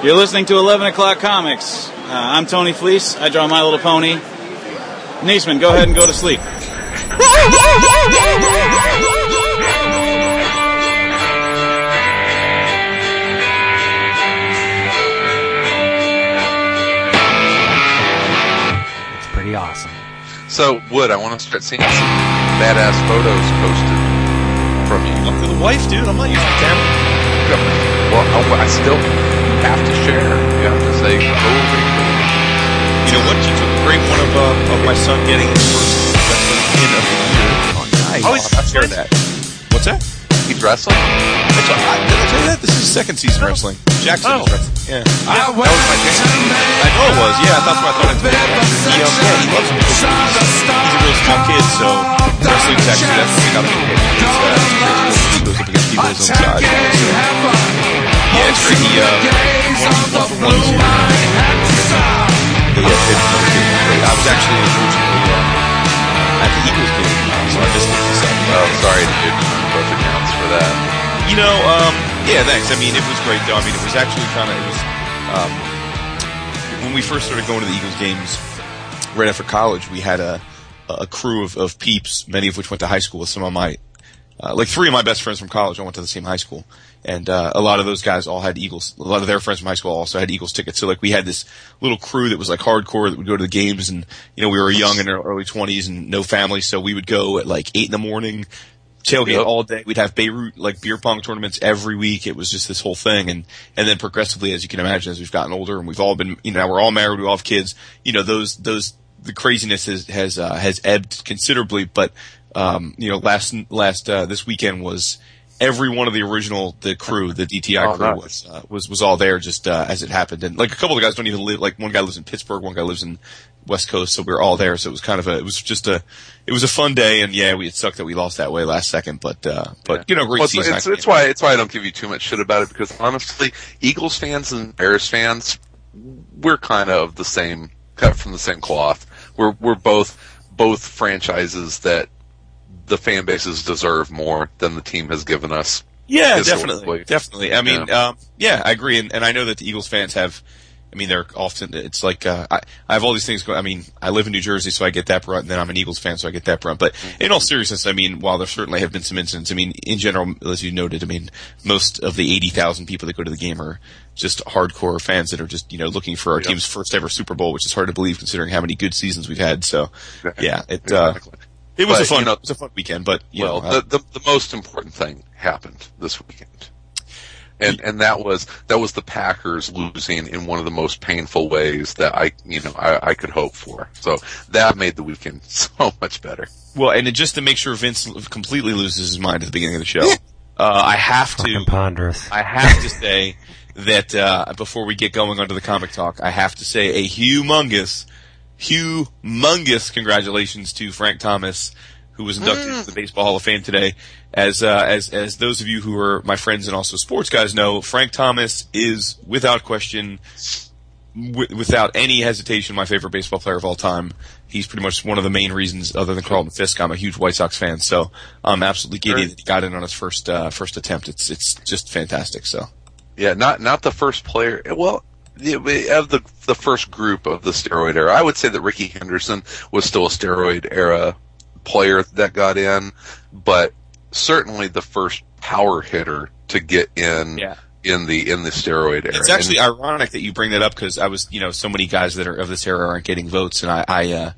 You're listening to 11 O'Clock Comics. I'm Tony Fleece. I draw My Little Pony. Niesman, go ahead and go to sleep. It's pretty awesome. So, Wood, I want to start seeing some badass photos posted from you. Look for the wife, dude. I'm not using the camera. Well, I still... have to share. You have to say, you know what? You took a great one of my son getting his first wrestling win of the year. Oh, nice. I share that. What's that? He's wrestling. Did I tell you that? This is his second season wrestling. Jackson is wrestling. Yeah. That was my chance. I know it was. Yeah, that's what I thought. He loves me. He's a real small kid, so wrestling's actually that's not a big hit. He goes up against people his own size. Yeah, it's Ricky, I was actually originally at the Eagles game, so I missed it. Oh, sorry to give you both accounts for that. You know, yeah, thanks. I mean, it was great, though. I mean, it was actually kind of, when we first started going to the Eagles games right after college, we had a crew of peeps, many of which went to high school with some of my, like three of my best friends from college. I went to the same high school. And a lot of those guys all had Eagles. A lot of their friends from high school also had Eagles tickets. So like we had this little crew that was like hardcore that would go to the games, and you know we were young in our early 20s and no family, so we would go at like 8 a.m, tailgate all day. We'd have Beirut like beer pong tournaments every week. It was just this whole thing, and then progressively, as you can imagine, as we've gotten older and we've all been, you know, now we're all married, we all have kids. You know the craziness has ebbed considerably, but you know last this weekend was. Every one of the crew, the DTI crew, was all there just as it happened. And like a couple of guys don't even live. Like one guy lives in Pittsburgh, one guy lives in West Coast. So we were all there. So it was kind of it was a fun day. And yeah, it sucked that we lost that way last second. But you know, great season. It's why I don't give you too much shit about it, because honestly, Eagles fans and Bears fans, we're kind of the same, cut from the same cloth. We're both franchises that. The fan bases deserve more than the team has given us. Yeah, definitely. I mean, I agree, and I know that the Eagles fans have. I mean, they're often. It's like I have all these things going. I mean, I live in New Jersey, so I get that brunt, and then I'm an Eagles fan, so I get that brunt. But in all seriousness, I mean, while there certainly have been some incidents, I mean, in general, as you noted, I mean, most of the 80,000 people that go to the game are just hardcore fans that are just, you know, looking for our team's first ever Super Bowl, which is hard to believe considering how many good seasons we've had. So, yeah, it was a fun weekend, but the most important thing happened this weekend, and that was the Packers losing in one of the most painful ways that I could hope for. So that made the weekend so much better. Well, and just to make sure Vince completely loses his mind at the beginning of the show, I have to say that before we get going onto the comic talk, I have to say a humongous congratulations to Frank Thomas, who was inducted into the Baseball Hall of Fame today. As those of you who are my friends and also sports guys know, Frank Thomas is without question, without any hesitation, my favorite baseball player of all time. He's pretty much one of the main reasons, other than Carlton Fisk, I'm a huge White Sox fan. So I'm absolutely giddy that he got in on his first attempt. It's just fantastic. So yeah, not the first player. Well. Of the first group of the steroid era, I would say that Ricky Henderson was still a steroid era player that got in, but certainly the first power hitter to get in in the steroid era. It's actually ironic that you bring that up, because I was, you know, so many guys that are of this era aren't getting votes, and I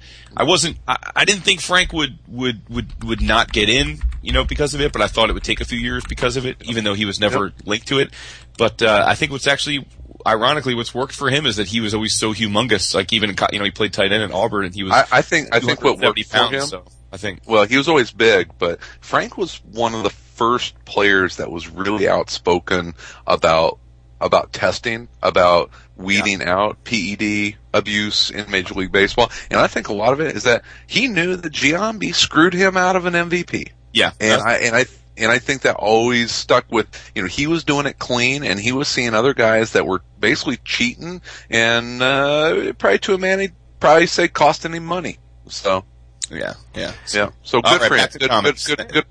didn't think Frank would not get in, you know, because of it, but I thought it would take a few years because of it, even though he was never linked to it. But I think what's actually ironically, what's worked for him is that he was always so humongous. Like even, you know, he played tight end at Auburn, and he was. I think what worked for him. So, I think. Well, he was always big, but Frank was one of the first players that was really outspoken about testing, about weeding out PED abuse in Major League Baseball, and I think a lot of it is that he knew that Giambi screwed him out of an MVP. Yeah, and I think that always stuck with, you know, he was doing it clean, and he was seeing other guys that were basically cheating, and probably to a man, he'd probably say cost any money. So yeah. So good for him. Good.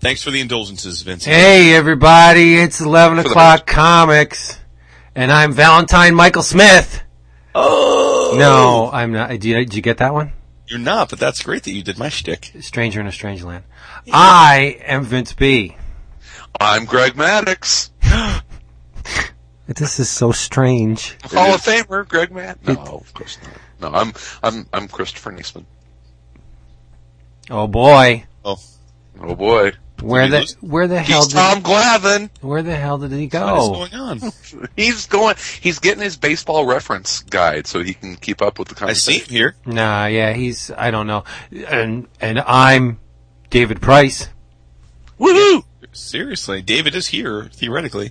Thanks for the indulgences, Vince. Hey everybody, it's 11 o'clock comics, And I'm Valentine Michael Smith. Oh. No, I'm not. Did you get that one? You're not, but that's great that you did my shtick. Stranger in a Strange Land. Yeah. I am Vince B. I'm Greg Maddux. This is so strange. Hall of Famer, Greg Maddux. No, of course not. No, I'm Christopher Niesman. Oh boy. Oh boy. Where the hell did Tom Glavine? Where the hell did he go? What is going on? He's getting his baseball reference guide so he can keep up with the conversation. I see him here. Nah, yeah, I don't know. And I'm David Price. Woohoo! Seriously, David is here theoretically,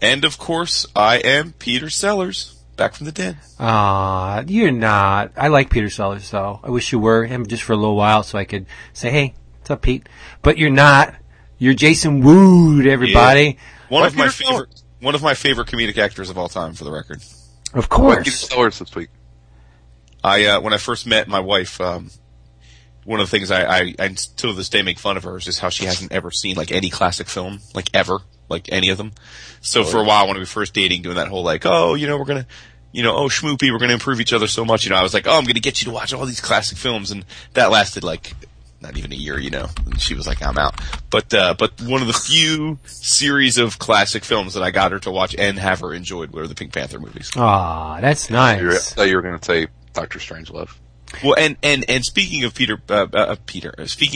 and of course I am Peter Sellers, back from the dead. Ah, you're not. I like Peter Sellers though. I wish you were him just for a little while so I could say, "Hey, what's up, Pete?" But you're not. You're Jason Wood, everybody. Yeah. One of my favorite comedic actors of all time, for the record. Of course. This week, when I first met my wife, one of the things I to this day make fun of her is just how she hasn't ever seen like any classic film, like ever, like any of them. So for a while, when we were first dating, doing that whole like, we're gonna. Schmoopy, we're going to improve each other so much. I was like, I'm going to get you to watch all these classic films. And that lasted like not even a year, And she was like, I'm out. But one of the few series of classic films that I got her to watch and have her enjoyed were the Pink Panther movies. Ah, that's nice. I thought you were going to say Dr. Strangelove. Well, and speaking of speaking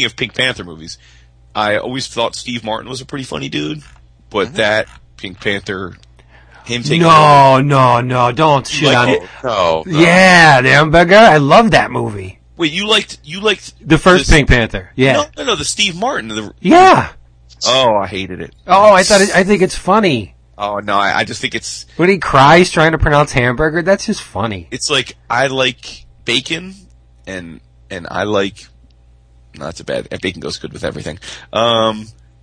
of Pink Panther movies, I always thought Steve Martin was a pretty funny dude. But that Pink Panther... No, don't shit on it. No. Yeah, the hamburger. I love that movie. Wait, you liked the first Pink Panther? Yeah. No, the Steve Martin. Yeah. Oh, I hated it. Oh, I think it's funny. Oh no, I just think it's when he cries trying to pronounce hamburger. That's just funny. It's like I like bacon, and I like. No, that's a bad. Bacon goes good with everything.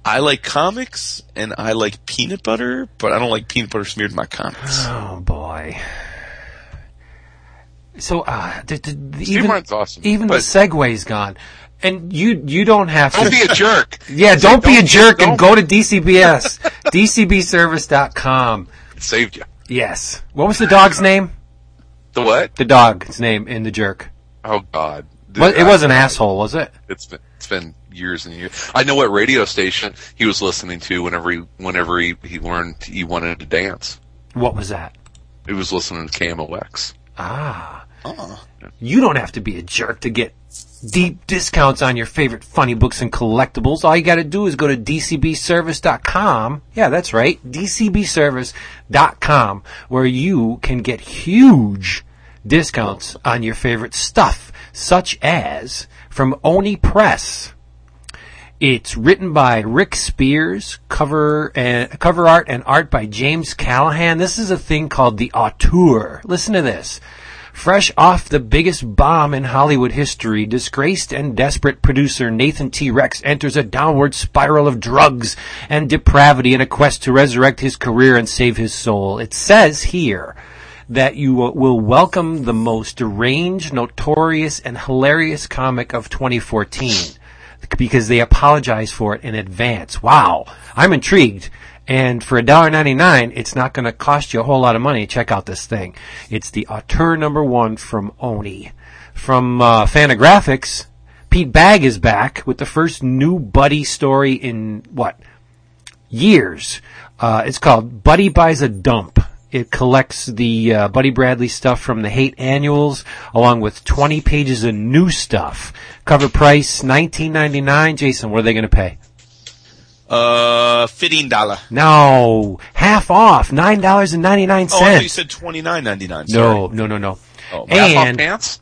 I like comics, and I like peanut butter, but I don't like peanut butter smeared in my comics. Oh, boy. So, Martin's awesome, even the segue's gone. And you don't have to... Don't be a jerk. Yeah, don't be a jerk and go to DCBS. DCBService.com. It saved you. Yes. What was the dog's name? The what? The dog's name in The Jerk. Oh, God. It was an asshole, was it? It's been years and years. I know what radio station he was listening to whenever he learned he wanted to dance. What was that? He was listening to KMOX. Ah. Oh. You don't have to be a jerk to get deep discounts on your favorite funny books and collectibles. All you got to do is go to DCBService.com. Yeah, that's right. DCBService.com, where you can get huge discounts on your favorite stuff, such as from Oni Press. It's written by Rick Spears, cover art and art by James Callahan. This is a thing called The Auteur. Listen to this. Fresh off the biggest bomb in Hollywood history, disgraced and desperate producer Nathan T. Rex enters a downward spiral of drugs and depravity in a quest to resurrect his career and save his soul. It says here that you will welcome the most deranged, notorious, and hilarious comic of 2014. Because they apologize for it in advance. Wow. I'm intrigued. And for $1.99, it's not going to cost you a whole lot of money. Check out this thing. It's The Auteur #1 from Oni. From Fantagraphics, Pete Bagg is back with the first new Buddy story in, years. It's called Buddy Buys a Dump. It collects the Buddy Bradley stuff from the Hate Annuals, along with 20 pages of new stuff. Cover price $19.99. Jason, what are they going to pay? $15. No, half off, $9.99. Oh, I thought you said $29.99. No. Oh, half off pants.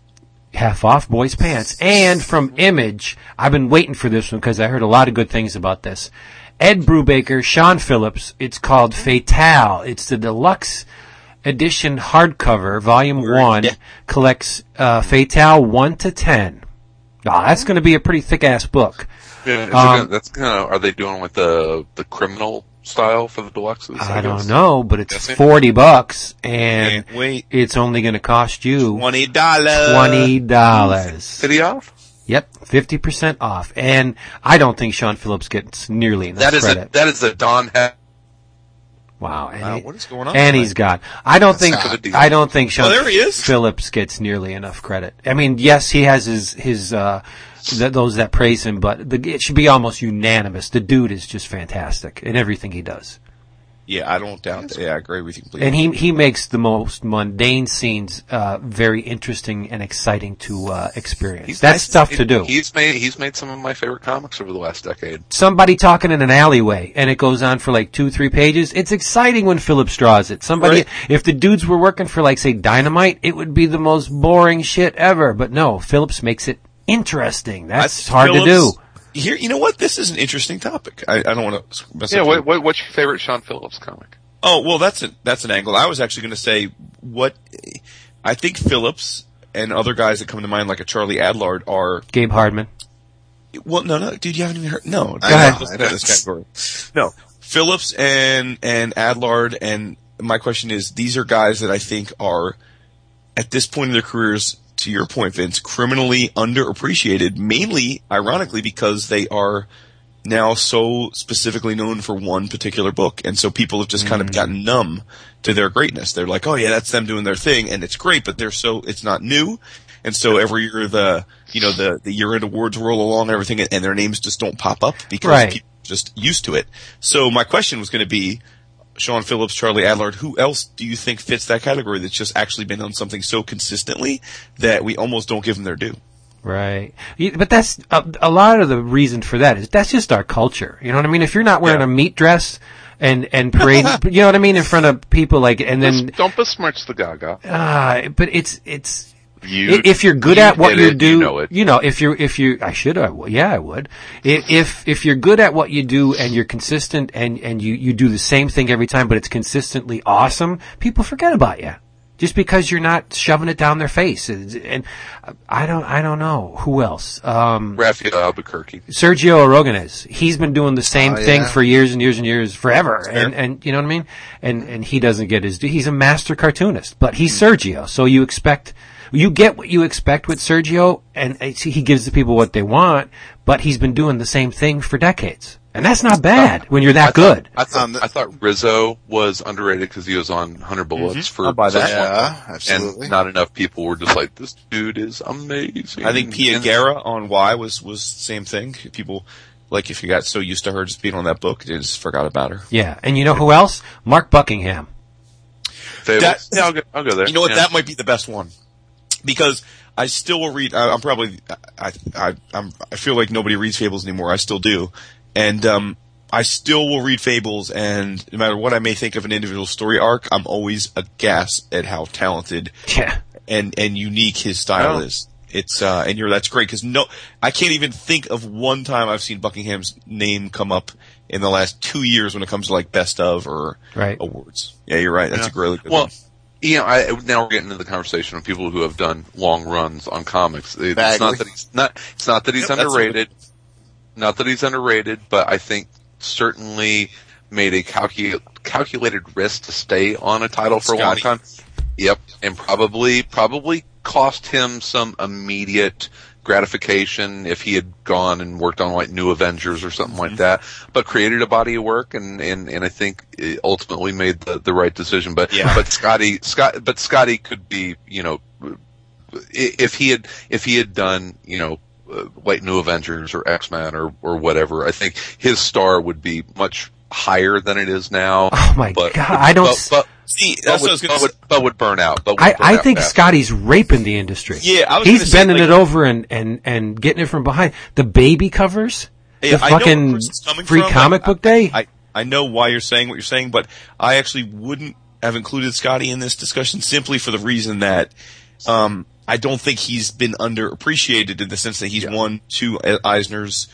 Half off boys' pants. And from Image, I've been waiting for this one because I heard a lot of good things about this. Ed Brubaker, Sean Phillips, it's called Fatale. It's the deluxe edition hardcover, volume 1, collects Fatale 1 to 10. That's going to be a pretty thick-ass book. Yeah, are they doing with the criminal style for the deluxe? I don't know, but it's $40, and it's only going to cost you $20. City off? Yep, 50% off. And I don't think Sean Phillips gets nearly enough credit. That is a Don Heck. Wow. And what is going on? And he's gone. I don't think Sean Phillips gets nearly enough credit. I mean, yes, he has those that praise him, but it should be almost unanimous. The dude is just fantastic in everything he does. Yeah, I don't doubt that. Yeah, I agree with you completely. And he makes the most mundane scenes very interesting and exciting to experience. That's tough to do. He's made some of my favorite comics over the last decade. Somebody talking in an alleyway, and it goes on for like 2-3 pages. It's exciting when Phillips draws it. If the dudes were working for like, say, Dynamite, it would be the most boring shit ever. But no, Phillips makes it interesting. That's hard to do. Here, you know what? This is an interesting topic. I don't want to mess up. Yeah, what's your favorite Sean Phillips comic? Oh, well, that's an angle. I was actually going to say I think Phillips and other guys that come to mind, like a Charlie Adlard, are Gabe Hardman. Well, no, dude, you haven't even heard. No, go ahead. No, Phillips and Adlard, and my question is, these are guys that I think are at this point in their careers, to your point, Vince, criminally underappreciated, mainly, ironically, because they are now so specifically known for one particular book. And so people have just kind of gotten numb to their greatness. They're like, oh, yeah, that's them doing their thing, and it's great, but it's not new. And so every year the year-end awards roll along and everything, and their names just don't pop up because people are just used to it. So my question was going to be, Sean Phillips, Charlie Adlard, who else do you think fits that category that's just actually been on something so consistently that we almost don't give them their due? Right. But that's a lot of the reason for that is that's just our culture. You know what I mean? If you're not wearing a meat dress and parade, you know what I mean, in front of people don't besmirch the gaga. But it's if you're good at what you do, I would. If you're good at what you do and you're consistent and you do the same thing every time, but it's consistently awesome, people forget about you just because you're not shoving it down their face. And I don't know who else. Raphael Albuquerque, Sergio Aragonés. He's been doing the same thing for years and years and years, forever. And you know what I mean. And he doesn't get his due. He's a master cartoonist, but he's Sergio, so you get what you expect with Sergio, and he gives the people what they want, but he's been doing the same thing for decades. And that's not bad when you're that good. I thought Rizzo was underrated because he was on 100 Bullets for Yeah, absolutely. And not enough people were just like, this dude is amazing. I think Pia Guerra on Y was the same thing. People, like, if you got so used to her just being on that book, they just forgot about her. Yeah, and you know who else? Mark Buckingham. I'll go there. You know what? Yeah. That might be the best one. Because I still will read. I feel like nobody reads Fables anymore. I still do, and I still will read Fables. And no matter what I may think of an individual story arc, I'm always aghast at how talented and unique his style is. It's that's great because I can't even think of one time I've seen Buckingham's name come up in the last 2 years when it comes to like best of or awards. Yeah, you're right. That's a really good one. You know, now we're getting into the conversation of people who have done long runs on comics. It's not that he's underrated. Not that he's underrated, but I think certainly made a calculated risk to stay on a title for a long time. Yep, and probably cost him some immediate gratification if he had gone and worked on like New Avengers or something like that, but created a body of work and I think it ultimately made the right decision. But Scotty could be, you know, if he had done, you know, like New Avengers or X-Men or whatever, I think his star would be much higher than it is now. Oh my god! But would burn out. I think Scotty's raping the industry. Yeah, he's bending it over and getting it from behind. The baby covers, Comic Book Day. I know why you're saying what you're saying, but I actually wouldn't have included Scotty in this discussion simply for the reason that I don't think he's been underappreciated in the sense that he's won 2 Eisners,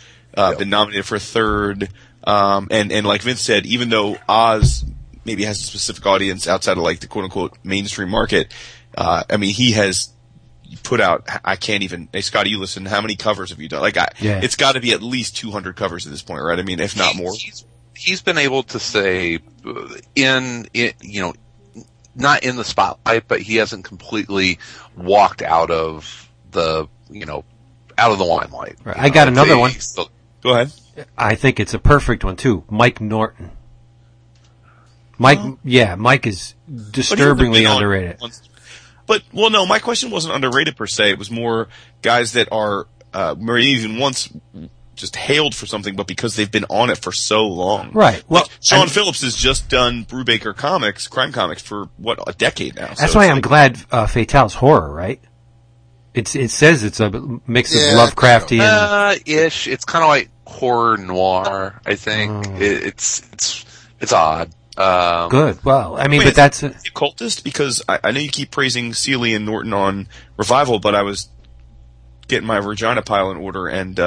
been nominated for a 3rd, and like Vince said, even though Oz maybe has a specific audience outside of like the quote unquote mainstream market. I mean, he has put out, hey Scotty, you listen, how many covers have you done? Like it's gotta be at least 200 covers at this point, right? I mean, if not more. He's been able to say not in the spotlight, but he hasn't completely walked out of the limelight. Right. I got another one. Go ahead. I think it's a perfect one too. Mike Norton. Mike, well, yeah, Mike is disturbingly underrated. Well, no, my question wasn't underrated per se. It was more guys that are maybe even once just hailed for something, but because they've been on it for so long. Right. Well, like Sean Phillips has just done Brubaker comics, crime comics, for what, a decade now. That's so why I'm glad Fatale's horror, right? It says it's a mix of Lovecraftian ish. It's kind of like horror noir, I think. It's odd. Good. Well, I mean, but that's a cultist, because I know you keep praising Seeley and Norton on Revival, but I was getting my Regina pile in order, and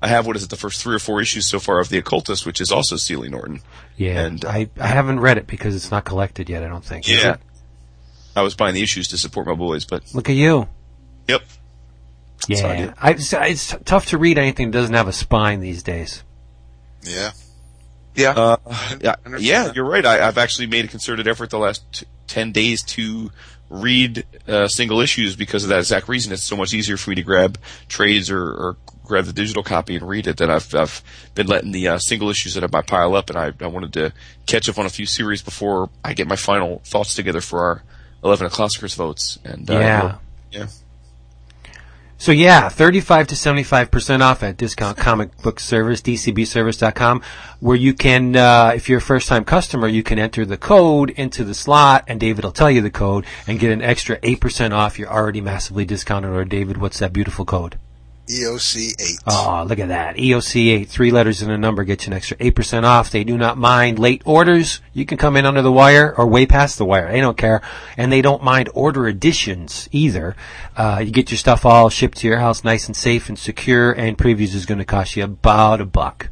I have, what is it, the first 3 or 4 issues so far of The Occultist, which is also Seeley Norton. Yeah, and I haven't read it because it's not collected yet, I don't think. Yeah, I was buying the issues to support my boys, but look at you. Yep. Yeah, it's tough to read anything that doesn't have a spine these days. Yeah. Yeah, you're right. I've actually made a concerted effort the last 10 days to read single issues because of that exact reason. It's so much easier for me to grab trades or grab the digital copy and read it. That I've been letting the single issues that I buy pile up, and I wanted to catch up on a few series before I get my final thoughts together for our 11 o'clockers votes. And So 35 to 75% off at Discount Comic Book Service, DCBService.com, where you can, if you're a first-time customer, you can enter the code into the slot, and David will tell you the code, and get an extra 8% off. You're already massively discounted. Or, David, what's that beautiful code? EOC8. Oh, look at that. EOC8. 3 letters and a number get you an extra 8% off. They do not mind late orders. You can come in under the wire or way past the wire. They don't care. And they don't mind order additions either. You get your stuff all shipped to your house nice and safe and secure, and previews is going to cost you about $1.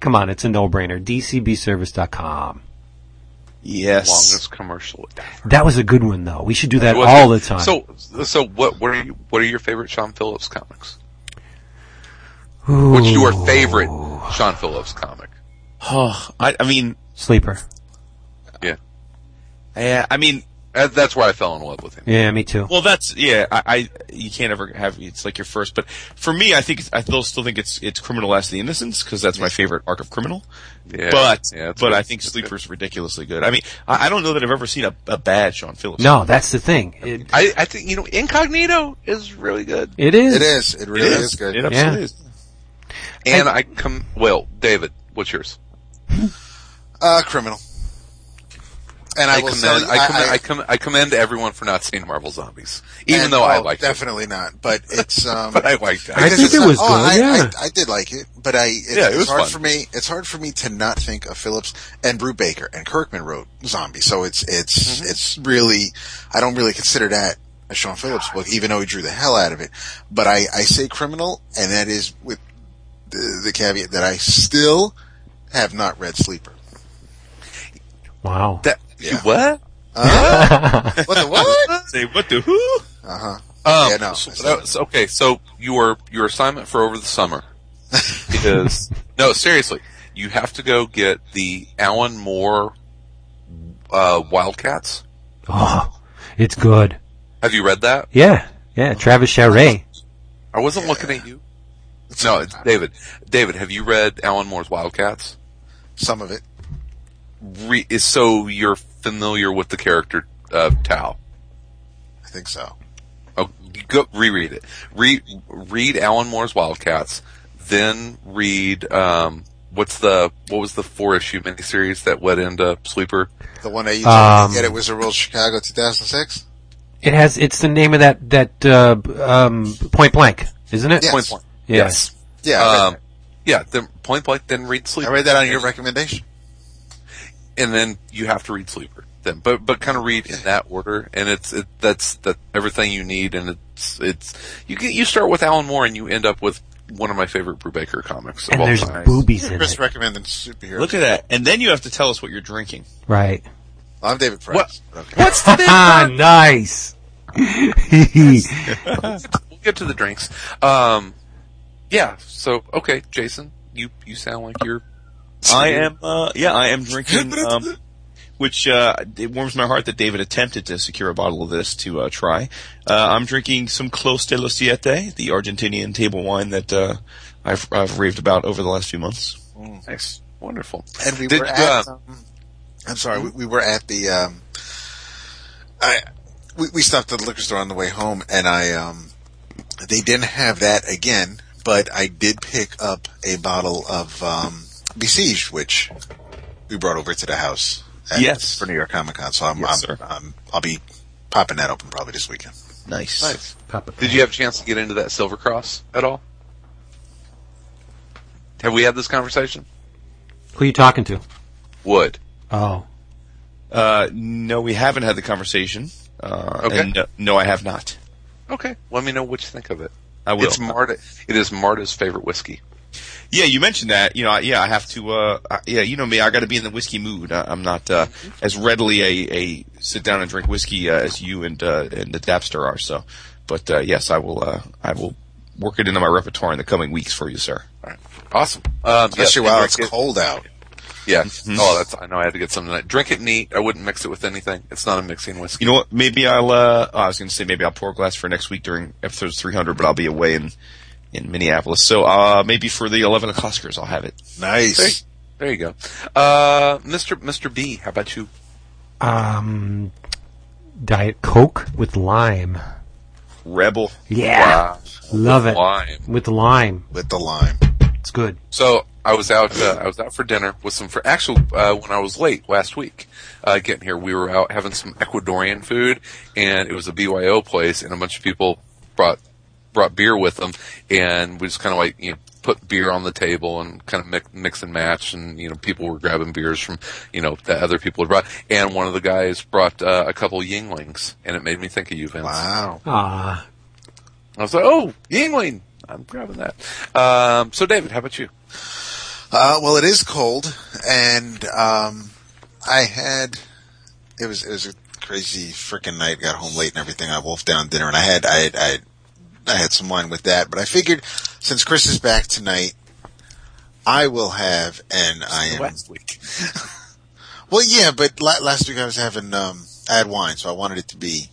Come on, it's a no-brainer. DCBService.com. Yes. Longest commercial ever. That was a good one, though. We should do that all the time. So what are your favorite Sean Phillips comics? Ooh. What's your favorite Sean Phillips comic? Oh, I mean, Sleeper. Yeah. Yeah, I mean, that's where I fell in love with him. Yeah, me too. Well, you can't ever have, it's like your first, but for me, I think, I still think it's Criminal as the Innocents, because that's my favorite arc of Criminal. Yeah. But I think Sleeper's ridiculously good. I mean, I don't know that I've ever seen a bad Sean Phillips. No, that's the thing. I think, Incognito is really good. It is. It is. It really is good. It absolutely is. And David, what's yours? Criminal. And I commend everyone for not seeing Marvel Zombies, even though I liked it. Definitely not, but it's but I liked it. I think it was good. Yeah. I did like it, but it was hard fun. For me. It's hard for me to not think of Phillips and Brubaker, and Kirkman wrote Zombies, so it's mm-hmm. it's really, I don't really consider that a Sean Phillips book, even though he drew the hell out of it. But I say Criminal, and that is with the caveat that I still have not read Sleeper. Wow. Yeah. What? What the what? Say what the who? Uh huh. Yeah, no. So your assignment for over the summer is no, seriously, you have to go get the Alan Moore Wildcats. Oh, it's good. Have you read that? Yeah. Travis Charest. I wasn't looking at you. No, it's David. David, have you read Alan Moore's Wildcats? Some of it. So you're familiar with the character of Tal? I think so. Oh, go reread it. Read Alan Moore's Wildcats, then read what was the 4-issue miniseries that went into Sleeper? The one that you get it was a Real Chicago 2006. It's the name of that Point Blank, isn't it? Yes. Point Blank. Yes. Yeah. Then Point Blank, then read Sleeper. I read that on your recommendation. And then you have to read Sleeper, then, but kind of read in that order, and that's everything you need, and it's you start with Alan Moore and you end up with one of my favorite Brubaker comics of all time. And there's boobies in it. Chris recommended superheroes. Look at that, and then you have to tell us what you're drinking. Right. I'm David Price. What's the thing? Nice. We'll get to the drinks. So okay, Jason, you sound like you're. I am drinking, which, it warms my heart that David attempted to secure a bottle of this to, try. I'm drinking some Clos de los Siete, the Argentinian table wine that, I've raved about over the last few months. Nice. Wonderful. And we were at I'm sorry, we were at the we stopped at the liquor store on the way home, and I they didn't have that again, but I did pick up a bottle of Besieged, which we brought over to the house for New York Comic Con. So I'll be popping that open probably this weekend. Nice. Did you have a chance to get into that Silver Cross at all? Have we had this conversation? Who are you talking to? Wood. Oh. No, we haven't had the conversation. Okay. And no, I have not. Okay. Let me know what you think of it. I will. It's Marta. It is Marta's favorite whiskey. Yeah, you mentioned that. You know, I have to. You know me. I got to be in the whiskey mood. I'm not as readily a sit down and drink whiskey as you and the Dabster are. So, but yes, I will. I will work it into my repertoire in the coming weeks for you, sir. All right. Awesome. Especially while it's cold out. Yeah. Mm-hmm. Oh, I know I had to get some tonight. Drink it neat. I wouldn't mix it with anything. It's not a mixing whiskey. You know what? Maybe I'll, I was going to say maybe I'll pour a glass for next week during episode 300, but I'll be away in Minneapolis. So, maybe for the 11 o'clockers, I'll have it. Nice. There you go. Mr. B, how about you? Diet Coke with lime. Rebel. Yeah. Wow. Love it. Lime. With the lime. It's good. So, I was out for dinner with some friends. Actually, when I was late last week, getting here, we were out having some Ecuadorian food, and it was a BYO place, and a bunch of people brought beer with them, and we just kind of like, you know, put beer on the table and kind of mix and match, and, you know, people were grabbing beers from, you know, that other people had brought, and one of the guys brought a couple of Yinglings, and it made me think of you, Vince. Wow. Ah. I was like, oh, Yingling! I'm grabbing that. So, David, how about you? Well, it is cold, and it was a crazy freaking night. Got home late and everything. I wolfed down dinner, and I had some wine with that. But I figured since Chris is back tonight, I will have, and I am last week. Well, yeah, but last week I was having I had wine, so I wanted it to be.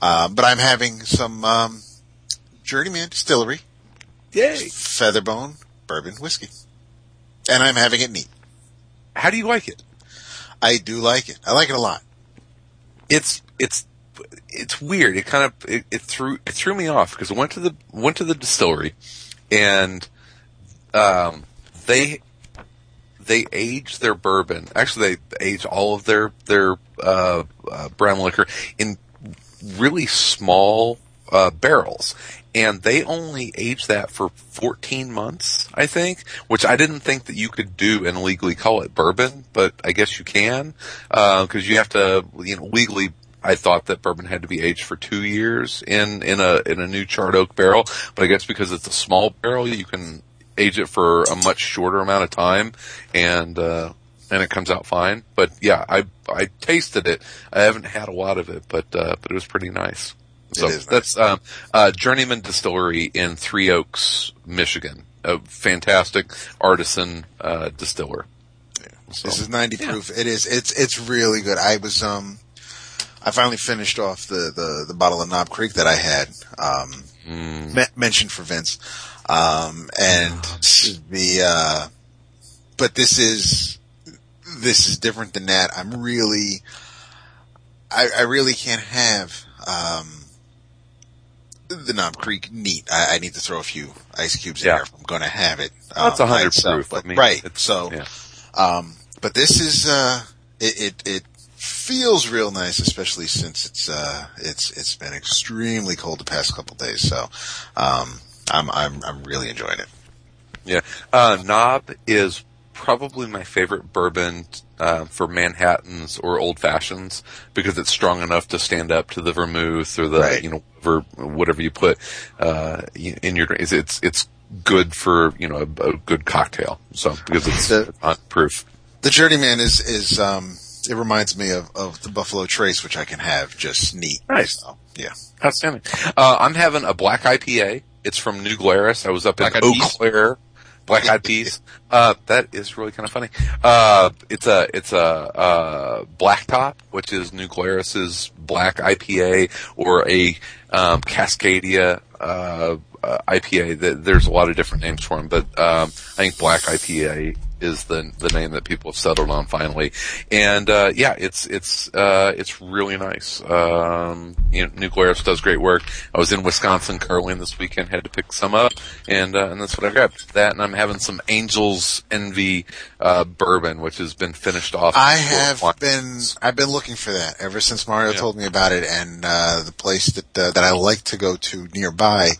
But I'm having some Journeyman Distillery, yay, Featherbone bourbon whiskey. And I'm having it neat. How do you like it? I do like it. I like it a lot. It's weird. It kind of it threw me off because I went to the distillery, and they age their bourbon. Actually, they age all of their brown liquor in really small barrels. And they only aged that for 14 months, I think, which I didn't think that you could do and legally call it bourbon, but I guess you can, because you have to, you know, legally. I thought that bourbon had to be aged for 2 years in a new charred oak barrel, but I guess because it's a small barrel, you can age it for a much shorter amount of time, and it comes out fine. But yeah, I tasted it. I haven't had a lot of it, but it was pretty nice. So that's nice. Journeyman Distillery in Three Oaks, Michigan. A fantastic artisan distiller. Yeah. So, this is 90 proof. Yeah. It is. It's really good. I was I finally finished off the bottle of Knob Creek that I had mentioned for Vince. But this is different than that. I'm really I really can't have the Knob Creek neat. I need to throw a few ice cubes in there if I'm going to have it. That's 100 proof. But, I mean, right. So, yeah. But this is, it feels real nice, especially since it's been extremely cold the past couple of days. So, I'm really enjoying it. Yeah. Knob is probably my favorite bourbon for Manhattans or old fashions because it's strong enough to stand up to the vermouth or the you know whatever you put in your drink. It's good for, you know, a good cocktail. So because it's proof. The Journeyman is it reminds me of the Buffalo Trace, which I can have just neat. Nice. So, yeah. Outstanding. I'm having a black IPA. It's from New Glarus. I was up in Eau Claire. Black Eyed Peas. That is really kind of funny. It's a Blacktop, which is New Glarus's black IPA or a Cascadia IPA. There's a lot of different names for them, but I think black IPA is the name that people have settled on finally. And yeah, it's really nice. You know, Nuclearis does great work. I was in Wisconsin curling this weekend, had to pick some up, and that's what I grabbed. That, and I'm having some Angel's Envy bourbon, which has been finished off. I've been looking for that ever since Mario told me about it, and the place that I like to go to nearby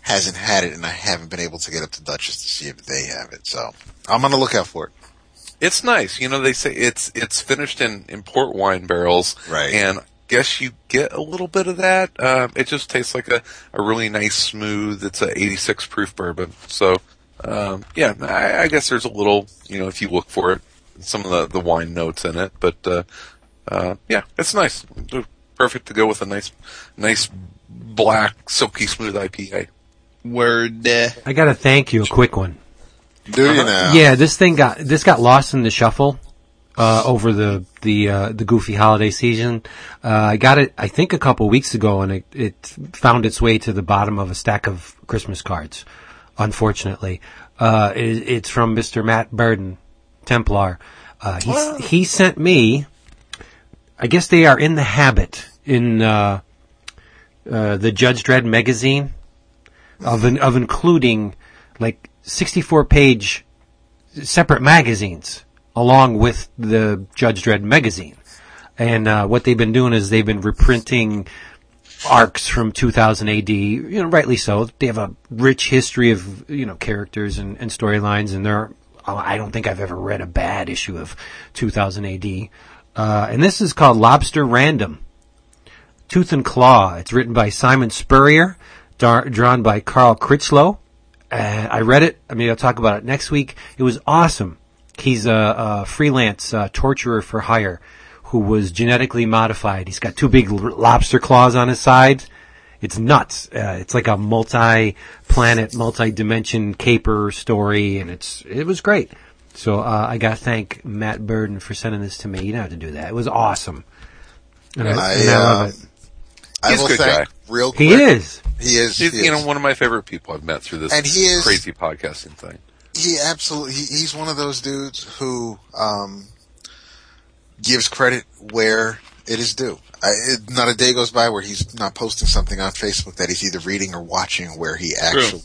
hasn't had it, and I haven't been able to get up to Dutchess to see if they have it. So I'm on the lookout for it. It's nice. You know, they say it's finished in port wine barrels. Right. And I guess you get a little bit of that. It just tastes like a really nice, smooth, it's a 86 proof bourbon. So, yeah, I guess there's a little, you know, if you look for it, some of the wine notes in it. But, yeah, it's nice. Perfect to go with a nice black, silky, smooth IPA. Word. I gotta thank you. A quick one. Do you now? Yeah, this got lost in the shuffle over the goofy holiday season. I got it, I think, a couple weeks ago, and it found its way to the bottom of a stack of Christmas cards. Unfortunately, it's from Mr. Matt Burden, Templar. He sent me. I guess they are in the habit in the Judge Dredd magazine of including like 64-page separate magazines along with the Judge Dredd magazine. And what they've been doing is they've been reprinting arcs from 2000 AD, you know, rightly so. They have a rich history of, you know, characters and storylines, and I don't think I've ever read a bad issue of 2000 AD. And this is called Lobster Random, Tooth and Claw. It's written by Simon Spurrier, drawn by Carl Critchlow. I read it. I mean, I'll talk about it next week. It was awesome. He's a freelance torturer for hire who was genetically modified. He's got two big lobster claws on his side. It's nuts. It's like a multi-planet, multi-dimension caper story, and it was great. So I got to thank Matt Burden for sending this to me. You don't have to do that. It was awesome. And I love it. He's a good guy. Real quick. He is. He's, you know, one of my favorite people I've met through this crazy podcasting thing. He's one of those dudes who gives credit where it is due. Not a day goes by where he's not posting something on Facebook that he's either reading or watching where he actually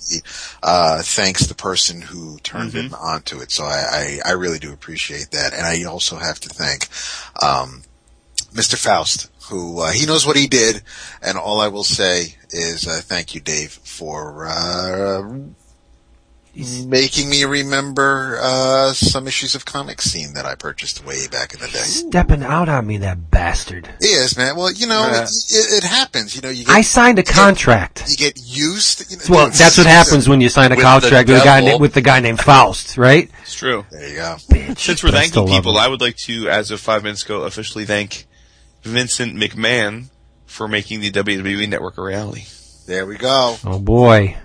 thanks the person who turned him onto it. So I really do appreciate that. And I also have to thank Mr. Faust, who he knows what he did. And all I will say is thank you, Dave, for making me remember some issues of Comic Scene that I purchased way back in the day. Stepping out on me, that bastard. He is, man. Well, you know, it happens. You know, I signed a contract. You get used. You know, well, that's what happens when you sign a contract with the guy named Faust, right? It's true. There you go. Bitch. Since we're thanking people, I would like to, as of 5 minutes ago, officially thank Vincent McMahon for making the WWE Network a reality. There we go. Oh, boy.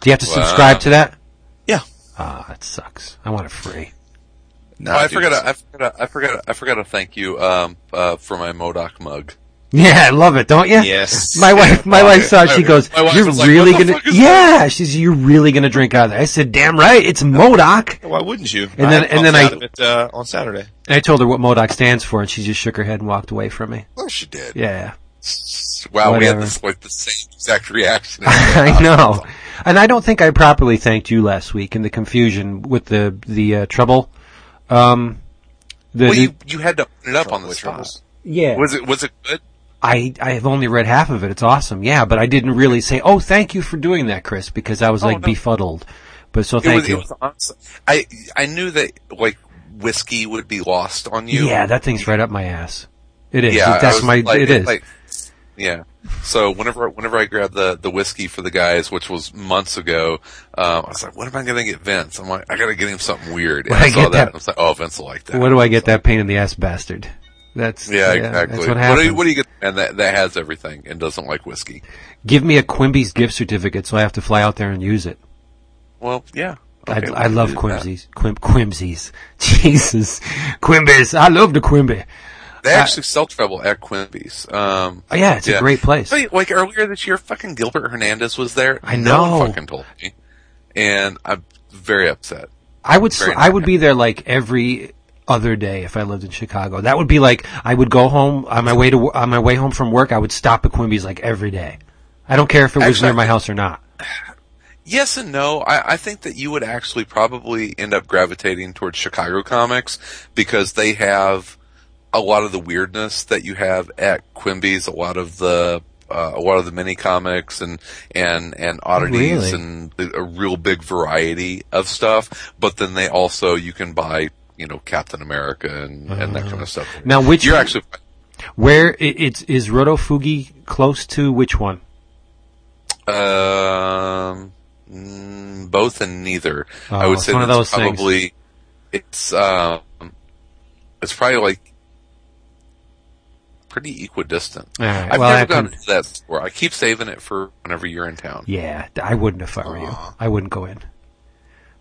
Do you have to subscribe to that? Yeah. Ah, that sucks. I want it free. No, oh, I forgot to thank you for my MODOK mug. Yeah, I love it, don't you? Yes. My wife saw it. She goes, "You're really gonna, yeah." She says, "You're really gonna drink out of that." I said, "Damn right, it's MODOK." Why wouldn't you? And then I on Saturday, I told her what MODOK stands for, and she just shook her head and walked away from me. Oh, she did. Yeah. Wow, whatever. We had this, like, the same exact reaction. I know. And I don't think I properly thanked you last week in the confusion with the trouble. You had to open it up on the troubles. Yeah. Was it good? I have only read half of it. It's awesome. Yeah, but I didn't really say, "Oh, thank you for doing that, Chris," because I was befuddled. But so thank you. It was awesome. I knew that, like, whiskey would be lost on you. Yeah, that thing's right up my ass. It is. Yeah, it is. Like, yeah. So whenever I grabbed the whiskey for the guys, which was months ago, I was like, "What am I going to get Vince?" I'm like, "I got to get him something weird." And I saw that, and I was like, "Oh, Vince will like that." What do I get? That pain in the ass bastard. That's exactly. That's what happens. What do you get? And that has everything and doesn't like whiskey. Give me a Quimby's gift certificate, so I have to fly out there and use it. Well, yeah. Okay, I love Quimby's. Quimby's. Jesus, Quimby's. I love the Quimby. They actually sell trouble at Quimby's. It's a great place. But, like, earlier this year, fucking Gilbert Hernandez was there. I know. No one fucking told me. And I'm very upset. I would be there like every other day if I lived in Chicago. That would be like, I would go home on my way home from work. I would stop at Quimby's like every day. I don't care if it was near my house or not. Yes and no. I think that you would actually probably end up gravitating towards Chicago comics because they have a lot of the weirdness that you have at Quimby's. A lot of the mini comics and oddities. Really? And a real big variety of stuff. But then they also, you can buy, Captain America and that kind of stuff. Now, which you're actually where is Rotofugi close to which one? Both and neither. I would say one of those probably things. It's probably like pretty equidistant. All right. I've never gone to that store. I keep saving it for whenever you're in town. Yeah, I wouldn't if I were you. I wouldn't go in.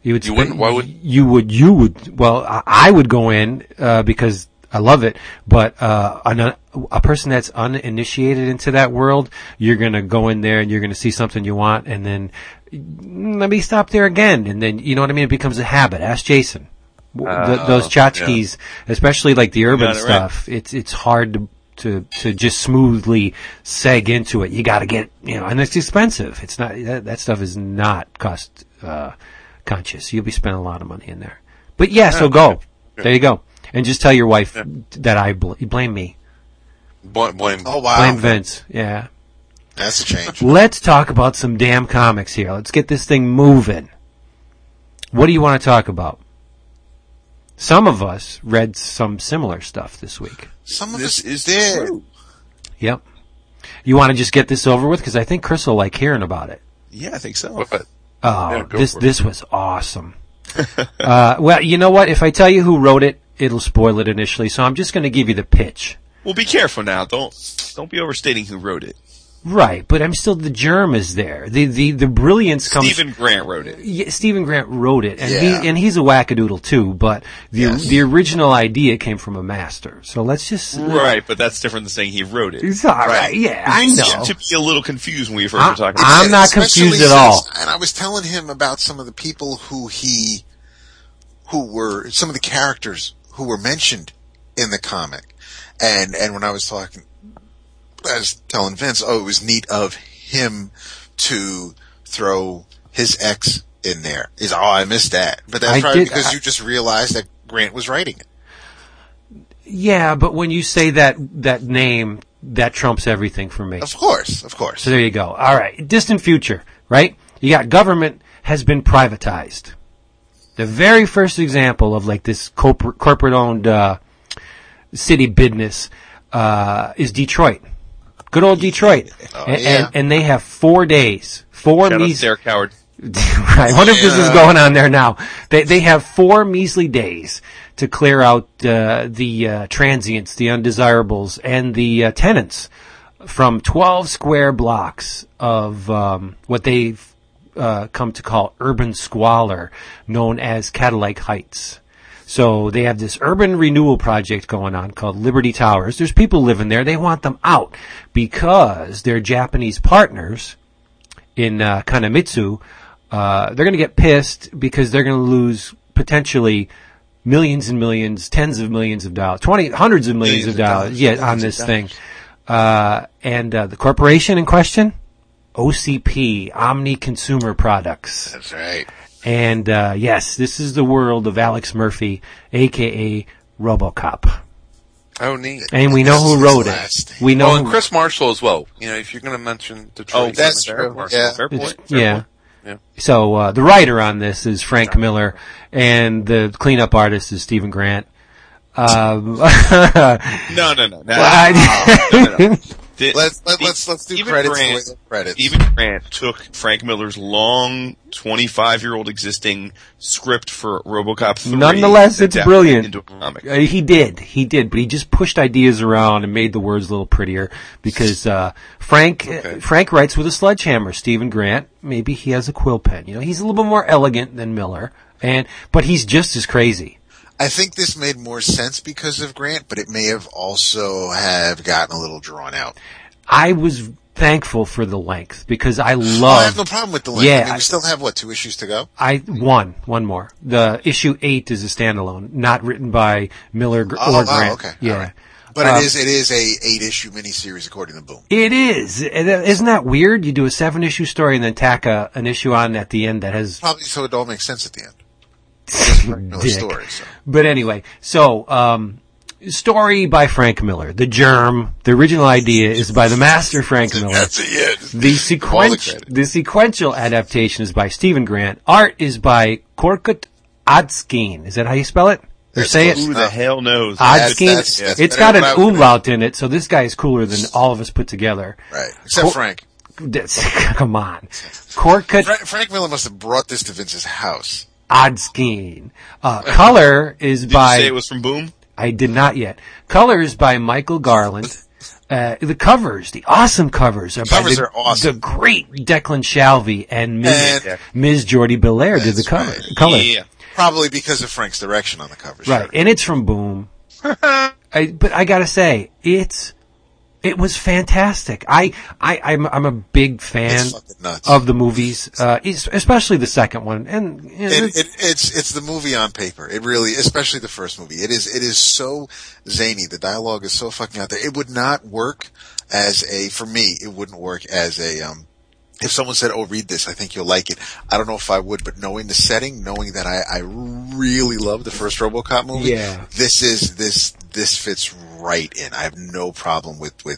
You wouldn't? Why would you? Would? Well, I would go in because I love it. But a person that's uninitiated into that world, you're gonna go in there and you're gonna see something you want, and then let me stop there again, and then you know what I mean. It becomes a habit. Ask Jason. Those tchotchkes, yeah. Especially like the urban stuff, right. It's hard to just smoothly seg into it. You got to get and it's expensive. It's not that stuff is not cost conscious. You'll be spending a lot of money in there. But yeah, so go. Yeah. There you go. And just tell your wife that I blame me. Blame. Oh, wow. Blame Vince. Yeah. That's a change. Let's talk about some damn comics here. Let's get this thing moving. What do you want to talk about? Some of us read some similar stuff this week. Some of this is true. Yep. You want to just get this over with? Because I think Chris will like hearing about it. Yeah, I think so. But this was awesome. Well, you know what? If I tell you who wrote it, it'll spoil it initially. So I'm just going to give you the pitch. Well, be careful now. Don't be overstating who wrote it. Right, but I'm still, the germ is there. The brilliance comes. Stephen Grant wrote it. Yeah, Stephen Grant wrote it, and he's a wackadoodle too. But the original idea came from a master. So let's just right, but that's different than saying he wrote it. It's all right. Yeah, I know. To be a little confused when we first were talking. I'm not confused at all. And I was telling him about some of the people who were some of the characters who were mentioned in the comic, and when I was talking. I was telling Vince, it was neat of him to throw his ex in there. He's, I missed that. But that's probably because you just realized that Grant was writing it. Yeah, but when you say that name, that trumps everything for me. Of course. So there you go. All right. Distant future, right? You got government has been privatized. The very first example of like this corporate-owned city business is Detroit. Good old Detroit. And they have 4 days. Shout out to Coward. I wonder if this is going on there now. They have 4 measly days to clear out the transients, the undesirables, and the tenants from 12 square blocks of what they've come to call urban squalor, known as Cadillac Heights. So they have this urban renewal project going on called Liberty Towers. There's people living there. They want them out because their Japanese partners in Kanemitsu, they're going to get pissed because they're going to lose potentially millions and millions, tens of millions of dollars, hundreds of millions of dollars on this thing. And the corporation in question, OCP, Omni Consumer Products. That's right. And yes, this is the world of Alex Murphy, a.k.a. RoboCop. Oh, neat. And we know who wrote it. We know and Chris Marshall as well. If you're going to mention Detroit. Oh, that's true. Yeah. Fair point. Yeah. So the writer on this is Frank Miller, and the cleanup artist is Stephen Grant. No. Let's do credits. Stephen Grant took Frank Miller's long 25-year-old existing script for RoboCop 3. Nonetheless, it's brilliant. He did, but he just pushed ideas around and made the words a little prettier because Frank writes with a sledgehammer. Stephen Grant, maybe he has a quill pen. He's a little bit more elegant than Miller, but he's just as crazy. I think this made more sense because of Grant, but it may have also gotten a little drawn out. I was thankful for the length because I love. Well, I have no problem with the length. Yeah, I mean, we still have what, 2 issues to go? One more. The issue 8 is a standalone, not written by Miller or Grant. Oh, okay. Yeah. Right. But it is a 8-issue miniseries according to Boom. It is. Isn't that weird? You do a 7-issue story and then tack an issue on at the end that has probably so it all makes sense at the end. Story, so. But anyway, so story by Frank Miller. The germ, the original idea is by the master Frank Miller. That's it. Yeah. The sequential adaptation is by Stephen Grant. Art is by Korkut Adskin. Is that how you spell it? Or say it? Who the hell knows? Adskin. That's it's got an umlaut in it, so this guy is cooler than all of us put together. Right. Except Frank. Come on. Korkut. Frank Miller must have brought this to Vince's house. Adskin. Color is by... Did you say it was from Boom? I did not yet. Color is by Michael Garland. The awesome covers are awesome. The great Declan Shalvey and Ms. Jordi Belair did the cover. Right. Color. Yeah. Probably because of Frank's direction on the covers. Right, sure. And it's from Boom. But I gotta say, it was fantastic. I'm a big fan of the movies, especially the second one. And it's the movie on paper. It really, especially the first movie. It is so zany. The dialogue is so fucking out there. It would not work for me, if someone said, "Oh, read this, I think you'll like it." I don't know if I would, but knowing the setting, knowing that I really love the first RoboCop movie, this fits right in. I have no problem with the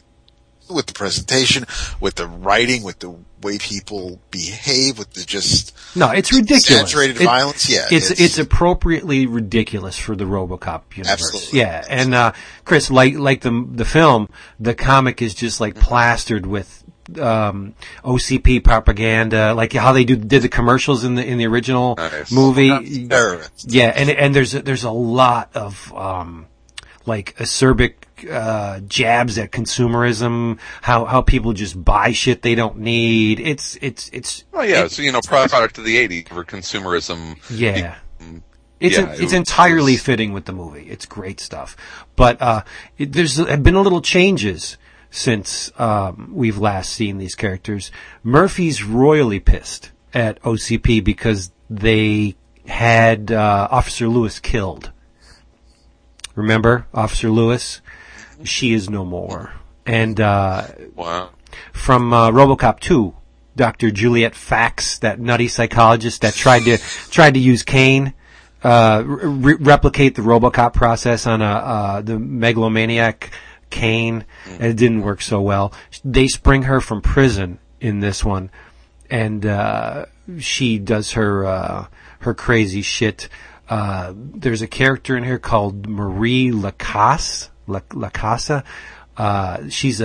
presentation, with the writing, with the way people behave, with the just it's ridiculous. Saturated violence. Yeah, it's appropriately ridiculous for the RoboCop universe. Absolutely. Yeah, and Chris, like the film, the comic is just like plastered with OCP propaganda, like how they did the commercials in the original movie. Yeah, and there's a lot of acerbic jabs at consumerism, how people just buy shit they don't need. It's product of the 80s for consumerism. Yeah. It's entirely fitting with the movie. It's great stuff. But there's been a little changes since we've last seen these characters. Murphy's royally pissed at OCP because they had Officer Lewis killed. Remember Officer Lewis? She is no more. And from RoboCop 2, Dr. Juliet Fax, that nutty psychologist that tried to use Kane, replicate the RoboCop process on the megalomaniac Kane, and it didn't work so well. They spring her from prison in this one, and she does her crazy shit. There's a character in here called Marie Lacasa. She's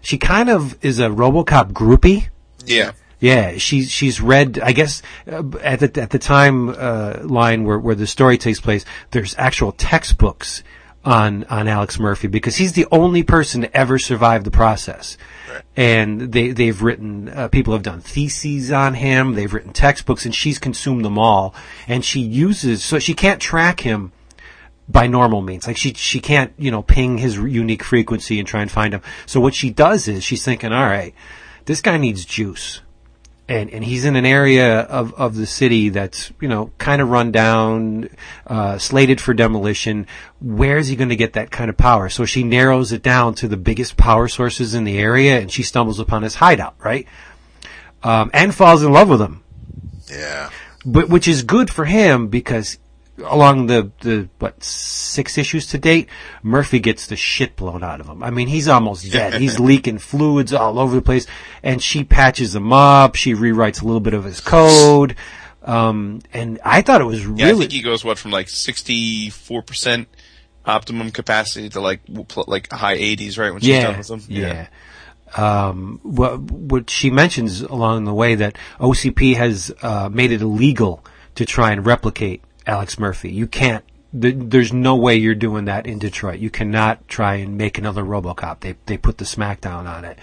she kind of is a RoboCop groupie. Yeah. Yeah, she's read, I guess, at the timeline where the story takes place, there's actual textbooks on Alex Murphy because he's the only person to ever survive the process. Right. And they've written, people have done theses on him, they've written textbooks, and she's consumed them all. And so she can't track him by normal means. Like she can't, ping his unique frequency and try and find him. So what she does is she's thinking, all right, this guy needs juice. And he's in an area of the city that's, kind of run down, slated for demolition. Where is he going to get that kind of power? So she narrows it down to the biggest power sources in the area, and she stumbles upon his hideout, right? And falls in love with him. Yeah. But which is good for him because along the 6 issues to date, Murphy gets the shit blown out of him. I mean, he's almost dead. He's leaking fluids all over the place, and she patches him up. She rewrites a little bit of his code. And I thought it was really... Yeah, I think he goes, from 64% optimum capacity to like high 80s, right, when she's done with him? Yeah. What she mentions along the way that OCP has made it illegal to try and replicate Alex Murphy. You can't. There's no way you're doing that in Detroit. You cannot try and make another RoboCop. They put the smackdown on it.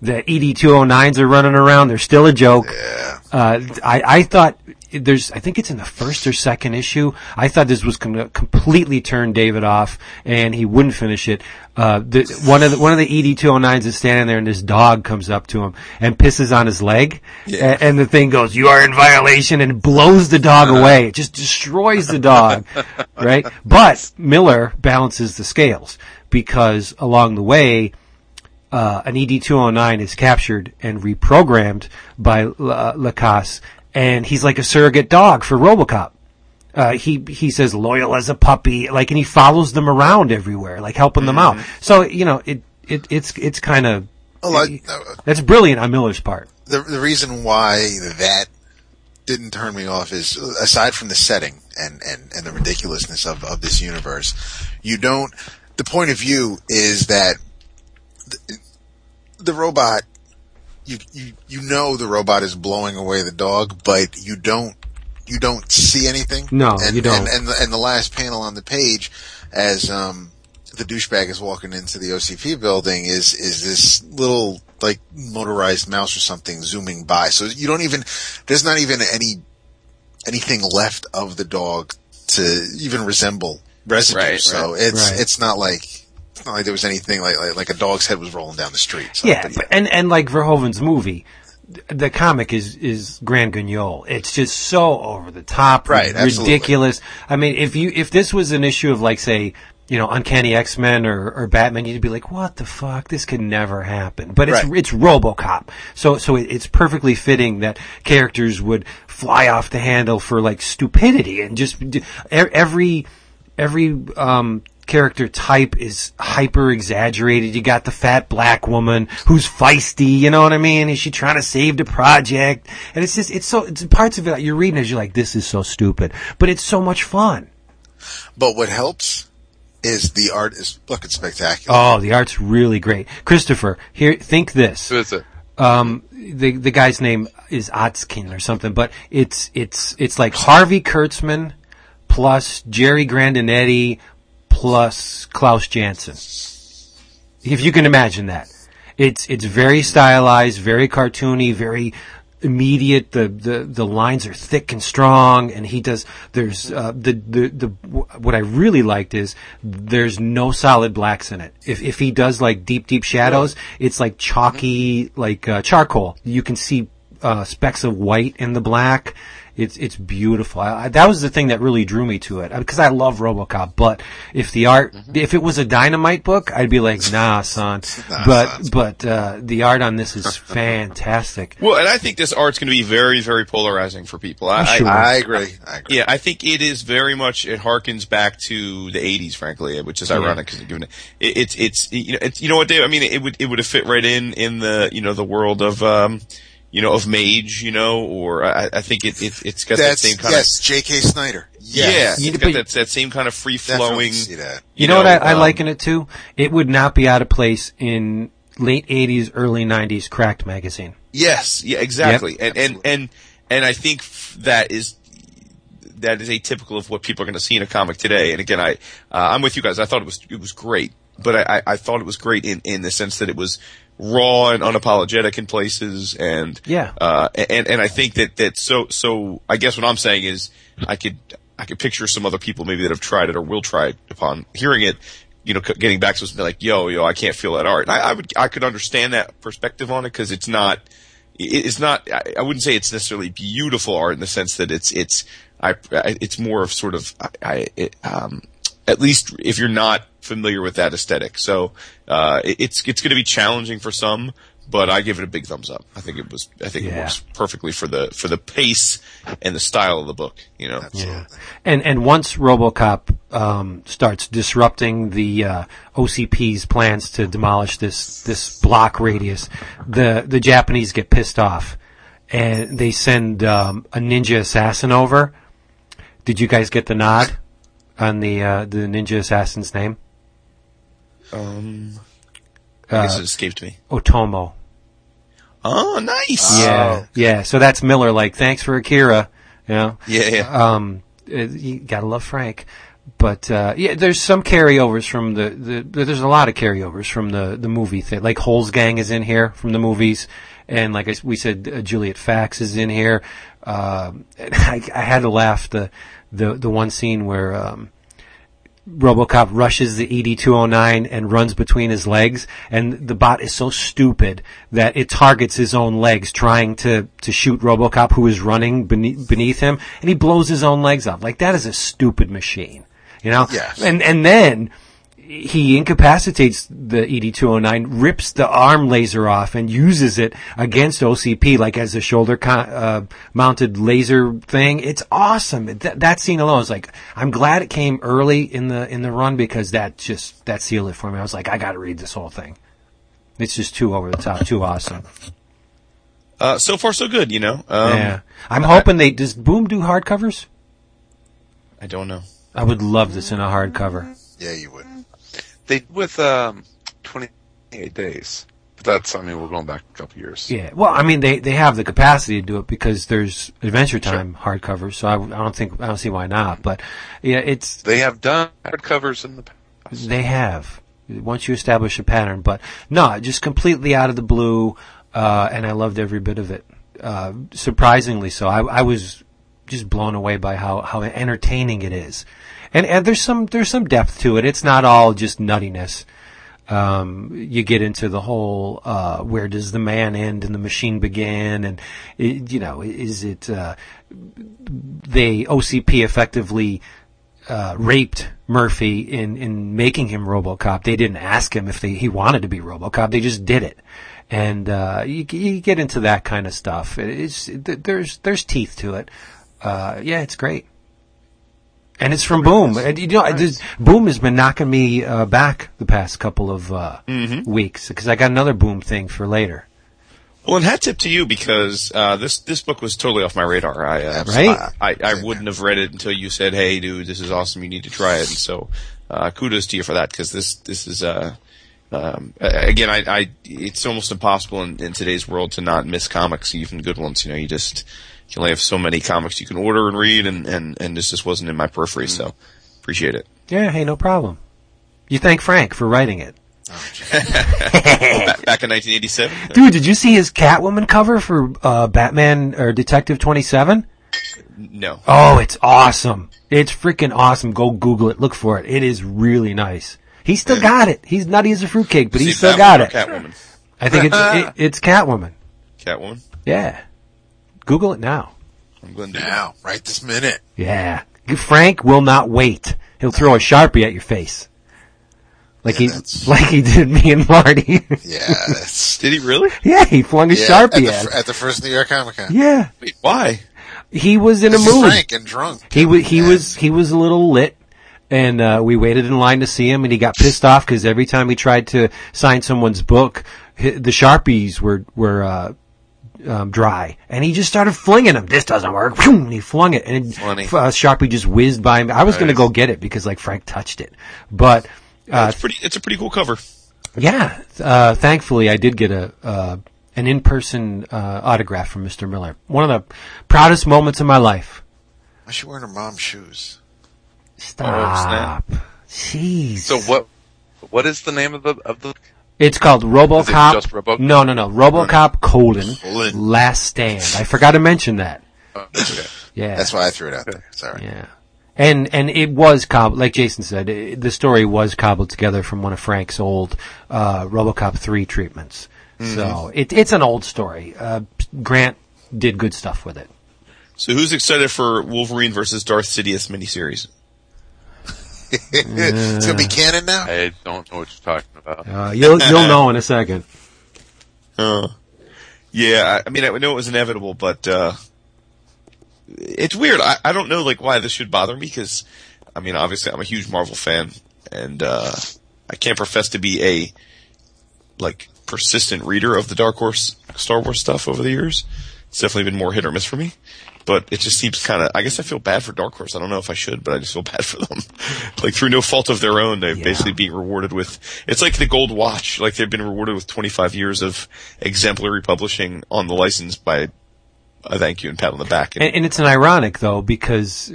The ED-209s are running around. They're still a joke. Yeah. I thought there's, I think it's in the first or second issue. I thought this was going to completely turn David off and he wouldn't finish it. One of the ED-209s is standing there and this dog comes up to him and pisses on his leg. Yeah. And the thing goes, "You are in violation," and blows the dog away. It just destroys the dog. Right? But Miller balances the scales because along the way, an ED-209 is captured and reprogrammed by Lacasse, and he's like a surrogate dog for RoboCop. He says loyal as a puppy, like, and he follows them around everywhere, like helping them out. So, you know, it's kind of, that's brilliant on Miller's part. The reason why that didn't turn me off is, aside from the setting and the ridiculousness of this universe, the point of view is that the robot, you know the robot is blowing away the dog, but you don't see anything. No, you don't. And the last panel on the page, as the douchebag is walking into the OCP building, is this little like motorized mouse or something zooming by. So you don't even, there's not even anything left of the dog to even resemble residue. Right, so right, it's right. It's not like. It's not like there was anything like a dog's head was rolling down the street. So yeah, and like Verhoeven's movie, the comic is Grand Guignol. It's just so over the top, right? Ridiculous. Absolutely. I mean, if this was an issue of, like, say, you know, Uncanny X-Men or Batman, you'd be like, what the fuck? This could never happen. But it's right. It's RoboCop. So it's perfectly fitting that characters would fly off the handle for, like, stupidity, and just every character type is hyper exaggerated. You got the fat black woman who's feisty, you know what I mean? Is she trying to save the project? And it's just, it's parts of it you're reading as you're like, this is so stupid, but it's so much fun. But what helps is the art is fucking spectacular. Oh, the art's really great. Christopher, here, think this. Who is it? The guy's name is Otzkin or something, but it's like Harvey Kurtzman plus Jerry Grandinetti plus Klaus Janson, if you can imagine that. It's very stylized, very cartoony, very immediate. The lines are thick and strong, and he does. There's what I really liked is there's no solid blacks in it. If he does like deep shadows, it's like chalky, like charcoal. You can see specks of white in the black. It's beautiful. That was the thing that really drew me to it, because I love RoboCop. But if the art, if it was a Dynamite book, I'd be like, nah, son. But the art on this is fantastic. Well, and I think this art's going to be very, very polarizing for people. I agree. Yeah, I think it is very much. It harkens back to the '80s, frankly, which is ironic because given it's you know what, Dave? I mean, it would have fit right in the, you know, the world of. You know, of Mage, you know, or I think it's got that same kind of... J.K. Snyder. Yes. Yeah, it's got that same kind of free-flowing... You know what I liken it to? It would not be out of place in late 80s, early 90s Cracked magazine. Yes, yeah, exactly. Yep. And I think that is atypical of what people are going to see in a comic today. And again, I'm with you guys. I thought it was great. But I thought it was great in the sense that it was... raw and unapologetic in places, and and I think that so I guess what I'm saying is I could picture some other people maybe that have tried it or will try it upon hearing it, you know, getting back to us and be like, yo, I can't feel that art. And I could understand that perspective on it, because it's not I wouldn't say it's necessarily beautiful art in the sense that it's more of sort of at least if you're not familiar with that aesthetic. So it's going to be challenging for some, but I give it a big thumbs up. I think it works perfectly for the pace and the style of the book, you know. Yeah. And once RoboCop starts disrupting the OCP's plans to demolish this block radius, the Japanese get pissed off and they send a ninja assassin over. Did you guys get the nod on the ninja assassin's name? I guess it escaped me. Otomo. Oh, nice. Yeah, yeah. So that's Miller. Like, thanks for Akira. You know? Yeah. You gotta love Frank. But yeah, there's some carryovers from the there's a lot of carryovers from the movie thing. Like Hole's gang is in here from the movies, and like we said, Juliet Fax is in here. I had to laugh the one scene where RoboCop rushes the ED-209 and runs between his legs, and the bot is so stupid that it targets his own legs trying to shoot RoboCop, who is running beneath him, and he blows his own legs off. Like, that is a stupid machine, you know? Yes. And then he incapacitates the ED-209, rips the arm laser off, and uses it against OCP, like as a shoulder-mounted laser thing. It's awesome. That scene alone is like, I'm glad it came early in the run, because that sealed it for me. I was like, I got to read this whole thing. It's just too over the top, too awesome. So far, so good, you know. Yeah, I'm hoping does Boom do hardcovers? I don't know. I would love this in a hardcover. Yeah, you would. They with 28 days, but that's, I mean, we're going back a couple years. Yeah, well, I mean, they have the capacity to do it because there's Adventure Time hardcovers, so I don't see why not. But yeah, they have done hardcovers in the past. They have, once you establish a pattern. But no, just completely out of the blue, and I loved every bit of it. Surprisingly so, I was just blown away by how entertaining it is. And there's some depth to it. It's not all just nuttiness. You get into the whole where does the man end and the machine begin, and they OCP effectively raped Murphy in making him RoboCop. They didn't ask him if he wanted to be RoboCop. They just did it. And you get into that kind of stuff. There's teeth to it. Yeah, it's great. And it's from Boom. And, you know, Boom has been knocking me back the past couple of weeks, because I got another Boom thing for later. Well, and hat tip to you, because this book was totally off my radar. I wouldn't have read it until you said, "Hey, dude, this is awesome. You need to try it." And so, kudos to you for that, because this is again, I it's almost impossible in today's world to not miss comics, even good ones. You know, you just. You only have so many comics you can order and read, and this just wasn't in my periphery, so appreciate it. Yeah, hey, no problem. You thank Frank for writing it. Oh, back in 1987? Dude, did you see his Catwoman cover for Batman or Detective 27? No. Oh, it's awesome. It's freaking awesome. Go Google it. Look for it. It is really nice. He still got it. He's nutty as a fruitcake, but he still got it. Catwoman? I think it's Catwoman. Catwoman? Yeah. Google it now. I'm going to now, right this minute. Yeah. Frank will not wait. He'll throw a Sharpie at your face. Like he did me and Marty. Yeah. Did he really? Yeah, he flung a Sharpie at the first New York Comic Con. Yeah. Wait, why? He was in a mood. Frank and drunk. He was a little lit, and we waited in line to see him, and he got pissed off because every time he tried to sign someone's book, the Sharpies were dry, and he just started flinging them. This doesn't work. And he flung it, and Sharpie just whizzed by him. I was going to go get it because Frank touched it, but it's a pretty cool cover. Yeah, thankfully I did get an in-person autograph from Mr. Miller. One of the proudest moments of my life. Why is she wearing her mom's shoes? Stop! Oh, jeez. So what is the name of the? It's called RoboCop. Is it just RoboCop? No. RoboCop : Last Stand. I forgot to mention that. Oh, okay. Yeah, that's why I threw it out there. Sorry. Yeah, and it was cobbled, like Jason said. The story was cobbled together from one of Frank's old RoboCop 3 treatments. Mm-hmm. So it's an old story. Grant did good stuff with it. So who's excited for Wolverine versus Darth Sidious miniseries? It's gonna be canon now. I don't know what you're talking about. You'll know in a second. Yeah. I mean, I know it was inevitable, but it's weird. I don't know why this should bother me, because I mean, obviously, I'm a huge Marvel fan, and I can't profess to be a persistent reader of the Dark Horse Star Wars stuff over the years. It's definitely been more hit or miss for me. But it just seems kind of, I guess I feel bad for Dark Horse. I don't know if I should, but I just feel bad for them. Through no fault of their own, they've basically been rewarded with, it's like the gold watch. They've been rewarded with 25 years of exemplary publishing on the license by a thank you and pat on the back. And it's ironic, though, because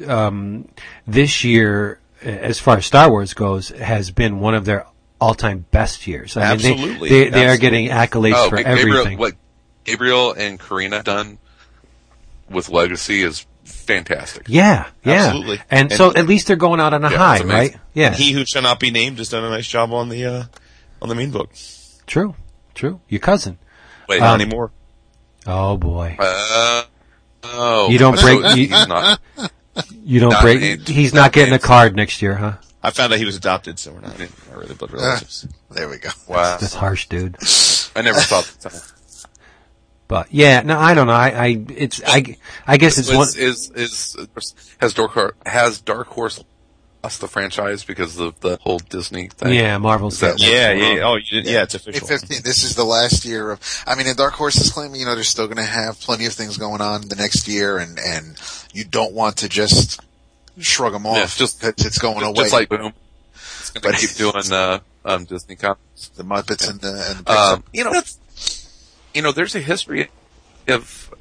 this year as far as Star Wars goes, has been one of their all-time best years. I mean, they are getting accolades for everything. What Gabriel and Karina done with Legacy is fantastic. Yeah, yeah. Absolutely. And so at least they're going out on a high, right? Yeah. And He Who Shall Not Be Named has done a nice job on the main book. True, true. Your cousin. Wait, not anymore. Oh, boy. You don't break... He's not getting a card next year, huh? I found out he was adopted, so we're not really blood relatives. There we go. Wow. That's harsh, dude. I never thought that. But yeah, no, I don't know. I guess it's one. Has Dark Horse lost the franchise because of the whole Disney thing? Yeah, Marvel's. Yeah, it's official. 2015, this is the last year of. I mean, and Dark Horse is claiming, you know, they're still going to have plenty of things going on the next year, and you don't want to just shrug them off because it's going away. Just like Boom, it's going to keep doing Disney comics, the Muppets, and the Pixar. There's a history of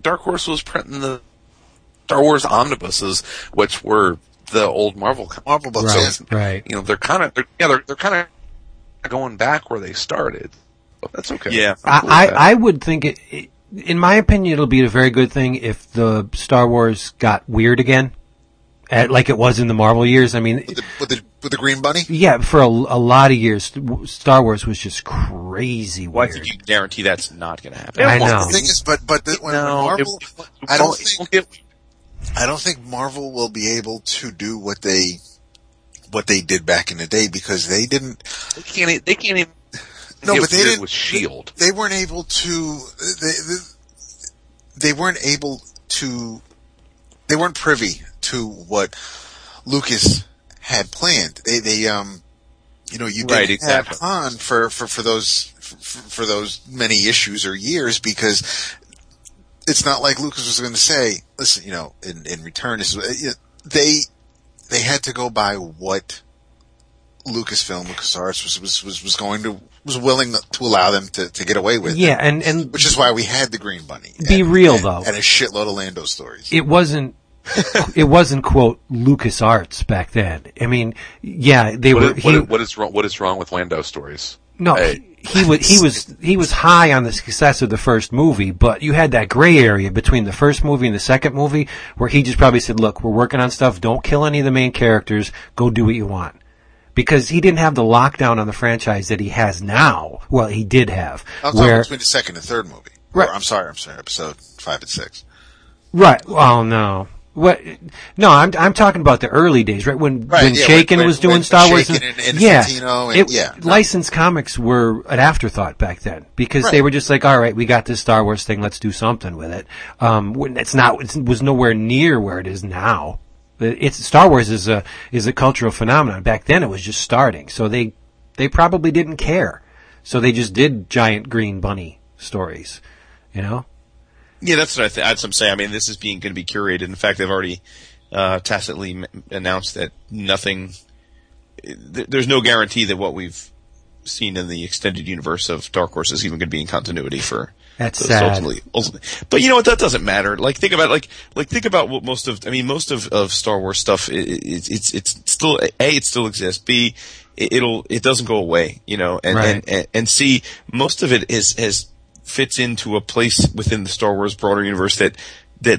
Dark Horse was printing the Star Wars omnibuses, which were the old Marvel books. Right, so right. You know, they're kind of going back where they started. That's okay. Yeah, I would think it, in my opinion, it'll be a very good thing if the Star Wars got weird again, like it was in the Marvel years. I mean, with the Green Bunny? Yeah, for a lot of years, Star Wars was just crazy weird. Why did you guarantee that's not going to happen? I know. The thing is, I don't think Marvel will be able to do what they did back in the day because they didn't. They can't even. No, but they didn't. With Shield, they weren't able to. They weren't able to. They weren't privy to what Lucas had planned. Have Han for those many issues or years because it's not like Lucas was going to say, listen, you know, in return, this is, you know, they had to go by what LucasArts was willing to allow them to get away with. Yeah, and which is why we had the Green Bunny. Be real though, and a shitload of Lando stories. It wasn't quote LucasArts back then. I mean, yeah, they were. What is wrong with Lando stories? No, he was high on the success of the first movie, but you had that gray area between the first movie and the second movie where he just probably said, "Look, we're working on stuff. Don't kill any of the main characters. Go do what you want." Because he didn't have the lockdown on the franchise that he has now. Well, he did have. I'll talk between the second and third movie. Right. Or, I'm sorry, episode 5 and 6. Right. Oh no. What? No, I'm talking about the early days, right? When Shaken was doing Star Wars, licensed comics were an afterthought back then because they were just like, all right, we got this Star Wars thing, let's do something with it. It was nowhere near where it is now. Star Wars is a cultural phenomenon. Back then, it was just starting, so they probably didn't care, so they just did giant green bunny stories, you know. Yeah, that's what I'm saying. I mean, this is going to be curated. In fact, they've already tacitly announced that there's no guarantee that what we've seen in the extended universe of Dark Horse is even going to be in continuity for. That's sad. Ultimately. But you know what? That doesn't matter. Like, think about what most of Star Wars stuff. It's still A. It still exists. B. It doesn't go away. You know, and C. Most of it is fits into a place within the Star Wars broader universe that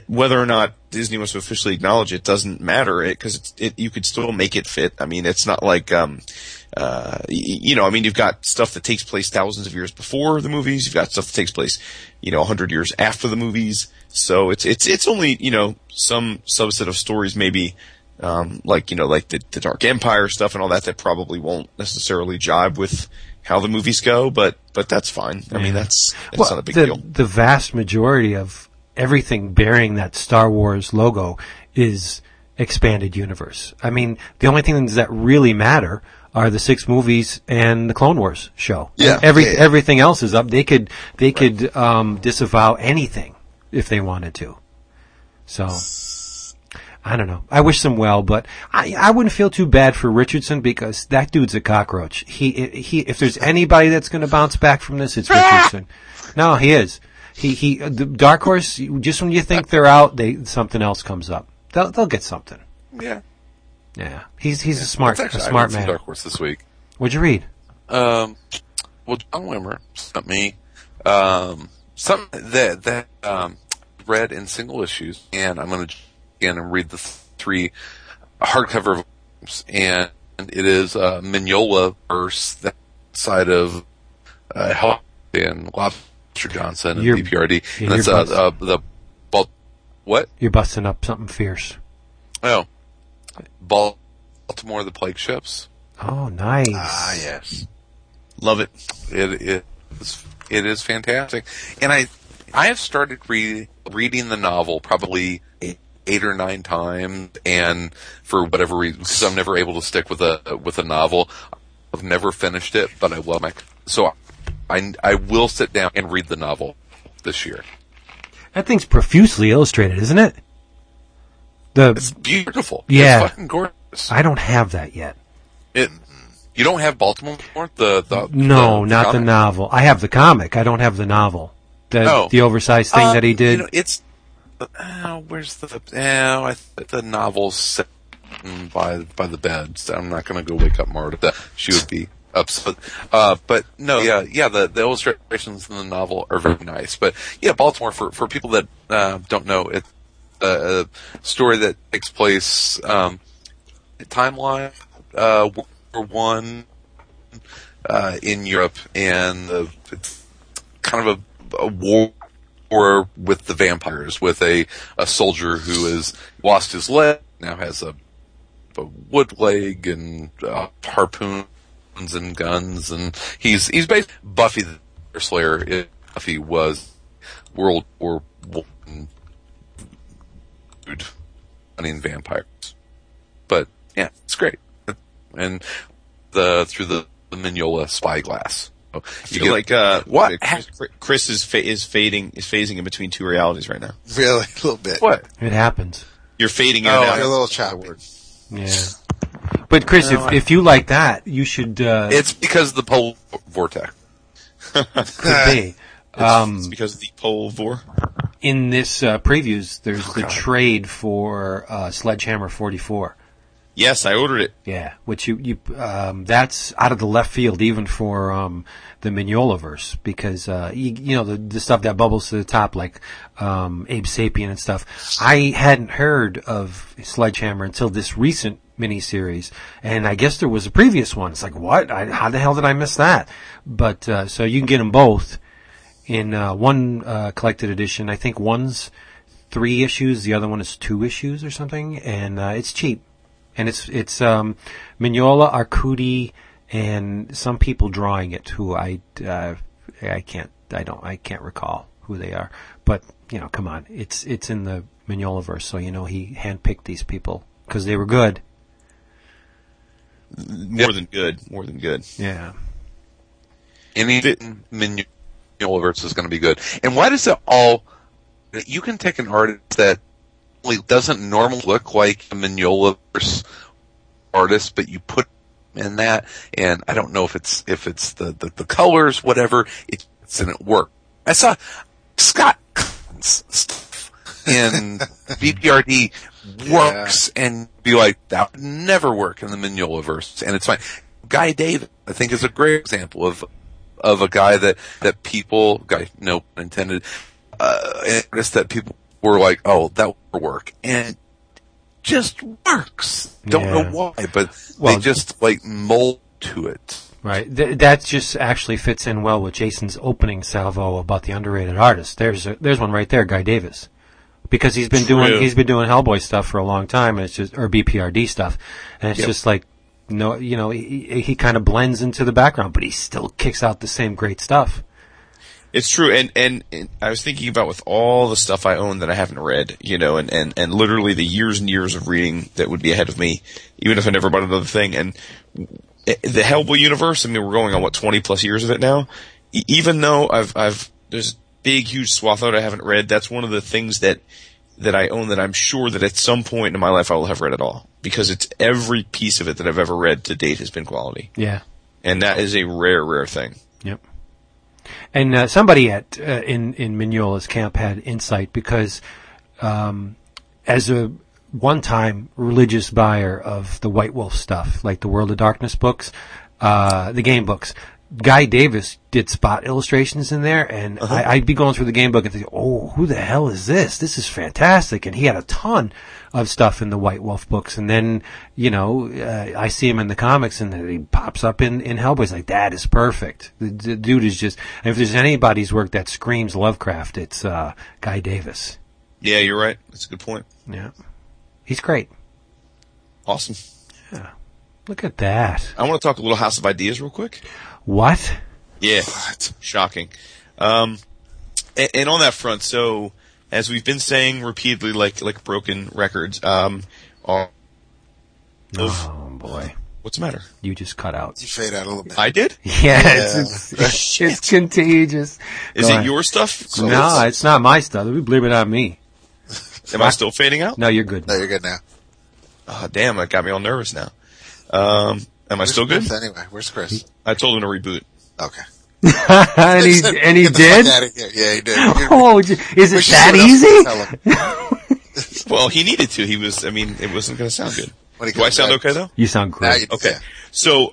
whether or not Disney wants to officially acknowledge it doesn't matter because you could still make it fit. I mean, it's not like you've got stuff that takes place thousands of years before the movies. You've got stuff that takes place, 100 years after the movies. So it's only some subset of stories maybe the Dark Empire stuff and all that probably won't necessarily jibe with how the movies go, but that's fine. I mean, that's not a big deal. The vast majority of everything bearing that Star Wars logo is expanded universe. I mean, the only things that really matter are the 6 movies and the Clone Wars show. Yeah. Everything else is up. They could disavow anything if they wanted to. So I don't know. I wish them well, but I wouldn't feel too bad for Richardson because that dude's a cockroach. He if there's anybody that's going to bounce back from this, it's Richardson. No, he is. The Dark Horse. Just when you think they're out, something else comes up. They'll get something. Yeah. Yeah. He's a smart man. Dark Horse this week. What'd you read? Well, John Wimmer sent me something that read in single issues, and I'm going to again and read the three hardcover volumes, and it is Mignola verse that side of Hell and Lobster Johnson and BPRD, and that's what? You're busting up something fierce. Oh. Baltimore, the Plague Ships. Oh, nice. Ah, yes. Love it. It is fantastic. And I have started reading the novel probably 8 or 9 times, and for whatever reason, because I'm never able to stick with a novel, I've never finished it, but I love so I will sit down and read the novel this year. That thing's profusely illustrated, isn't it? It's beautiful. Yeah. It's fucking gorgeous. I don't have that yet. You don't have Baltimore? No, not the novel. I have the comic. I don't have the novel. The oversized thing that he did. It's... where's the... the novel's set by the bed. So I'm not going to go wake up Marta. She would be upset. But no, yeah. The illustrations in the novel are very nice. But yeah, Baltimore, for people that don't know, it's a story that takes place timeline World War One in Europe, and it's kind of a war with the vampires, with a soldier who has lost his leg, now has a wood leg and harpoons and guns, and he's basically Buffy the Slayer. If Buffy was World War One dude hunting vampires, but yeah, it's great. And through the Mignola spyglass, so you get like what Chris is phasing in between two realities right now. Really, a little bit. What it happens? You're fading in. You're a little choppy. Yeah, but Chris, if you like that, you should. It's because of the pole vortex. Could be. It's because of the pole vor. In this previews, there's trade for Sledgehammer 44. Yes, I ordered it. Yeah, which you that's out of the left field even for the Mignolaverse, because the stuff that bubbles to the top, like Abe Sapien and stuff. I hadn't heard of Sledgehammer until this recent miniseries, and I guess there was a previous one. It's like, what? How the hell did I miss that? But so you can get them both in one collected edition. I think one's 3 issues, the other one is 2 issues or something, and it's cheap. And it's Mignola, Arcudi, and some people drawing it who I can't recall who they are. But come on, it's in the Mignolaverse, so he handpicked these people because they were good. More than good. Yeah. Any Mignolaverse is going to be good. And why does it all? You can take an artist that doesn't normally look like a Mignolaverse artist, but you put him in that, and I don't know if it's the colors, whatever, it's and it worked. I saw Scott stuff in BPRD works, and be like, that would never work in the Mignolaverse, and it's fine. Guy David, I think, is a great example of a guy that people, no pun intended, an artist that people were like, oh, that will work. And it just works. Don't know why, but they just mold to it. Right. That just actually fits in well with Jason's opening salvo about the underrated artist. There's one right there, Guy Davis. Because he's been doing Hellboy stuff for a long time, and it's just, or BPRD stuff. And it's just like, no, he kind of blends into the background, but he still kicks out the same great stuff. It's true, and I was thinking about with all the stuff I own that I haven't read, and literally the years and years of reading that would be ahead of me, even if I never bought another thing. And the Hellboy universe, I mean, we're going on, 20 plus years of it now? Even though I've there's a big, huge swath out I haven't read, that's one of the things that I own that I'm sure that at some point in my life I will have read it all. Because it's every piece of it that I've ever read to date has been quality. Yeah. And that is a rare, rare thing. Yep. And somebody in Mignola's camp had insight because as a one time religious buyer of the White Wolf stuff, like the World of Darkness books, the game books. Guy Davis did spot illustrations in there, and I'd be going through the game book and think, oh, who the hell is this? This is fantastic. And he had a ton of stuff in the White Wolf books. And then, you know, I see him in the comics, and then he pops up in Hellboy. It's like, that is perfect. The dude is just, and if there's anybody's work that screams Lovecraft, it's Guy Davis. Yeah, you're right. That's a good point. Yeah. He's great. Awesome. Yeah. Look at that. I want to talk a little House of Ideas real quick. What? Yeah, it's shocking. And on that front, so as we've been saying repeatedly, like broken records, oh boy, what's the matter? You just cut out. You fade out a little bit. I did. Yeah, it's contagious. Is it your stuff? No, it's not my stuff. Blame it on me. Am I still fading out? No, you're good. No, you're good now. Oh, damn, that got me all nervous now. Am I still good? Chris, anyway, where's Chris? I told him to reboot. Okay. and he did? Yeah, he did. Oh, is it that easy? Well, he needed to. He was, I mean, it wasn't going to sound good. Do I sound okay, though? You sound great. Okay. Yeah. So,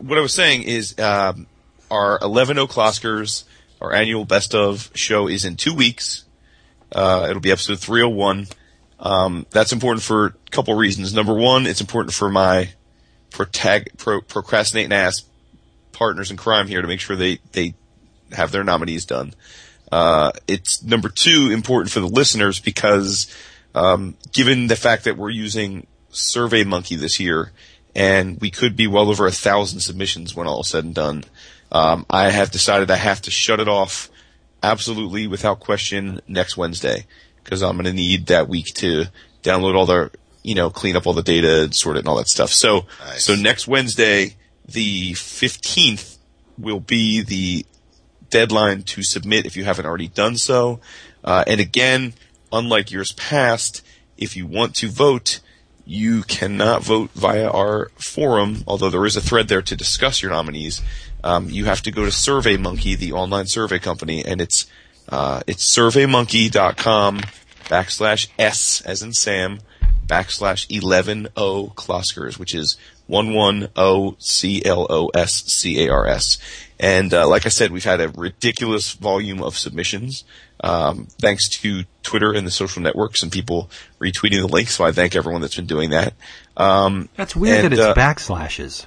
what I was saying is, our 11 O'Clockers, our annual Best Of show is in 2 weeks. It'll be episode 301. That's important for a couple reasons. Number one, it's important for my procrastinate and ass partners in crime here to make sure they have their nominees done. It's number two, important for the listeners because, given the fact that we're using SurveyMonkey this year and we could be well over 1,000 submissions when all is said and done, I have decided I have to shut it off absolutely without question next Wednesday, because I'm going to need that week to download all the, you know, clean up all the data and sort it and all that stuff. So, nice. So next Wednesday, the 15th, will be the deadline to submit if you haven't already done so. And again, unlike years past, if you want to vote, you cannot vote via our forum, although there is a thread there to discuss your nominees. You have to go to SurveyMonkey, the online survey company, and it's surveymonkey.com/S, as in Sam, /11ocloscars, which is 110closcars. And like I said, we've had a ridiculous volume of submissions, thanks to Twitter and the social networks and people retweeting the link. So I thank everyone that's been doing that. That's weird that it's backslashes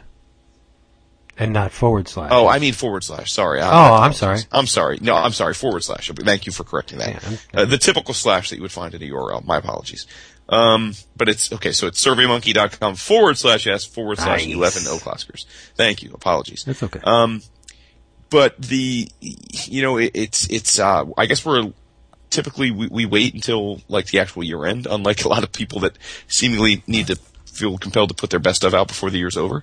and not forward slash. Oh, I mean / Sorry. I'm sorry. / But thank you for correcting that. Yeah, the typical / that you would find in a URL. My apologies. But it's okay. So it's surveymonkey.com /S / 11 O'Clockers. Thank you. Apologies. That's okay. But I guess we're typically, we wait until like the actual year end, unlike a lot of people that seemingly need to feel compelled to put their best stuff out before the year's over.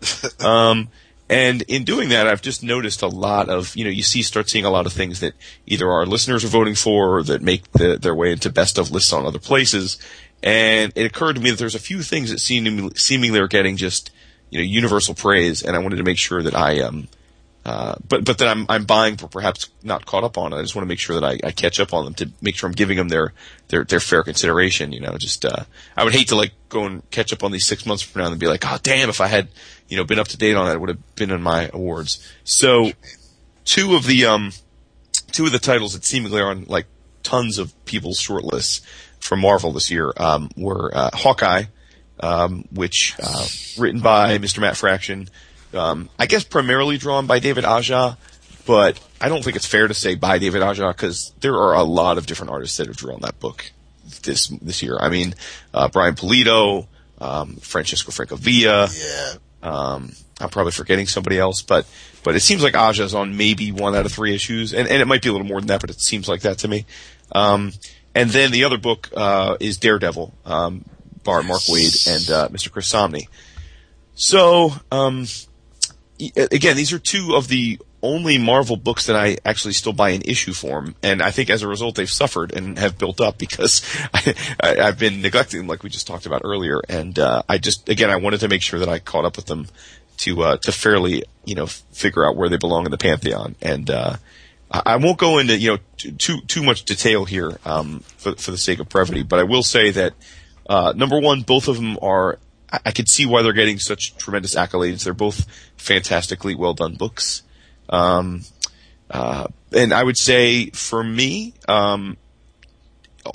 And in doing that, I've just noticed a lot of, you know, you start seeing a lot of things that either our listeners are voting for or that make their way into best of lists on other places. And it occurred to me that there's a few things that seemingly are getting just, universal praise, and I wanted to make sure that I but that I'm buying but perhaps not caught up on. I just want to make sure that I catch up on them to make sure I'm giving them their fair consideration. I would hate to go and catch up on these 6 months from now and be like, oh damn, if I had been up to date on that, it would have been in my awards. So two of the titles that seemingly are on tons of people's short lists from Marvel this year were Hawkeye, which written by Mr. Matt Fraction, I guess primarily drawn by David Aja, but I don't think it's fair to say by David Aja because there are a lot of different artists that have drawn that book this year. I mean, Brian Polito, Francesco Francavilla. Yeah. I'm probably forgetting somebody else, but it seems like Aja's on maybe 1 out of 3 issues, and it might be a little more than that, but it seems like that to me. And then the other book is Daredevil, Mark Waid and Mr. Chris Somney. So, again, these are two of the only Marvel books that I actually still buy in issue form, and I think as a result they've suffered and have built up because I've been neglecting them like we just talked about earlier, and I wanted to make sure that I caught up with them to fairly, figure out where they belong in the pantheon, and I won't go into too much detail here for the sake of brevity, but I will say that Number one, both of them are, I could see why they're getting such tremendous accolades. They're both fantastically well done books. And I would say for me,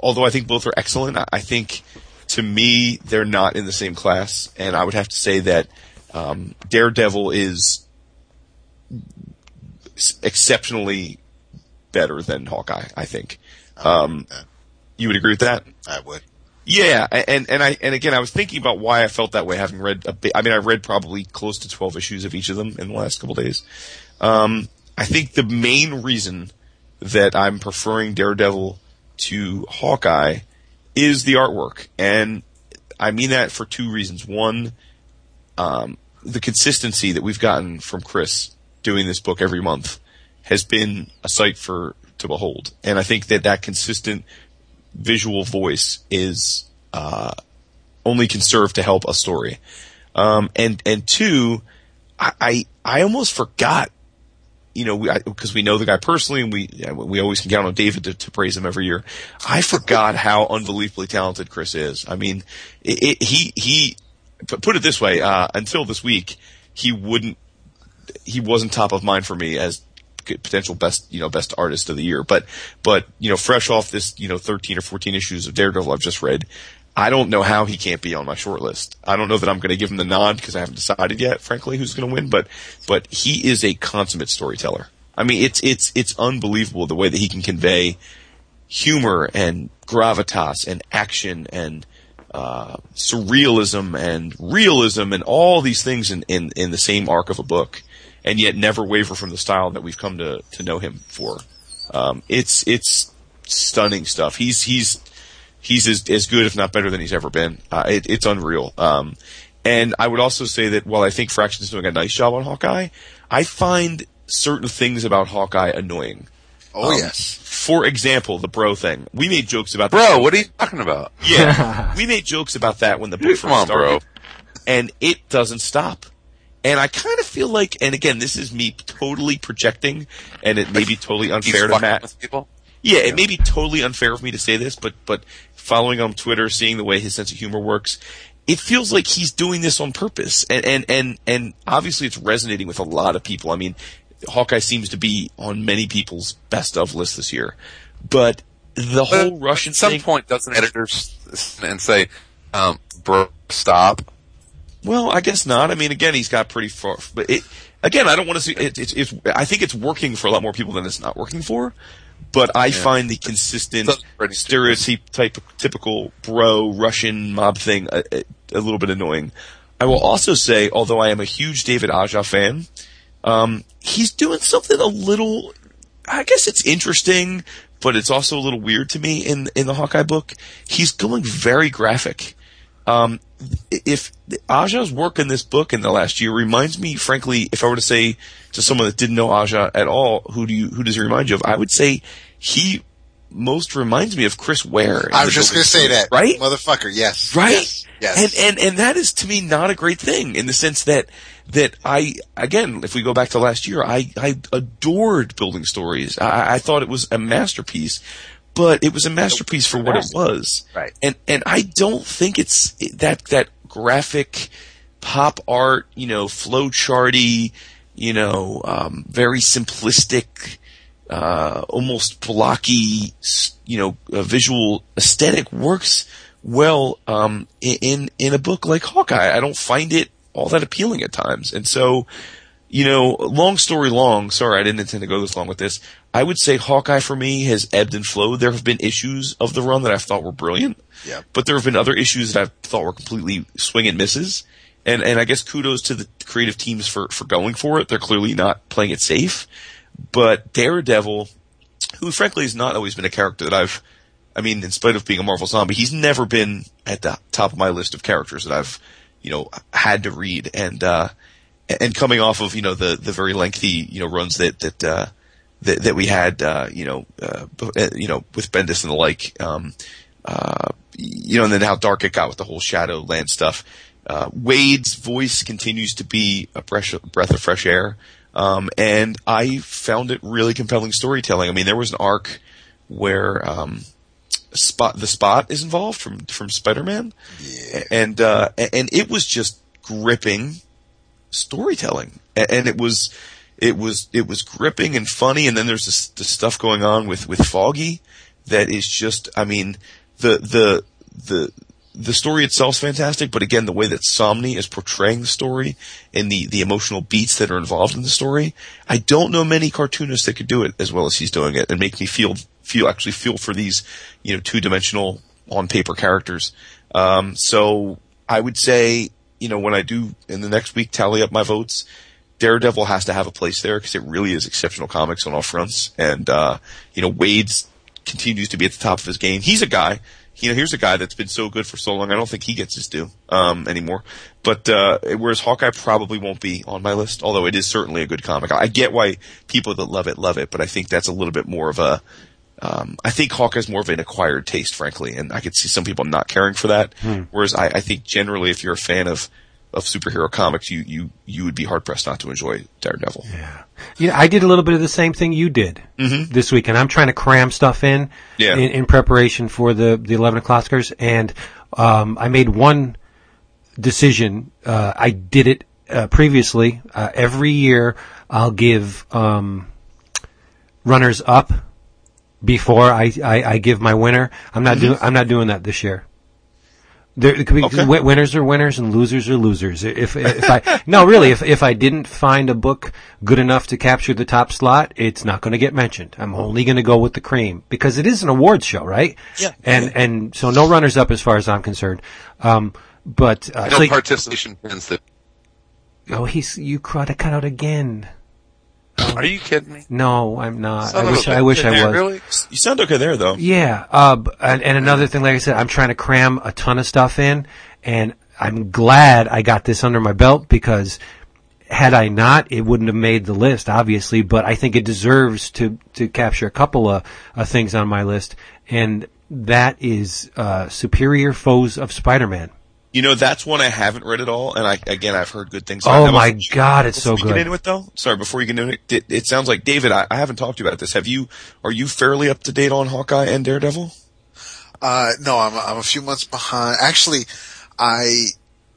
although I think both are excellent, I think to me they're not in the same class. And I would have to say that Daredevil is exceptionally better than Hawkeye, I think. You would agree with that? I would. Yeah, and again, I was thinking about why I felt that way, having read I read probably close to 12 issues of each of them in the last couple days. I think the main reason that I'm preferring Daredevil to Hawkeye is the artwork, and I mean that for two reasons. One, the consistency that we've gotten from Chris doing this book every month has been a sight to behold, and I think that consistent visual voice is only can serve to help a story. And two, I almost forgot, because we know the guy personally, and we always can count on David to praise him every year. I forgot how unbelievably talented Chris is. I mean, he put it this way, until this week, he wasn't top of mind for me as potential best artist of the year, but fresh off this 13 or 14 issues of Daredevil I've just read, I don't know how he can't be on my short list. I don't know that I'm going to give him the nod because I haven't decided yet, frankly, who's going to win. But he is a consummate storyteller. I mean, it's unbelievable the way that he can convey humor and gravitas and action and surrealism and realism and all these things in the same arc of a book, and yet never waver from the style that we've come to know him for. It's stunning stuff. He's as good, if not better, than he's ever been. It's unreal. And I would also say that while I think Fraction is doing a nice job on Hawkeye, I find certain things about Hawkeye annoying. Oh, yes. For example, the bro thing. We made jokes about that. Bro, what are you talking about? Yeah. We made jokes about that when the book first started. Bro. And it doesn't stop. And I kind of feel like, and again, this is me totally projecting, and it may be totally unfair to Matt. With people? Yeah, it may be totally unfair of me to say this, but following him on Twitter, seeing the way his sense of humor works, it feels like he's doing this on purpose. And obviously it's resonating with a lot of people. I mean, Hawkeye seems to be on many people's best of list this year. But the whole Russian thing... At some point, doesn't editors and say, bro, stop? Well, I guess not. I mean, again, he's got pretty far... But again, I don't want to see... I think it's working for a lot more people than it's not working for. But I find the consistent, stereotype, typical bro Russian mob thing a little bit annoying. I will also say, although I am a huge David Aja fan, he's doing something a little, I guess it's interesting, but it's also a little weird to me in the Hawkeye book. He's going very graphic. If Aja's work in this book in the last year reminds me, frankly, if I were to say to someone that didn't know Aja at all, who does he remind you of? I would say he most reminds me of Chris Ware. I was just going to say that. Right? Motherfucker, yes. Right? Yes. And that is, to me, not a great thing in the sense that I, again, if we go back to last year, I adored Building Stories. I thought it was a masterpiece. But it was a masterpiece for what it was. Right. And I don't think it's that graphic pop art, flowcharty, very simplistic, almost blocky, visual aesthetic works well, in a book like Hawkeye. I don't find it all that appealing at times. And so, long story long, sorry, I didn't intend to go this long with this. I would say Hawkeye for me has ebbed and flowed. There have been issues of the run that I thought were brilliant, but there have been other issues that I thought were completely swing and misses. And I guess kudos to the creative teams for going for it. They're clearly not playing it safe. But Daredevil, who frankly has not always been a character that in spite of being a Marvel zombie, he's never been at the top of my list of characters that I've, had to read. And coming off of, the very lengthy, runs that we had, with Bendis and the like, and then how dark it got with the whole Shadowland stuff. Wade's voice continues to be a breath of fresh air. And I found it really compelling storytelling. I mean, there was an arc where, the Spot is involved from Spider-Man, yeah. And it was just gripping storytelling, and it was gripping and funny. And then there's the stuff going on with Foggy that is just, I mean, the story itself is fantastic, but again, the way that Somni is portraying the story and the emotional beats that are involved in the story, I don't know many cartoonists that could do it as well as he's doing it and make me feel for these, you know, two-dimensional on paper characters. So I would say, you know, when I do in the next week tally up my votes, Daredevil has to have a place there because it really is exceptional comics on all fronts. And, you know, Wade continues to be at the top of his game. He's a guy, you know, here's a guy that's been so good for so long, I don't think he gets his due, anymore. But, whereas Hawkeye probably won't be on my list, although it is certainly a good comic. I get why people that love it, but I think that's a little bit more of a, I think Hawkeye's more of an acquired taste, frankly, and I could see some people not caring for that. Whereas I think generally if you're a fan of superhero comics, you would be hard-pressed not to enjoy Daredevil. Yeah. Yeah, I did a little bit of the same thing you did this week, and I'm trying to cram stuff in preparation for the 11 o'clockers, and I made one decision. I did it previously. Every year I'll give runners up before I give my winner. I'm not doing that this year. Okay. Winners are winners and losers are losers. If I no really, if I didn't find a book good enough to capture the top slot, it's not going to get mentioned. I'm only going to go with the cream because it is an awards show, right? Yeah. And so no runners up as far as I'm concerned. But no participation pins. That oh, you cut out again. Are you kidding me? No, I'm not. I wish I was. Really? You sound okay there, though. Yeah. And another thing, like I said, I'm trying to cram a ton of stuff in, and I'm glad I got this under my belt because had I not, it wouldn't have made the list, obviously. But I think it deserves to capture a couple of things on my list, and that is Superior Foes of Spider-Man. You know, that's one I haven't read at all, and I've heard good things about it. Oh my God, it's so good. Before you get into it, though, sorry, before you get into it, it sounds like, David, I haven't talked to you about this. Are you fairly up to date on Hawkeye and Daredevil? No, I'm a few months behind. Actually, I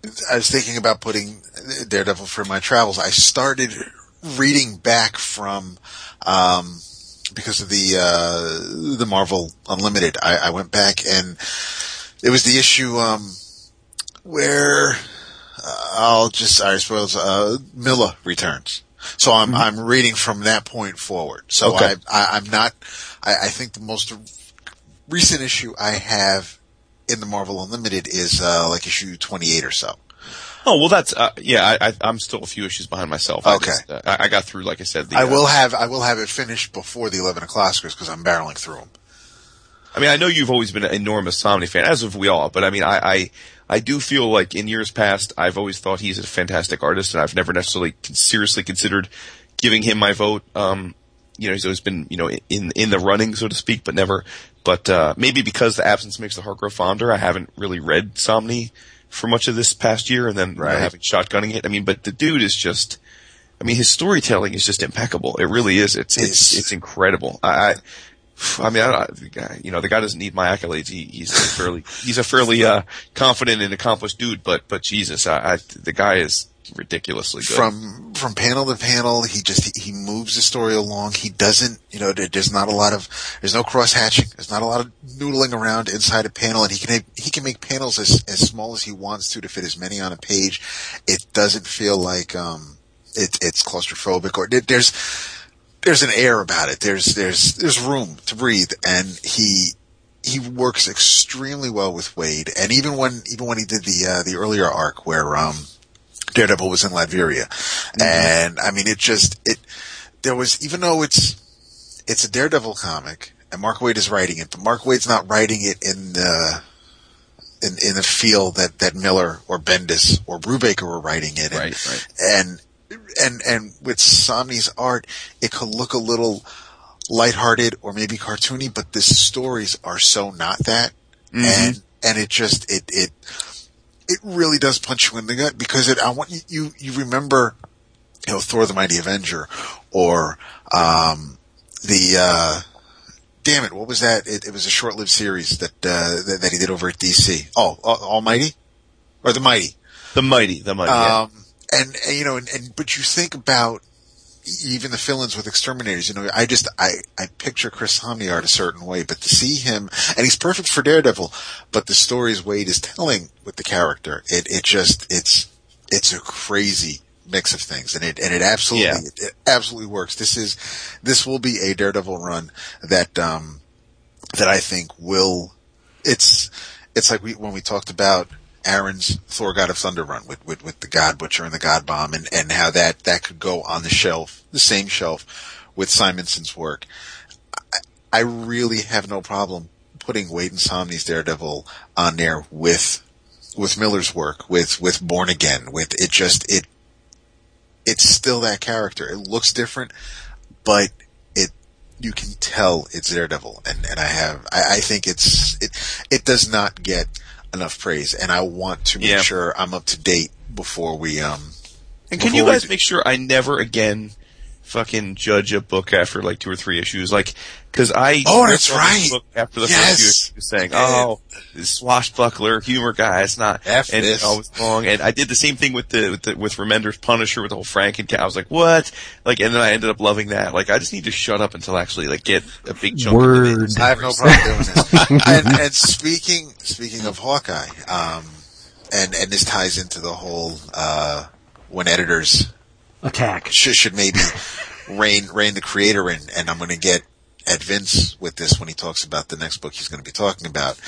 was thinking about putting Daredevil for my travels. I started reading back from, because of the Marvel Unlimited. I went back and it was the issue, where Milla returns. So I'm reading from that point forward. So okay. I think the most recent issue I have in the Marvel Unlimited is like issue 28 or so. Oh, well that's, I'm still a few issues behind myself. Okay. I got through, like I said. I will have it finished before the 11 o'clockers because I'm barreling through them. I mean, I know you've always been an enormous Somni fan, as have we all, but I mean, I do feel like in years past, I've always thought he's a fantastic artist, and I've never necessarily seriously considered giving him my vote. You know, he's always been, you know, in the running, so to speak, but never. But maybe because the absence makes the heart grow fonder, I haven't really read Somni for much of this past year, and then right. Having shotgunning it. I mean, but the dude is just, I mean, his storytelling is just impeccable. It really is. It's incredible. The guy doesn't need my accolades. He's a fairly confident and accomplished dude. But Jesus, the guy is ridiculously good. From panel to panel, he moves the story along. He doesn't, you know, there's no cross hatching. There's not a lot of noodling around inside a panel, and he can make panels as small as he wants to fit as many on a page. It doesn't feel like it's claustrophobic or there's an air about it. There's room to breathe, and he works extremely well with Wade. And even when he did the earlier arc where Daredevil was in Latveria, and I mean even though it's a Daredevil comic and Mark Waid is writing it, but Mark Waid's not writing it in the feel that Miller or Bendis or Brubaker were writing it, And with Somni's art, it could look a little lighthearted or maybe cartoony, but the stories are so not that, and it just it really does punch you in the gut because I want you remember, you know, Thor: The Mighty Avenger or the damn it, what was that? It was a short-lived series that he did over at DC. Oh, Almighty? Or The Mighty? The Mighty, yeah. But you think about even the fill-ins with Exterminators, I picture Chris Samneyard a certain way, but to see him, and he's perfect for Daredevil, but the stories Wade is telling with the character, it's a crazy mix of things, and it absolutely, yeah. It absolutely works. This will be a Daredevil run that I think will, it's like when we talked about Aaron's Thor God of Thunder run with the God Butcher and the God Bomb and how that could go on the same shelf with Simonson's work. I really have no problem putting Wade and Somney's Daredevil on there with Miller's work, with Born Again, it's still that character. It looks different, but you can tell it's Daredevil, and I think it does not get enough praise, and I want to make sure I'm up to date before we And can you guys make sure I never again fucking judge a book after like two or three issues, like because I that's right. Book after the first few issues, saying, "Oh, this swashbuckler humor guy, it's not F and this." Always wrong. And I did the same thing with Remender's Punisher with the whole Franken-cat. I was like, "What?" Like, and then I ended up loving that. Like, I just need to shut up until I actually like get a big chunk of it. I have no problem doing this. and speaking of Hawkeye, and this ties into the whole when editors attack should maybe rein the creator in, and I'm going to get at Vince with this when he talks about the next book he's going to be talking about.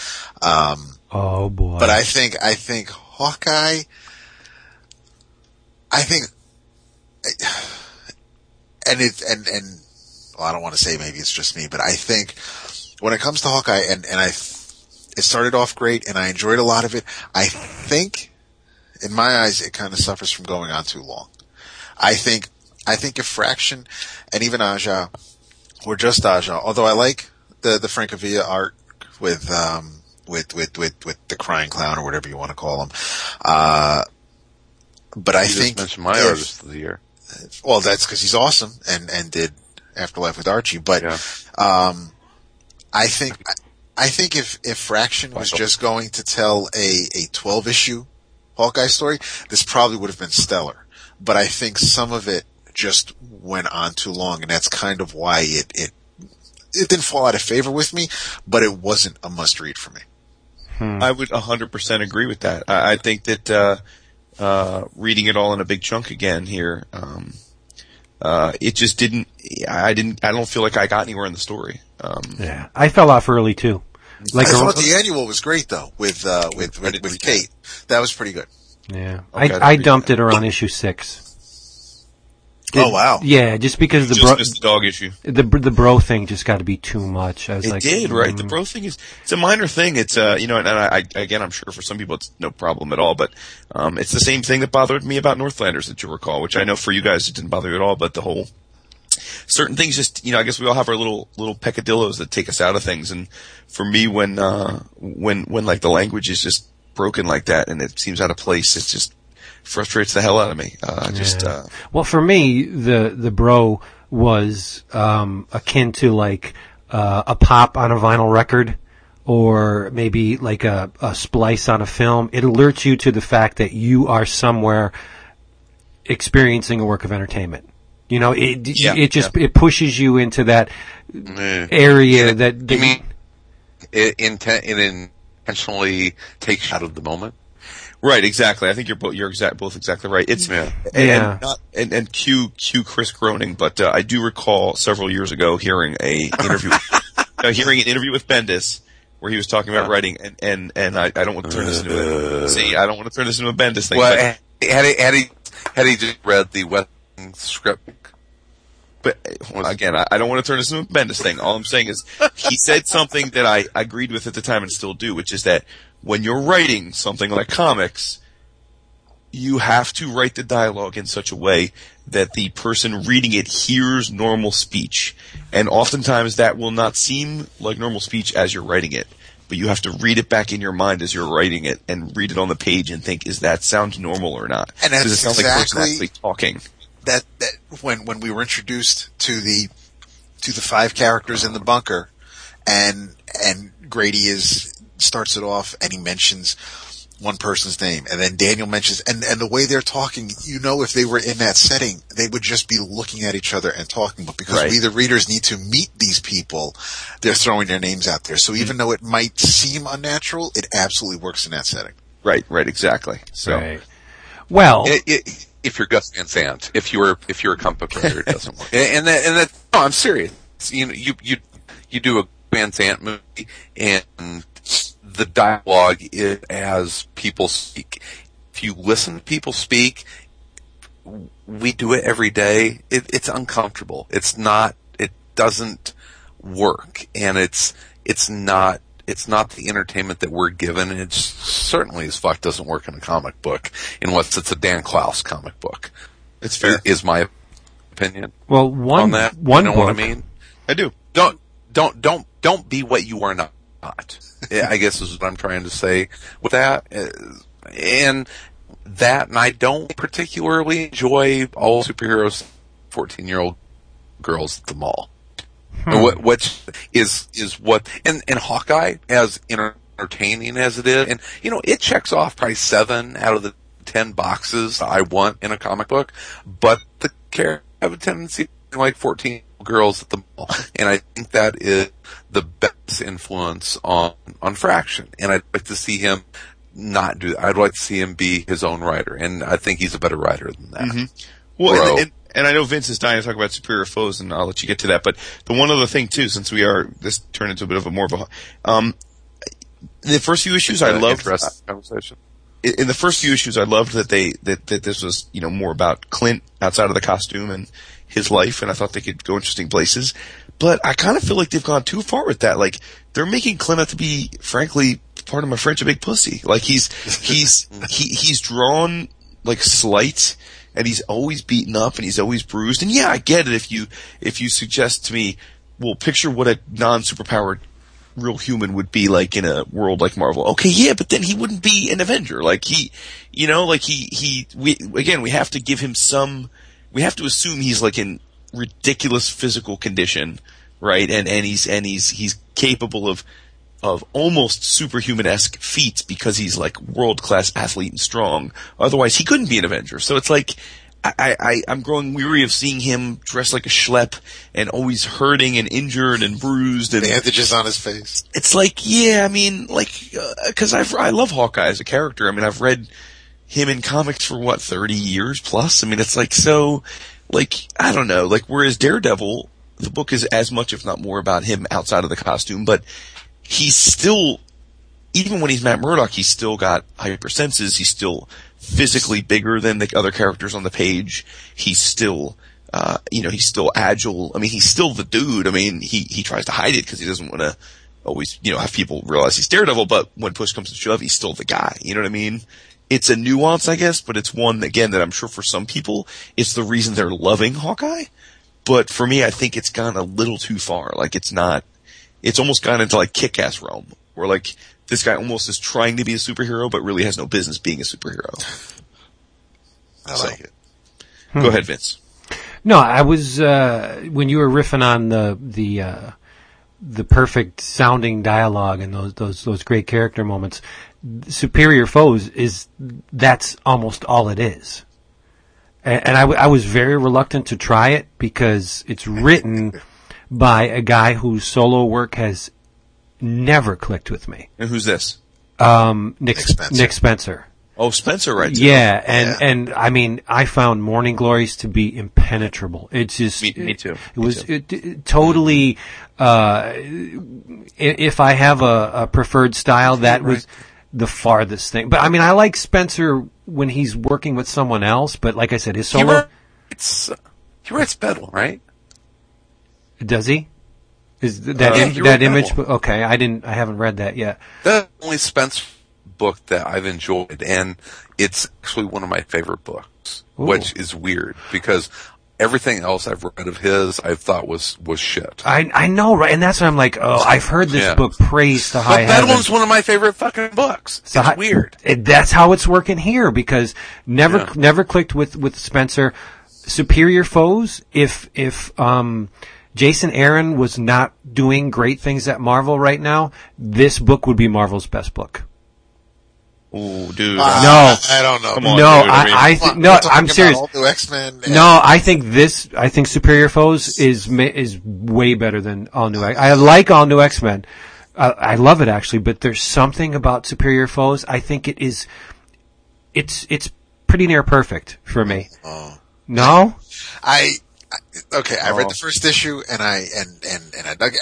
Oh boy! But I think Hawkeye. I don't want to say maybe it's just me, but I think when it comes to Hawkeye, and it started off great, and I enjoyed a lot of it. I think, in my eyes, it kind of suffers from going on too long. I think if Fraction and even Aja, or just Aja, although I like the Frank Avila art with the crying clown or whatever you want to call him, but I think that's my artist of the year. Well, that's because he's awesome and did Afterlife with Archie. But I think if Fraction was just going to tell a 12-issue Hawkeye story, this probably would have been stellar. But I think some of it just went on too long, and that's kind of why it didn't fall out of favor with me, but it wasn't a must-read for me. I would 100% agree with that. I think that reading it all in a big chunk again here, it just didn't – I don't feel like I got anywhere in the story. I fell off early, too. Like I thought the annual was great, though, with Kate. That was pretty good. Yeah, okay, I dumped it around issue 6. Oh wow! Yeah, just because the dog issue, the bro thing just got to be too much. Right? The bro thing it's a minor thing. It's and I'm sure for some people it's no problem at all. But it's the same thing that bothered me about Northlanders that you recall, which I know for you guys it didn't bother you at all. But the whole certain things just I guess we all have our little peccadillos that take us out of things. And for me, when like the language is just broken like that and it seems out of place, it just frustrates the hell out of me. Well, for me, the bro was akin to like a pop on a vinyl record or maybe like a splice on a film. It alerts you to the fact that you are somewhere experiencing a work of entertainment. It pushes you into that area that they mean intentionally takes out of the moment. Right, exactly. I think you're both exactly right. It's and Q Chris Groening, but I do recall several years ago hearing an interview with Bendis where he was talking about writing, and I don't want to turn this into a Bendis thing. Well, but had he just read the Western script. But again, I don't want to turn this into a Bendis thing. All I'm saying is he said something that I agreed with at the time and still do, which is that when you're writing something like comics, you have to write the dialogue in such a way that the person reading it hears normal speech. And oftentimes that will not seem like normal speech as you're writing it, but you have to read it back in your mind as you're writing it and read it on the page and think, is that sound normal or not? And that's Does it sound like the person actually talking? That when we were introduced to the 5 characters in the bunker, and Grady starts it off, and he mentions one person's name, and then Daniel mentions, and the way they're talking, you know, if they were in that setting, they would just be looking at each other and talking, but because we, the readers, need to meet these people, they're throwing their names out there. So even though it might seem unnatural, it absolutely works in that setting. Right, exactly. So, well, if you're Gus Van Sant, if you're a Kumpa player, it doesn't work. And that, no, I'm serious. You know, you do a Van Sant movie, and the dialogue is as people speak. If you listen to people speak, we do it every day. It's uncomfortable. It doesn't work, and it's not the entertainment that we're given. It certainly as fuck doesn't work in a comic book, unless it's a Dan Klaus comic book. It's fair. Is my opinion. Well, on that. One, you know, book. What I mean? I do. Don't be what you are not. I guess is what I'm trying to say with that. And I don't particularly enjoy all superheroes, 14-year-old girls at the mall. Which is what, and Hawkeye, as entertaining as it is, and you know, it checks off probably 7 out of the 10 boxes I want in a comic book, but the characters have a tendency to like 14 girls at the mall, and I think that is the best influence on Fraction, and I'd like to see him not do that. I'd like to see him be his own writer, and I think he's a better writer than that. Mm-hmm. Well, and I know Vince is dying to talk about superior foes, and I'll let you get to that. But the one other thing too, since this turned into a bit of a more of a, the first few issues I loved. In the first few issues, I loved that this was, you know, more about Clint outside of the costume and his life, and I thought they could go interesting places. But I kind of feel like they've gone too far with that. Like, they're making Clint out to be, frankly, pardon my French, a big pussy. Like he's drawn like slight. And he's always beaten up, and he's always bruised. And yeah, I get it if you suggest to me, well, picture what a non-superpowered real human would be like in a world like Marvel. Okay, yeah, but then he wouldn't be an Avenger. Like we have to give him some. We have to assume he's like in ridiculous physical condition, right? And he's capable of almost superhuman-esque feats because he's like world-class athlete and strong. Otherwise, he couldn't be an Avenger. So it's like, I'm growing weary of seeing him dressed like a schlep and always hurting and injured and bruised and bandages on his face. It's like, yeah, I mean, like, cause I love Hawkeye as a character. I mean, I've read him in comics for 30 years plus? I mean, it's like, so, like, I don't know, like, whereas Daredevil, the book is as much, if not more, about him outside of the costume, but he's still, even when he's Matt Murdock, he's still got hypersenses. He's still physically bigger than the other characters on the page. He's still, he's still agile. I mean, he's still the dude. I mean, he tries to hide it because he doesn't want to always, you know, have people realize he's Daredevil, but when push comes to shove, he's still the guy. You know what I mean? It's a nuance, I guess, but it's one, again, that I'm sure for some people, it's the reason they're loving Hawkeye. But for me, I think it's gone a little too far. Like, it's not. It's almost gone into like Kick-Ass realm, where like this guy almost is trying to be a superhero, but really has no business being a superhero. I like it. Go ahead, Vince. No, I was when you were riffing on the perfect sounding dialogue and those great character moments. Superior Foes that's almost all it is, and I was very reluctant to try it because it's written by a guy whose solo work has never clicked with me. And who's this? Nick Spencer. Oh, Spencer writes it. Yeah, and I mean, I found Morning Glories to be impenetrable. It's just me too. It was totally. If I have a preferred style, that was the farthest thing. But I mean, I like Spencer when he's working with someone else. But like I said, his solo. He writes Bedlam, right? Does he? Is that that Image? Okay, I haven't read that yet. That's the only Spence book that I've enjoyed, and it's actually one of my favorite books, which is weird because everything else I've read of his, I've thought was shit. I know, right? And that's why I'm like, oh, I've heard this book praised to high heaven. But that one's one of my favorite fucking books. It's weird. That's how it's working here because never clicked with Spencer. Superior Foes, if Jason Aaron was not doing great things at Marvel right now, this book would be Marvel's best book. Ooh, dude. I don't know. Come on, no, dude. I'm serious. All-New X-Men. No, I think Superior Foes is way better than All-New X-Men. I like All-New X-Men. I love it actually, but there's something about Superior Foes. I think it is, it's pretty near perfect for me. Oh. No? I read the first issue and I dug,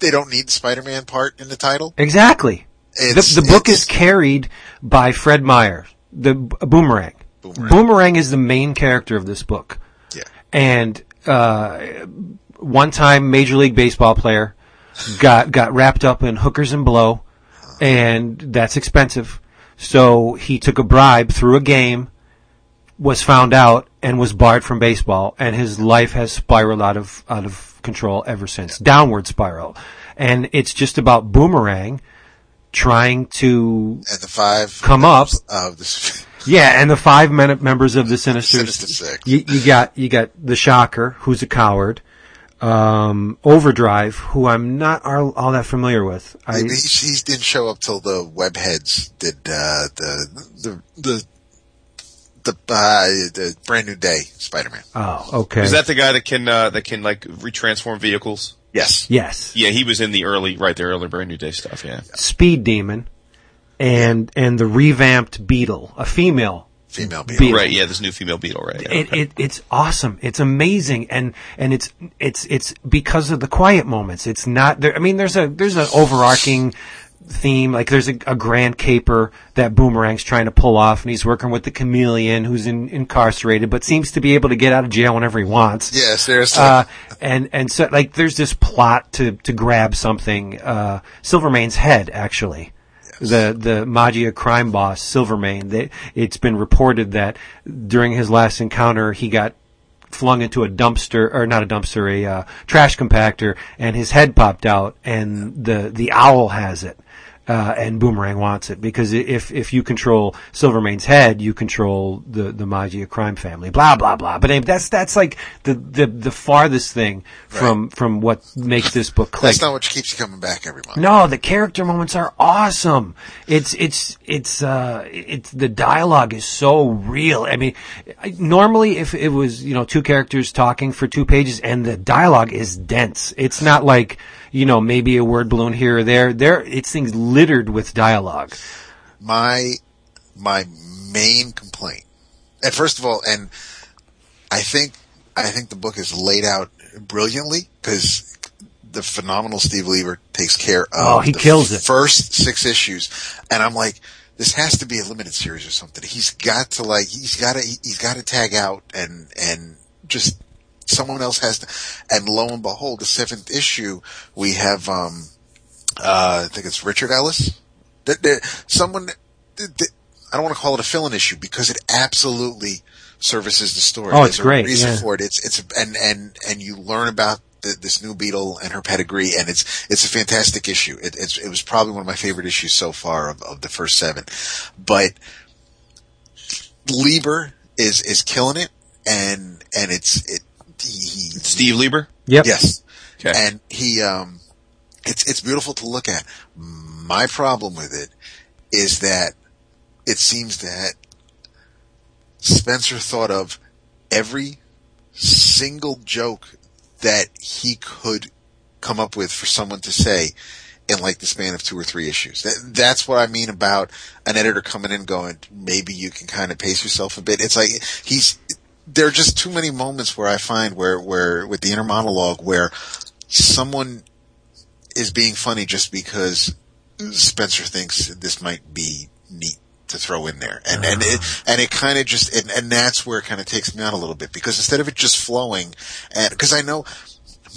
they don't need the Spider-Man part in the title. Exactly. The book is carried by Fred Meyer, the Boomerang. Boomerang is the main character of this book. Yeah. And, one-time Major League Baseball player got wrapped up in hookers and blow, and that's expensive. So he took a bribe through a game, was found out, and was barred from baseball, and his life has spiraled out of control ever since. Downward spiral. And it's just about Boomerang trying to come up. Yeah, and the five members of the Sinister Six. You got the Shocker, who's a coward. Overdrive, who I'm not all that familiar with. He didn't show up till the Webheads did the Brand New Day Spider-Man. Oh, okay. Is that the guy that can like retransform vehicles? Yes. Yeah, he was in the early Brand New Day stuff, yeah. Speed Demon and the revamped Beetle, a female Beetle. Right, yeah, this new female Beetle, right. Yeah, it's awesome. It's amazing and it's because of the quiet moments. It's not there. I mean, there's an overarching theme, like there's a grand caper that Boomerang's trying to pull off, and he's working with the Chameleon, who's incarcerated but seems to be able to get out of jail whenever he wants. Yeah, seriously. And so like there's this plot to grab something. Silvermane's head, actually. Yes. The Magia crime boss Silvermane. It's been reported that during his last encounter he got flung into a trash compactor, and his head popped out, and the owl has it. And Boomerang wants it, because if you control Silvermane's head, you control the Magia crime family. Blah blah blah. But that's like the farthest thing from what makes this book click. That's not what keeps you coming back every month. No, the character moments are awesome. It's the dialogue is so real. I mean, normally if it was two characters talking for 2 pages, and the dialogue is dense. It's not like maybe a word balloon here or there. It's things littered with dialogue. My main complaint, and first of all, and I think the book is laid out brilliantly, because the phenomenal Steve Lieber takes care of he kills it. First 6 issues, and I'm like, this has to be a limited series or something. He's got to tag out and just. Someone else has to, and lo and behold, the 7th issue, we have, I think it's Richard Ellis. I don't want to call it a fill-in issue, because it absolutely services the story. Oh, it's There's great. There's a reason for it. And you learn about this new Beetle and her pedigree, and it's a fantastic issue. It was probably one of my favorite issues so far of the first 7. But Lieber is killing it, and Steve Lieber? Yep. Yes. Okay. And he, it's beautiful to look at. My problem with it is that it seems that Spencer thought of every single joke that he could come up with for someone to say in like the span of 2 or 3 issues. That's what I mean about an editor coming in going, maybe you can kind of pace yourself a bit. It's like there are just too many moments where I find where with the inner monologue where someone is being funny just because Spencer thinks this might be neat to throw in there. And it kind of just, and that's where it kind of takes me out a little bit, because instead of it just flowing, because I know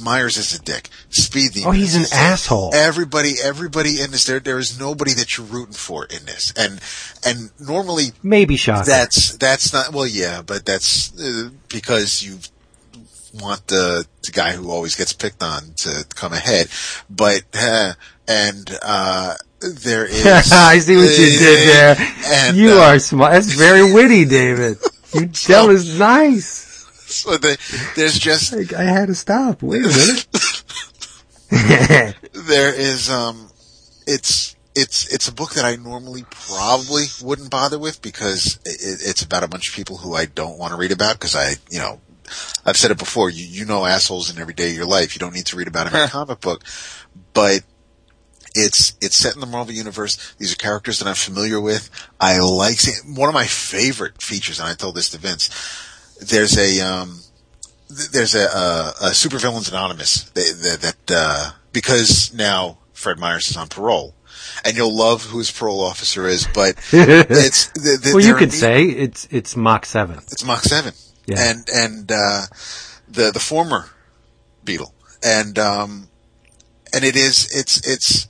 Myers is a dick. Speed Demon. Oh, he's an asshole. Everybody in this. There is nobody that you're rooting for in this. And normally maybe Shocker. That's not well, yeah, but that's because you want the guy who always gets picked on to come ahead. But there is. I see what you did there. And, you are smart. That's very witty, David. You tell is nice. So there's just... like, I had to stop. Wait a minute. There is, It's a book that I normally probably wouldn't bother with because it's about a bunch of people who I don't want to read about because I've said it before, you know assholes in every day of your life. You don't need to read about them in a comic book. But it's set in the Marvel Universe. These are characters that I'm familiar with. I like seeing... One of my favorite features, and I told this to Vince, there's a Supervillains Anonymous that because now Fred Myers is on parole. And you'll love who his parole officer is, but it's... well, you could say it's Mach 7. It's Mach 7. Yeah. And the former Beetle. And it's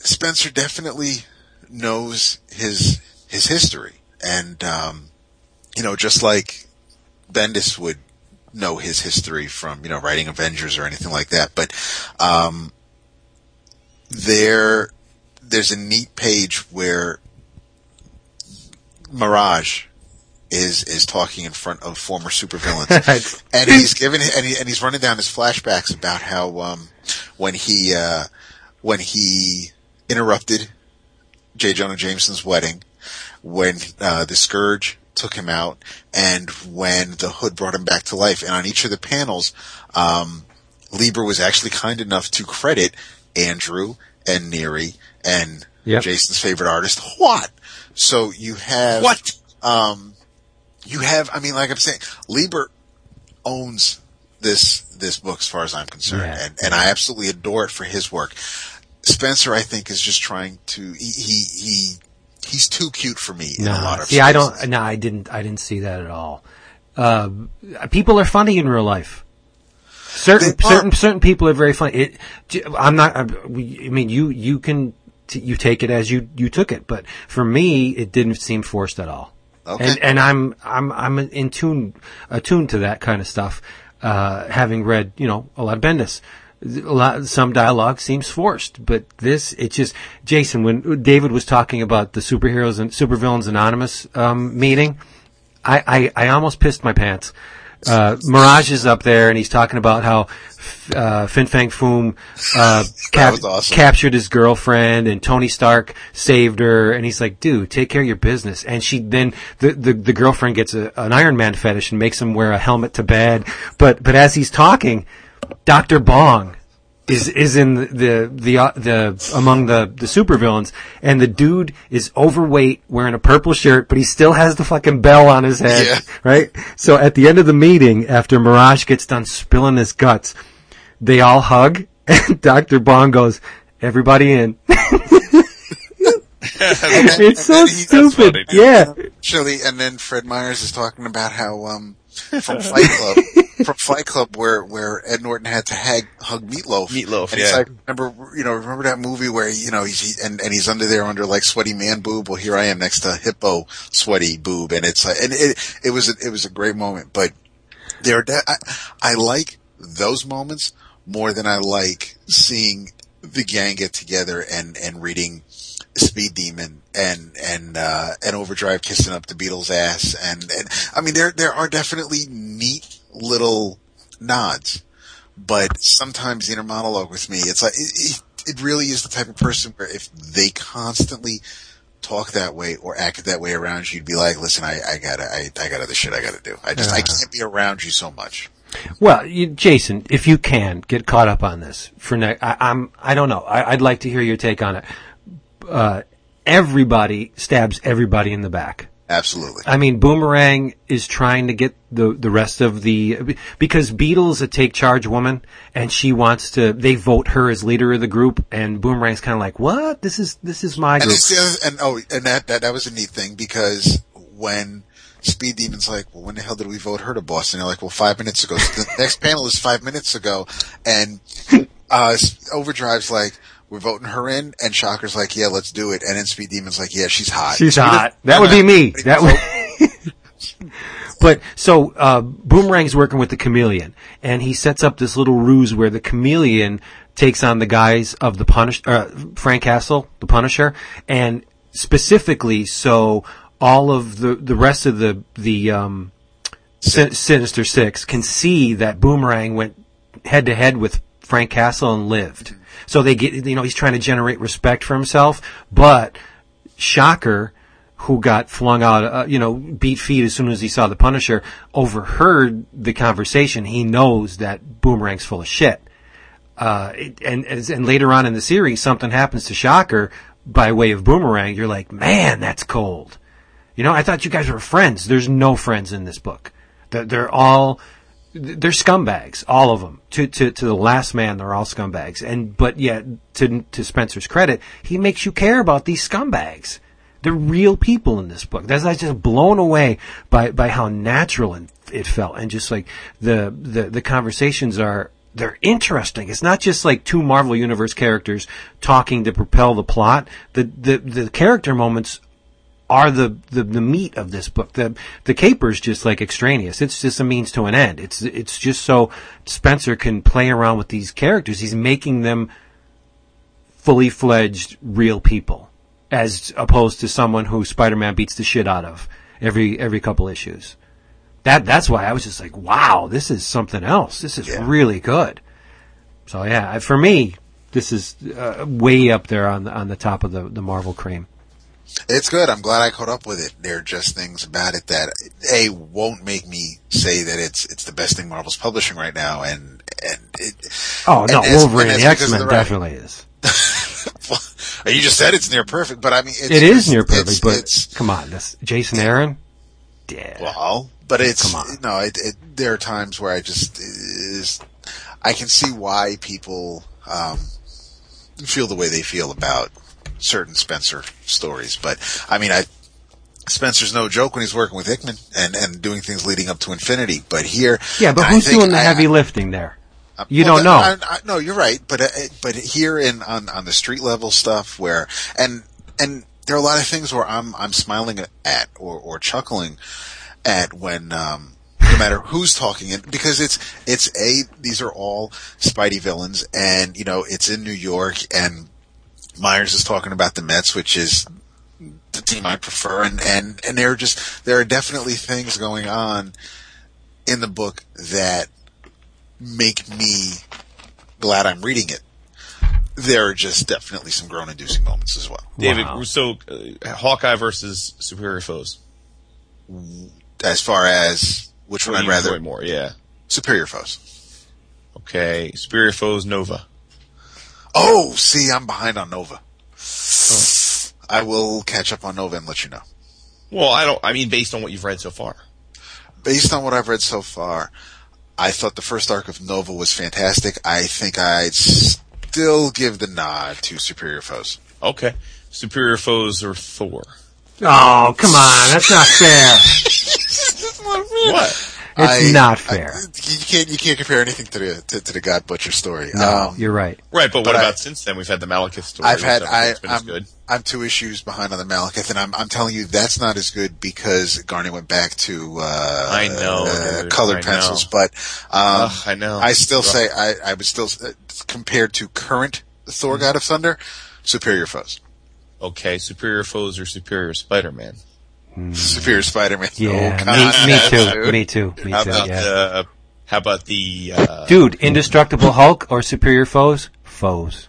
Spencer definitely knows his history. And, just like Bendis would know his history from, writing Avengers or anything like that. But, there's a neat page where Mirage is talking in front of former supervillains, and he's running down his flashbacks about how when he interrupted J. Jonah Jameson's wedding, when the Scourge took him out, and when the Hood brought him back to life. And on each of the panels, Lieber was actually kind enough to credit Andrew and Neary and Jason's favorite artist, Huat. So you have what? Like I'm saying, Lieber owns this book as far as I'm concerned, and I absolutely adore it for his work. Spencer, I think, is just trying to he's too cute for me in a lot of spaces. I didn't see that at all. People are funny in real life. Certain people are very funny. You take it as you took it, but for me, it didn't seem forced at all. Okay. And I'm attuned to that kind of stuff. Having read, a lot of Bendis, some dialogue seems forced, but this, it's just Jason. When David was talking about the superheroes and supervillains anonymous meeting, I almost pissed my pants. Mirage is up there, and he's talking about how Fin Fang Foom captured his girlfriend, and Tony Stark saved her. And he's like, "Dude, take care of your business." And she then the girlfriend gets an Iron Man fetish and makes him wear a helmet to bed. But as he's talking, Dr. Bong is in the among the supervillains, and the dude is overweight, wearing a purple shirt, but he still has the fucking bell on his head, right? So at the end of the meeting, after Mirage gets done spilling his guts, they all hug, and Dr. Bong goes, "Everybody in." It's so stupid, Surely, and then Fred Myers is talking about how from Fight Club, where Ed Norton had to hug Meatloaf. And it's like, remember that movie where he's under like sweaty man boob. Well, here I am next to hippo sweaty boob, and it's like, and it was a great moment. But I like those moments more than I like seeing the gang get together and reading Speed Demon and Overdrive kissing up the Beatles' ass, and I mean there are definitely neat little nods, but sometimes the inner monologue with me, it's like it really is the type of person where if they constantly talk that way or act that way around you, you'd be like, "Listen, I got other shit I gotta do. I can't be around you so much." Well, Jason, if you can get caught up on this for next, I don't know. I'd like to hear your take on it. Everybody stabs everybody in the back. Absolutely. I mean, Boomerang is trying to get the rest of the... Because Beetle's a take-charge woman, and she wants to... They vote her as leader of the group, and Boomerang's kind of like, "What? This is my group." And that was a neat thing, because when Speed Demon's like, "Well, when the hell did we vote her to boss?" And they're like, "Well, 5 minutes ago." So the next panel is 5 minutes ago, and Overdrive's like, "We're voting her in," and Shocker's like, "Yeah, let's do it." And then Speed Demon's like, "Yeah, she's hot. She's hot. That would be me." But so Boomerang's working with the Chameleon, and he sets up this little ruse where the Chameleon takes on the guise of the Punisher, Frank Castle, the Punisher, and specifically so all of the rest of the Sinister Six can see that Boomerang went head to head with Frank Castle and lived. So they get, you know, he's trying to generate respect for himself, but Shocker, who got flung out, you know, beat feet as soon as he saw the Punisher, overheard the conversation. He knows that Boomerang's full of shit. And later on in the series, something happens to Shocker by way of Boomerang. You're like, man, that's cold. You know, I thought you guys were friends. There's no friends in this book. They're scumbags, all of them. To the last man, they're all scumbags. And but yet, to Spencer's credit, he makes you care about these scumbags. They're real people in this book. That's I was just blown away by how natural it felt, and just like the conversations are. They're interesting. It's not just like two Marvel Universe characters talking to propel the plot. The character moments are the meat of this book. The caper's just like extraneous. It's just a means to an end. It's just so Spencer can play around with these characters. He's making them fully fledged real people, as opposed to someone who Spider-Man beats the shit out of every couple issues. That's why I was just like, wow, this is something else. This is really good. So yeah, for me, this is way up there on the top of the Marvel cream. It's good. I'm glad I caught up with it. There are just things about it that A, won't make me say that it's the best thing Marvel's publishing right now, and it. Oh no, Wolverine and X-Men definitely is. Well, you just said it's near perfect, but I mean it is near perfect. But come on, that's Jason Aaron. Yeah. Well, but it's no. There are times where I can see why people feel the way they feel about certain Spencer stories. But I mean, Spencer's no joke when he's working with Hickman and doing things leading up to Infinity. But here, yeah, but who's doing the heavy lifting there? You don't know. No, you're right. But here on the street level stuff where and there are a lot of things where I'm smiling at or chuckling at when no matter who's talking it, because these are all Spidey villains, and you know it's in New York, and Myers is talking about the Mets, which is the team I prefer, and there are definitely things going on in the book that make me glad I'm reading it. There are just definitely some groan-inducing moments as well. David Rousseau, Hawkeye versus Superior Foes. As far as which one I'd rather more, yeah. Superior Foes. Okay, Superior Foes, Nova. Oh, see, I'm behind on Nova. Oh. I will catch up on Nova and let you know. Well, I mean, based on what you've read so far. Based on what I've read so far, I thought the first arc of Nova was fantastic. I think I'd still give the nod to Superior Foes. Okay, Superior Foes or Thor. Oh, come on. That's not fair. What? It's not fair. You can't compare anything to the God Butcher story. No, you're right. Right, but what about since then? We've had the Malekith story. I'm 2 issues behind on the Malekith, and I'm telling you that's not as good because Garney went back to colored pencils. But I know. I still say I would still compared to current Thor God of Thunder, Superior Foes. Okay, Superior Foes or Superior Spider-Man? Superior Spider-Man. Yeah, me too. How about the... Dude, Indestructible Hulk or Superior Foes? Foes.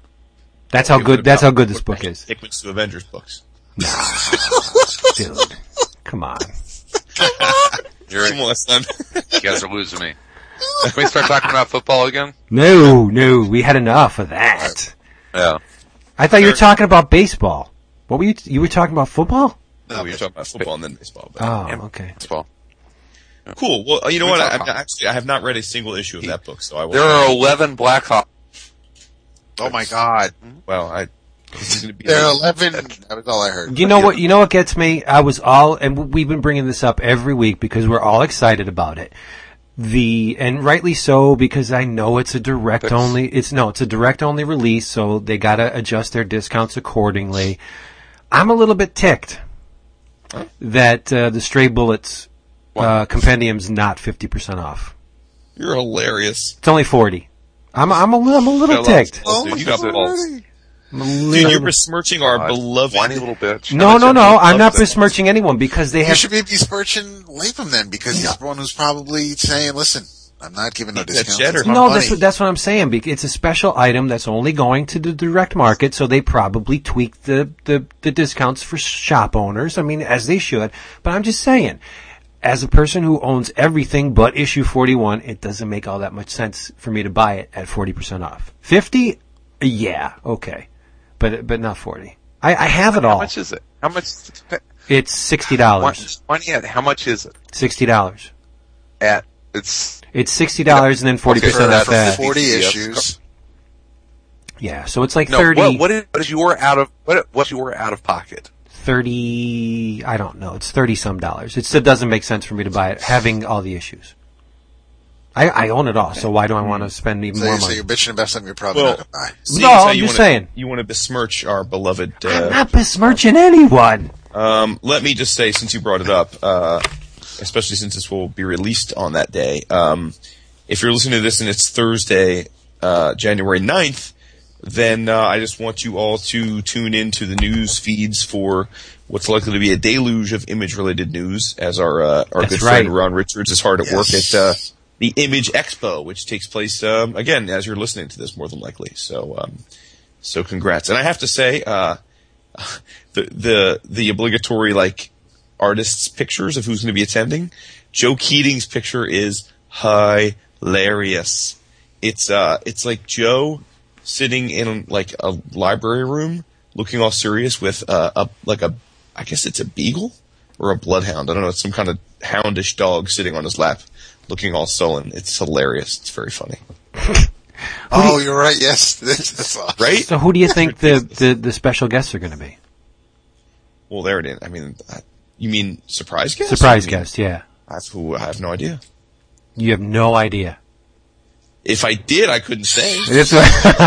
That's how good this book is. Hickman's to Avengers books. Nah, dude, come on. You're right. You guys are losing me. Can we start talking about football again? No, we had enough of that. Right. Yeah. I thought you were talking about baseball. What were you were talking about football? No, we were talking about football and then baseball. But okay. Baseball. Yeah. Cool. Well, you know what? I have not read a single issue of that book, so I will. There are 11 Blackhawks. Oh my God! Well, there are 11. That was all I heard. You know what? You know what gets me? And we've been bringing this up every week because we're all excited about it. And rightly so, because I know it's a it's a direct only release, so they gotta adjust their discounts accordingly. I'm a little bit ticked that the Stray Bullets compendium's not 50% off. You're hilarious. It's only 40. I'm a little ticked. Oh, you got balls. Dude, you're besmirching our beloved whiny little bitch. No. I'm not besmirching anyone because they have. You should be besmirching Lapham then, because he's the one who's probably saying, "Listen, I'm not giving no discount." No, that's what I'm saying. It's a special item that's only going to the direct market, so they probably tweak the discounts for shop owners. I mean, as they should. But I'm just saying, as a person who owns everything but issue 41, it doesn't make all that much sense for me to buy it at 40% off. 50, yeah, okay. But not 40. I have it all. How much is it? How much? It's $60. How much is it? $60. It's $60 and then 40% off that. 40 issues. Yeah, so it's like 30. What's your out of pocket? 30. I don't know. It's 30 some dollars. It doesn't make sense for me to buy it, having all the issues. I own it all, so why do I want to spend even more money? So you're bitching about something you're probably not going to buy. I'm just saying. You want to besmirch our beloved... I'm not besmirching anyone! Let me just say, since you brought it up, especially since this will be released on that day, if you're listening to this and it's Thursday, January 9th, then I just want you all to tune into the news feeds for what's likely to be a deluge of Image-related news, as our good friend Ron Richards is hard at work at... the Image Expo, which takes place, again, as you're listening to this, more than likely. So congrats. And I have to say, the obligatory, artists' pictures of who's going to be attending, Joe Keating's picture is hilarious. It's like Joe sitting in, a library room, looking all serious with, I guess it's a beagle or a bloodhound. I don't know. It's some kind of houndish dog sitting on his lap, looking all sullen. It's hilarious. It's very funny. You're right. Yes. That's awesome. Right? So who do you think the special guests are going to be? Well, there it is. I mean, you mean surprise guests? Surprise guests, yeah. I have no idea. You have no idea? If I did, I couldn't say. That's what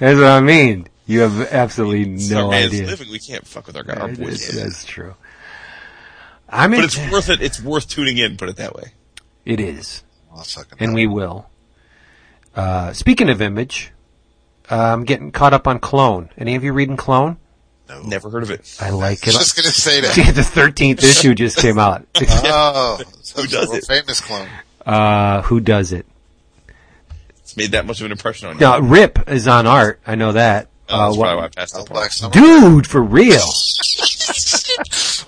I mean. You have absolutely no idea. We can't fuck with our guy. That's true. But it's worth it. It's worth tuning in, put it that way. It is. And we will. Speaking of Image, I'm getting caught up on Clone. Any of you reading Clone? No. Never heard of it. I like it. I was just going to say that. The 13th issue just came out. Who does it? Famous Clone. Who does it? It's made that much of an impression on you. Now, Rip is on art. I know that. That's probably why I passed the part. Dude, for real.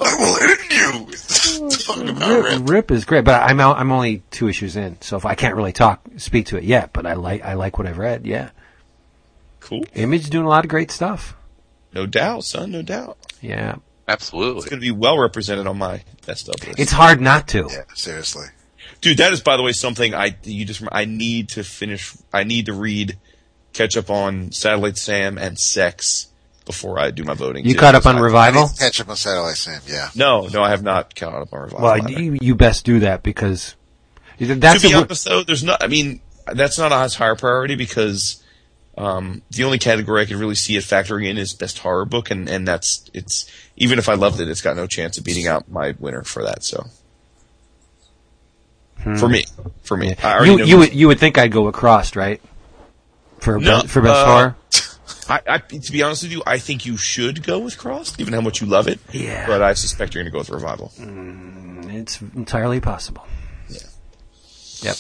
I will end you. About Rip is great, but I'm only two issues in, so if I can't really speak to it yet. But I like what I've read. Yeah, cool. Image doing a lot of great stuff. No doubt, son. No doubt. Yeah, absolutely. It's going to be well represented on my best of list. It's hard not to. Yeah, seriously, dude. That is, by the way, something I need to finish. I need to catch up on Satellite Sam and Sex before I do my voting. You caught up on Revival? I didn't catch up on Satellite Sam, yeah. No, I have not caught up on Revival. Well, you best do that because... To be honest, though, that's not a higher priority because the only category I could really see it factoring in is Best Horror Book, and that's... it's even if I loved it, it's got no chance of beating out my winner for that, so... For me. Yeah. You would think I'd go across, right? For Best Horror? I, to be honest with you, I think you should go with Cross, given how much you love it. Yeah. But I suspect you're going to go with Revival. It's entirely possible. Yeah. Yep.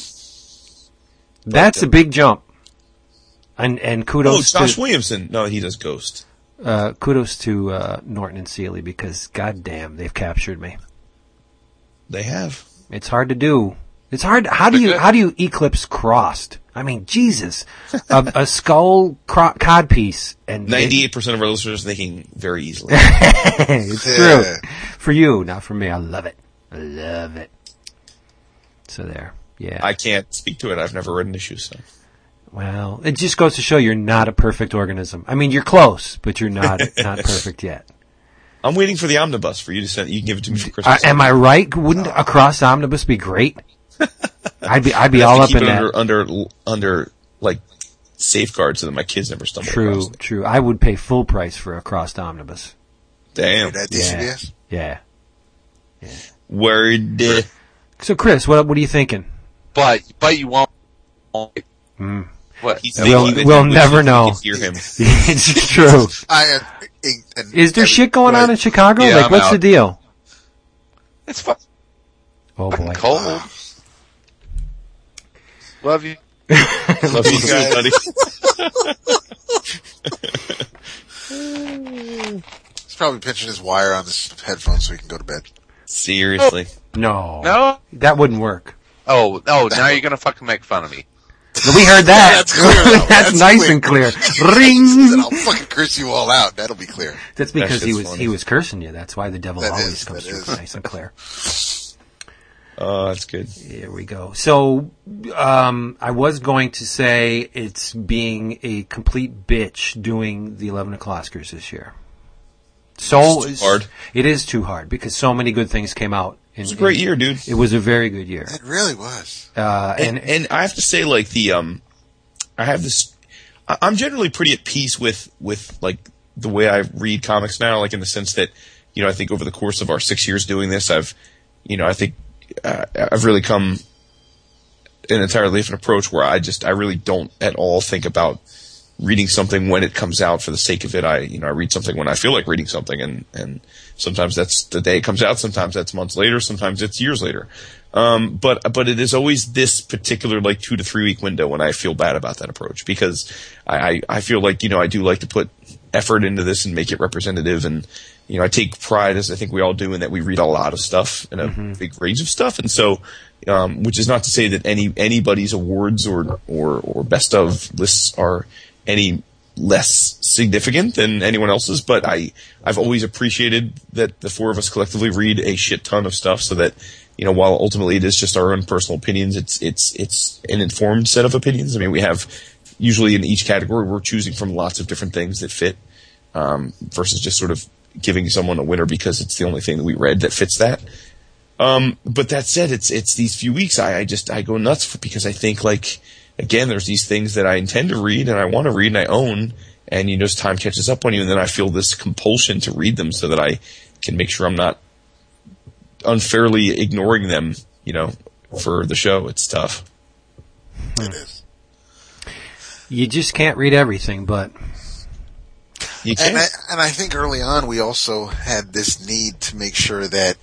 That's a big jump. And kudos Josh Williamson. No, he does Ghost. Kudos to Norton and Seeley because, goddamn, they've captured me. They have. It's hard to do. It's hard. How do you eclipse Crossed? I mean, Jesus, a skull codpiece, and 98% of our listeners thinking very easily. It's true for you, not for me. I love it. So there, yeah. I can't speak to it. I've never read an issue, so. Well, it just goes to show you're not a perfect organism. I mean, you're close, but you're not perfect yet. I'm waiting for the omnibus for you to send. You can give it to me for Christmas. Am I right? Wouldn't a Cross omnibus be great? I'd be all up in that. Under safeguards so that my kids never stumble across it. True. I would pay full price for a crossed omnibus. Damn. That DCBS? Yeah. Word. So Chris, what are you thinking? But you won't. Mm. What? We'll never know. Hear him. It's true. Is there shit going on in Chicago? Yeah, like, what's the deal? It's fucking cold. Love you. Love you guys, buddy. He's probably pinching his wire on his headphones so he can go to bed. Seriously. No. That wouldn't work. Oh, now you're going to fucking make fun of me. We heard that. Yeah, that's clear. That's nice clear. And clear. Ring. Then I'll fucking curse you all out. That'll be clear. That's because he was cursing you. That's why the devil always comes through nice and clear. Oh, that's good. Here we go. So, I was going to say it's being a complete bitch doing the 11 o'clock Oscars this year. It is too hard because so many good things came out. It was a great year, dude. It was a very good year. It really was. And I have to say, like, I'm generally pretty at peace with like the way I read comics now, like in the sense that, you know, I think over the course of our 6 years doing this, I've really come an entirely different approach where I really don't at all think about reading something when it comes out for the sake of it. I read something when I feel like reading something, and sometimes that's the day it comes out, sometimes that's months later, sometimes it's years later. But it is always this particular like 2 to 3 week window when I feel bad about that approach because I feel like, you know, I do like to put effort into this and make it representative, and you know, I take pride, as I think we all do, in that we read a lot of stuff and a big range of stuff, and so which is not to say that anybody's awards or best of lists are any less significant than anyone else's, but I've always appreciated that the four of us collectively read a shit ton of stuff, so that, you know, while ultimately it is just our own personal opinions, it's an informed set of opinions. I mean, we have usually in each category we're choosing from lots of different things that fit, versus just sort of giving someone a winner because it's the only thing that we read that fits that. But that said, it's these few weeks I go nuts because I think, like, again, there's these things that I intend to read and I want to read and I own, and, you know, as time catches up on you, and then I feel this compulsion to read them so that I can make sure I'm not unfairly ignoring them, you know, for the show. It's tough. It is. You just can't read everything, but... You can. And I think early on we also had this need to make sure that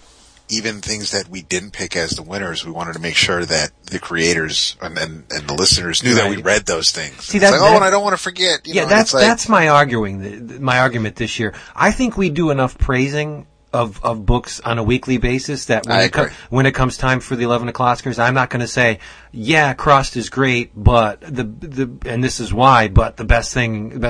even things that we didn't pick as the winners, we wanted to make sure that the creators and the listeners knew that we read those things. See, that's and I don't want to forget. You know, that's my argument this year. I think we do enough praising of books on a weekly basis that when it comes time for the 11 o'clock Oscars, I'm not going to say, yeah, Crossed is great, but and this is why, but the best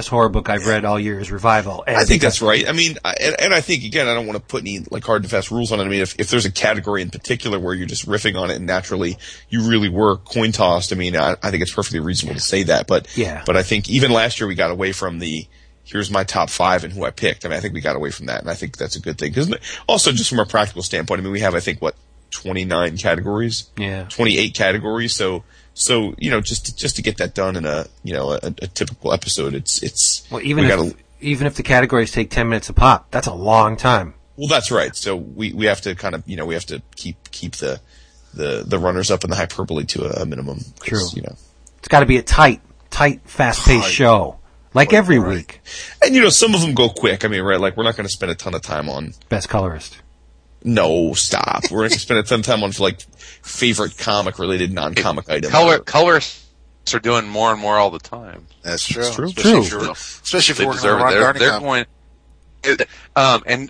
horror book I've read all year is Revival. And I think that's right. I mean, I think, again, I don't want to put any like hard and fast rules on it. I mean, if there's a category in particular where you're just riffing on it and naturally you really were coin tossed, I mean, I think it's perfectly reasonable to say that, but I think even last year we got away from the, here's my top five and who I picked. I mean, I think we got away from that, and I think that's a good thing. Because also, just from a practical standpoint, I mean, we have, I think, 29 categories? Yeah. 28 categories. So, you know, just to get that done in a typical episode, it's... Well, even if the categories take 10 minutes a pop, that's a long time. Well, that's right. So we have to kind of, you know, we have to keep the runners up and the hyperbole to a minimum. True. You know. It's got to be a tight, fast-paced show. Like every week. And, you know, some of them go quick. I mean, right, like, we're not going to spend a ton of time on... Best colorist. No, stop. We're going to spend a ton of time on, like, favorite comic-related non-comic items. Colorists are doing more and more all the time. That's true. It's true. Especially if we're working on Ron Darney.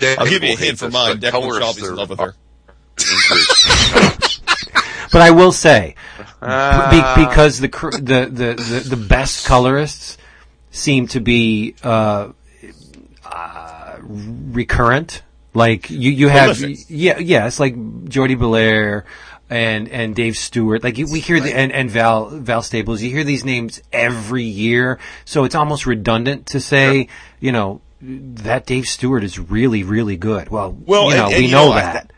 I'll give you a hint for mine. Declan Shelby's in love with her. But I will say... because the best colorists seem to be recurrent. Like you have it's like Jordi Belair and Dave Stewart. Like we hear and Val Staples. You hear these names every year, so it's almost redundant to say you know that Dave Stewart is really, really good. Well, you know, and we know that.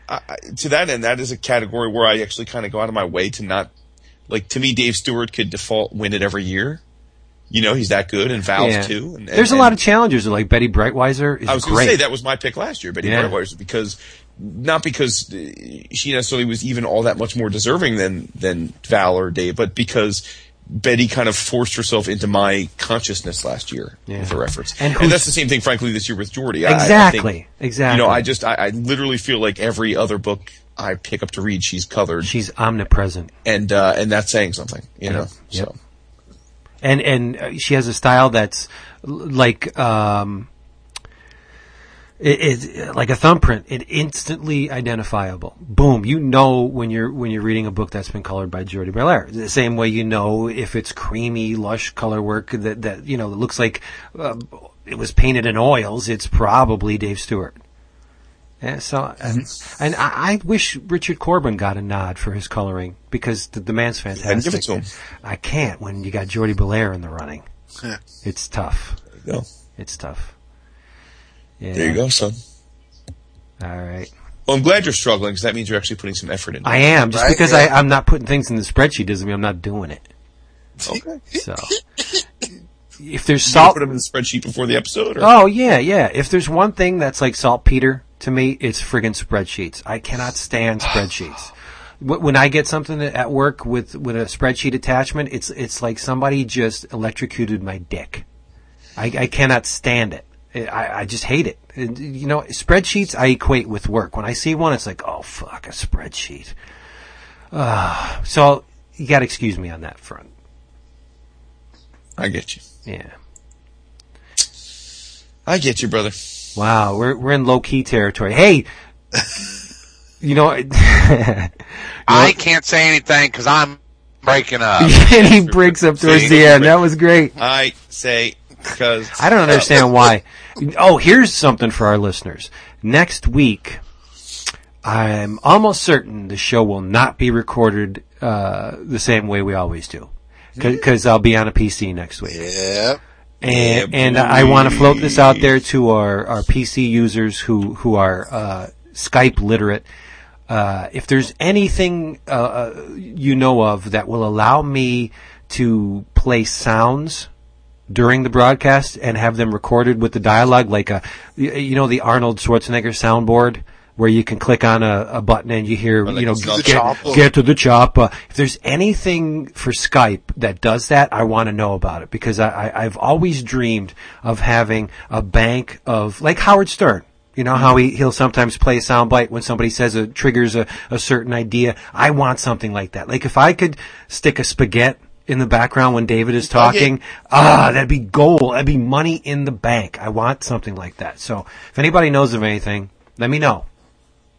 To that end, that is a category where I actually kind of go out of my way to not. Like, to me, Dave Stewart could default win it every year. You know, he's that good, and Val's too. And there's a lot of challengers. Like, Betty Breitweiser is I was going to say, that was my pick last year, Betty Breitweiser, not because she necessarily was even all that much more deserving than Val or Dave, but because Betty kind of forced herself into my consciousness last year with a reference. And that's the same thing, frankly, this year with Jordy. Exactly. You know, I literally feel like every other book I pick up to read, she's covered. She's omnipresent. And that's saying something, you know. Yep. So. And she has a style that's like, it's like a thumbprint. It's instantly identifiable. Boom. You know when you're reading a book that's been colored by Jordi Belair. The same way you know if it's creamy, lush color work that you know, looks like it was painted in oils, it's probably Dave Stewart. Yeah, so, and I wish Richard Corben got a nod for his coloring, because the man's fantastic. Give it to him. I can't when you got Jordi Belair in the running. Yeah. It's tough. There you go. It's tough. Yeah. There you go, son. All right. Well, I'm glad you're struggling, because that means you're actually putting some effort into it. I am. Just because I'm not putting things in the spreadsheet doesn't mean I'm not doing it. Okay. So, if there's salt... You put them in the spreadsheet before the episode? Or? Oh, yeah. If there's one thing that's like saltpeter to me, it's friggin' spreadsheets. I cannot stand spreadsheets. When I get something at work with a spreadsheet attachment, it's like somebody just electrocuted my dick. I cannot stand it. I just hate it. You know, spreadsheets I equate with work. When I see one, it's like, oh, fuck, a spreadsheet. So you got to excuse me on that front. I get you. Yeah. I get you, brother. Wow, we're in low-key territory. Hey, you know... I can't say anything because I'm breaking up. And he breaks up towards the end. That was great. I say... Because I don't understand why. Oh, here's something for our listeners. Next week, I'm almost certain the show will not be recorded the same way we always do, because I'll be on a PC next week. Yeah. And I want to float this out there to our PC users who are Skype literate. If there's anything you know of that will allow me to play sounds during the broadcast and have them recorded with the dialogue, like the Arnold Schwarzenegger soundboard where you can click on a button and you hear, get to the chopper. If there's anything for Skype that does that, I want to know about it, because I've always dreamed of having a bank of, like Howard Stern. You know how he'll sometimes play a soundbite when somebody says it triggers a certain idea. I want something like that. Like if I could stick a spaghetti in the background when David is talking, that'd be gold. That'd be money in the bank. I want something like that. So if anybody knows of anything, let me know.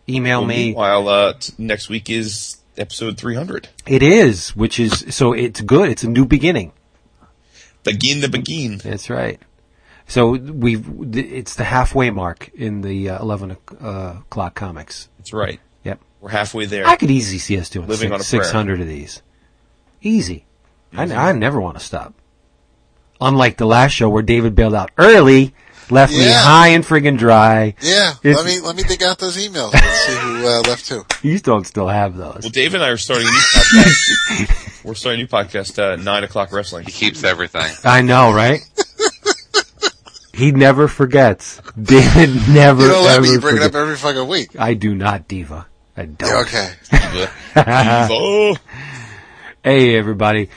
Email me. Meanwhile, next week is episode 300. It is, which is, so it's good. It's a new beginning. Begin. That's right. So it's the halfway mark in the 11 o'clock comics. That's right. Yep. We're halfway there. I could easily see us doing 600 of these. Easy. I never want to stop. Unlike the last show where David bailed out early, left me high and friggin' dry. Yeah, let me dig out those emails. Let's see who left who. You don't still have those. Well, Dave and I are starting a new podcast. We're starting a new podcast, 9 o'clock wrestling. He keeps everything. I know, right? He never forgets. David never, you don't let me bring it up every fucking week. I do not, Diva. I don't. Okay. Diva. Hey, everybody.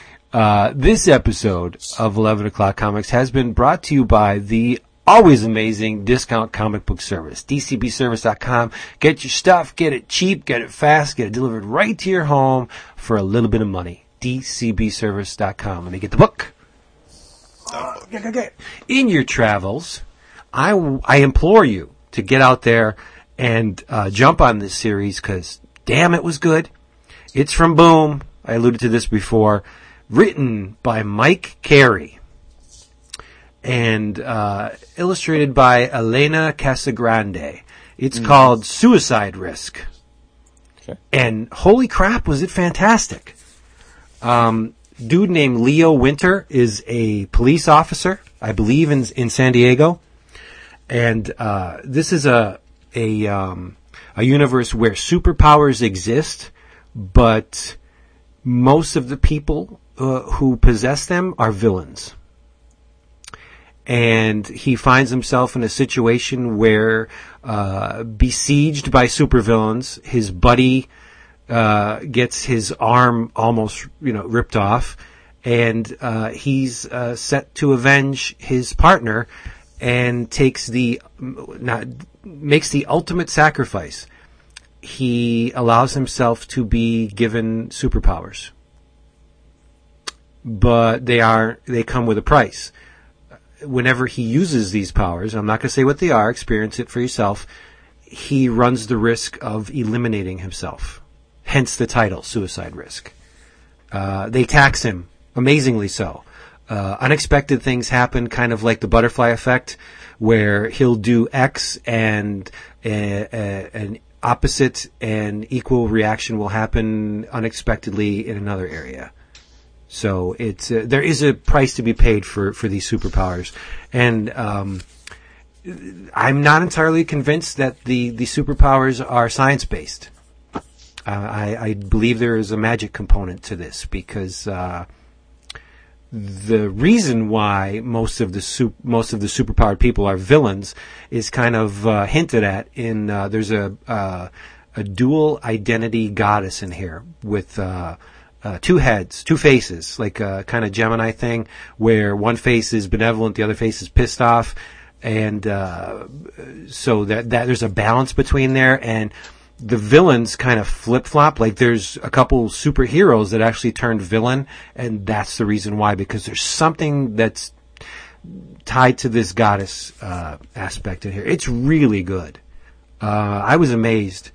This episode of 11 O'Clock Comics has been brought to you by the always amazing discount comic book service, DCBService.com. Get your stuff, get it cheap, get it fast, get it delivered right to your home for a little bit of money. DCBService.com. Let me get the book. In your travels, I implore you to get out there and jump on this series, because damn, it was good. It's from Boom. I alluded to this before. Written by Mike Carey and illustrated by Elena Casagrande. It's called Suicide Risk. Okay. And holy crap, was it fantastic. Dude named Leo Winter is a police officer, I believe, in San Diego. And this is a universe where superpowers exist, but most of the people who possess them are villains. And he finds himself in a situation where, besieged by supervillains, his buddy gets his arm almost ripped off, and he's set to avenge his partner and takes the makes the ultimate sacrifice. He allows himself to be given superpowers, but they come with a price. Whenever he uses these powers, I'm not going to say what they are, experience it for yourself, he runs the risk of eliminating himself. Hence the title, Suicide Risk. They tax him, amazingly so. Unexpected things happen, kind of like the butterfly effect, where he'll do X and an opposite and equal reaction will happen unexpectedly in another area. So it's there is a price to be paid for these superpowers, and I'm not entirely convinced that the superpowers are science based. I believe there is a magic component to this because the reason why most of the superpowered people are villains is kind of hinted at in there's a dual identity goddess in here with. Two heads, two faces, like a kind of Gemini thing where one face is benevolent, the other face is pissed off. And so that there's a balance between there. And the villains kind of flip-flop. Like there's a couple superheroes that actually turned villain, and that's the reason why, because there's something that's tied to this goddess aspect in here. It's really good. I was amazed.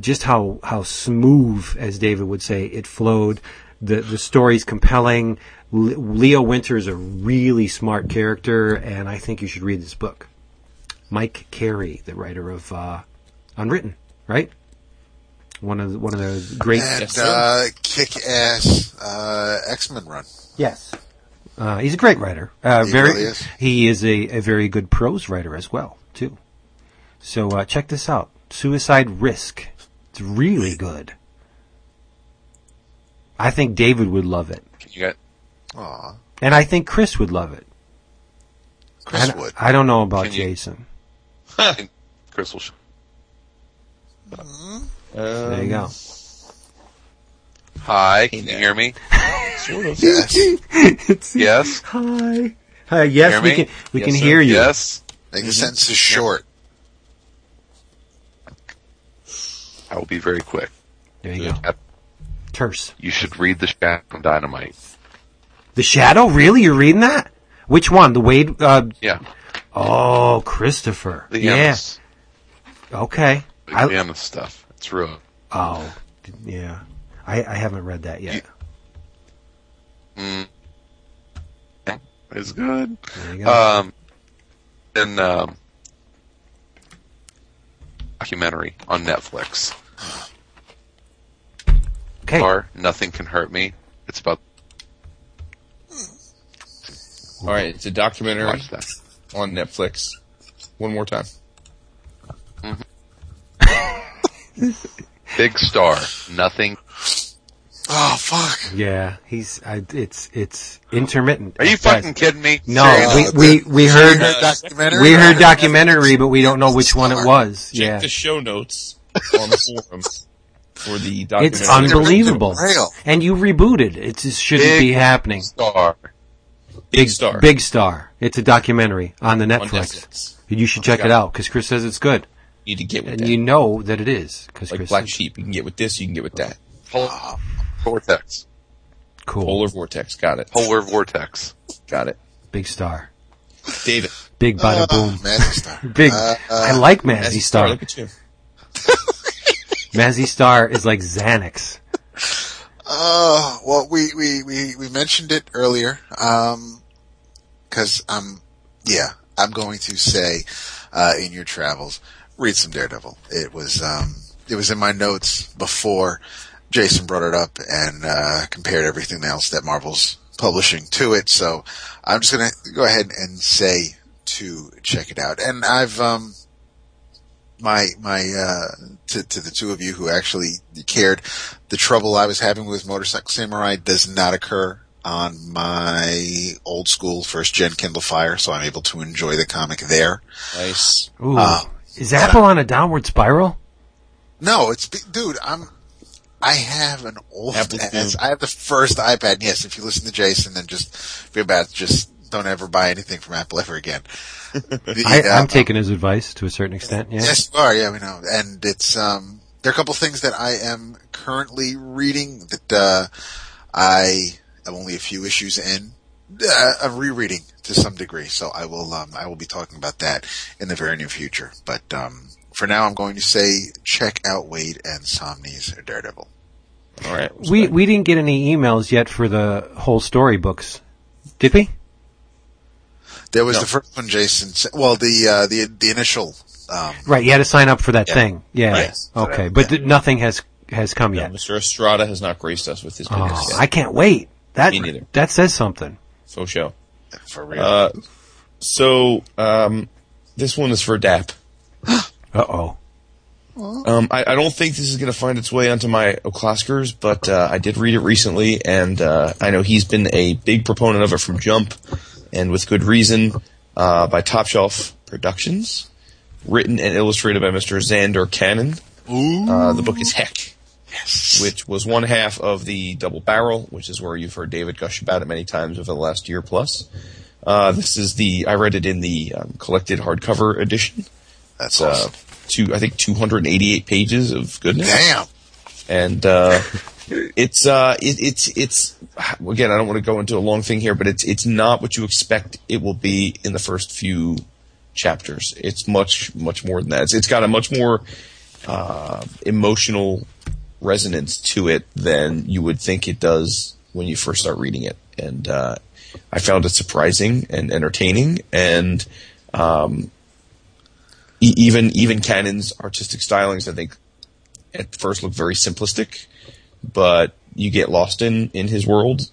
Just how smooth, as David would say, it flowed. The story's compelling. Leo Winter is a really smart character, and I think you should read this book. Mike Carey, the writer of Unwritten, right? One of the great and kick-ass X-Men run. Yes, he's a great writer. He really is. He is a very good prose writer as well, too. So check this out. Suicide Risk. It's really good. I think David would love it. Aww. And I think Chris would love it. Chris would. I don't know about Jason. I think Chris will. There you go. Hi, can you hear me? Sort of. Yes. Yes. Hi. Hi. Yes, hear we can hear you. Yes. I think the sentence is short. I will be very quick. There you go. Terse. You should read The Shadow from Dynamite. The Shadow? Really? You're reading that? Which one? The Wade? Yeah. Oh, Christopher. The Yamas. Yeah. Okay. The Yamas stuff. It's real. Oh, yeah. I haven't read that yet. It's good. There you go. Documentary on Netflix. Okay. Or Nothing Can Hurt Me. It's about. All right, it's a documentary on Netflix. One more time. Mm-hmm. Big star. Nothing. Oh fuck! Yeah, he's. It's intermittent. Are you fucking kidding me? No, we heard documentary, but we don't know which one it was. Check the show notes on the forum for the documentary. It's unbelievable, and you rebooted. It just shouldn't be happening. Big star. It's a documentary on the Netflix. You should check it out because Chris says it's good. You need to get with that. You know that it is because like Black Sheep, you can get with this, you can get with that. Vortex. Cool. Polar Vortex. Got it. Polar Vortex. Got it. Big star. David. Big bada boom. Mazzy Star. Big. I like Mazzy Star. Look at you. Mazzy Star is like Xanax. Well, we mentioned it earlier. Cause I'm going to say, in your travels, read some Daredevil. It was in my notes before Jason brought it up and compared everything else that Marvel's publishing to it. So I'm just going to go ahead and say to check it out. And I've to the two of you who actually cared, the trouble I was having with Motorcycle Samurai does not occur on my old school first gen Kindle Fire, so I'm able to enjoy the comic there. Nice. Ooh. Is Apple on a downward spiral? No, dude, I have an old ass. I have the first iPad. And yes, if you listen to Jason, then just feel bad. Just don't ever buy anything from Apple ever again. I'm taking his advice to a certain extent. Yeah. Yes, you are. Yeah, we know. And it's there are a couple things that I am currently reading that I am only a few issues in. I'm rereading to some degree, so I will be talking about that in the very near future. But for now, I'm going to say check out Wade and Somni's Daredevil. All right. We didn't get any emails yet for the whole story books, did we? There was the first one, Jason. Well, the initial. Right, you had to sign up for that thing. Yeah. Right. Okay, but nothing has come yet. Mr. Estrada has not graced us with his goodness yet. I can't wait. Me neither. That says something. So show. For real. This one is for DAP. Uh-oh. I don't think this is going to find its way onto my O'Closkers, but I did read it recently, and I know he's been a big proponent of it from jump, and with good reason, by Top Shelf Productions, written and illustrated by Mr. Xander Cannon. Ooh. The book is Heck. Yes. Which was one half of the Double Barrel, which is where you've heard David gush about it many times over the last year plus. This is I read it in the collected hardcover edition. That's awesome. 288 pages of goodness. Damn. And it's again, I don't want to go into a long thing here, but it's not what you expect it will be in the first few chapters. It's much, much more than that. It's got a much more emotional resonance to it than you would think it does when you first start reading it. And I found it surprising and entertaining, and even Cannon's artistic stylings, I think, at first look very simplistic, but you get lost in his world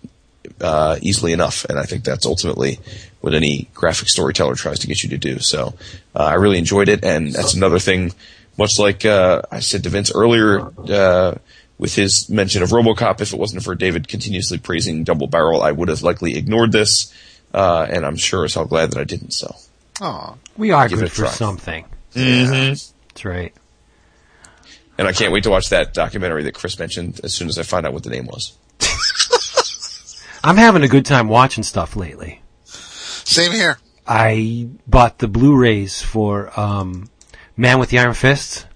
easily enough, and I think that's ultimately what any graphic storyteller tries to get you to do. So I really enjoyed it, and that's another thing. Much like I said to Vince earlier with his mention of RoboCop, if it wasn't for David continuously praising Double Barrel, I would have likely ignored this, and I'm sure as hell glad that I didn't. So, we are good for something. Mm-hmm. Yeah, that's right. And I can't wait to watch that documentary that Chris mentioned as soon as I find out what the name was. I'm having a good time watching stuff lately. Same here. I bought the Blu-rays for... Man with the Iron Fist?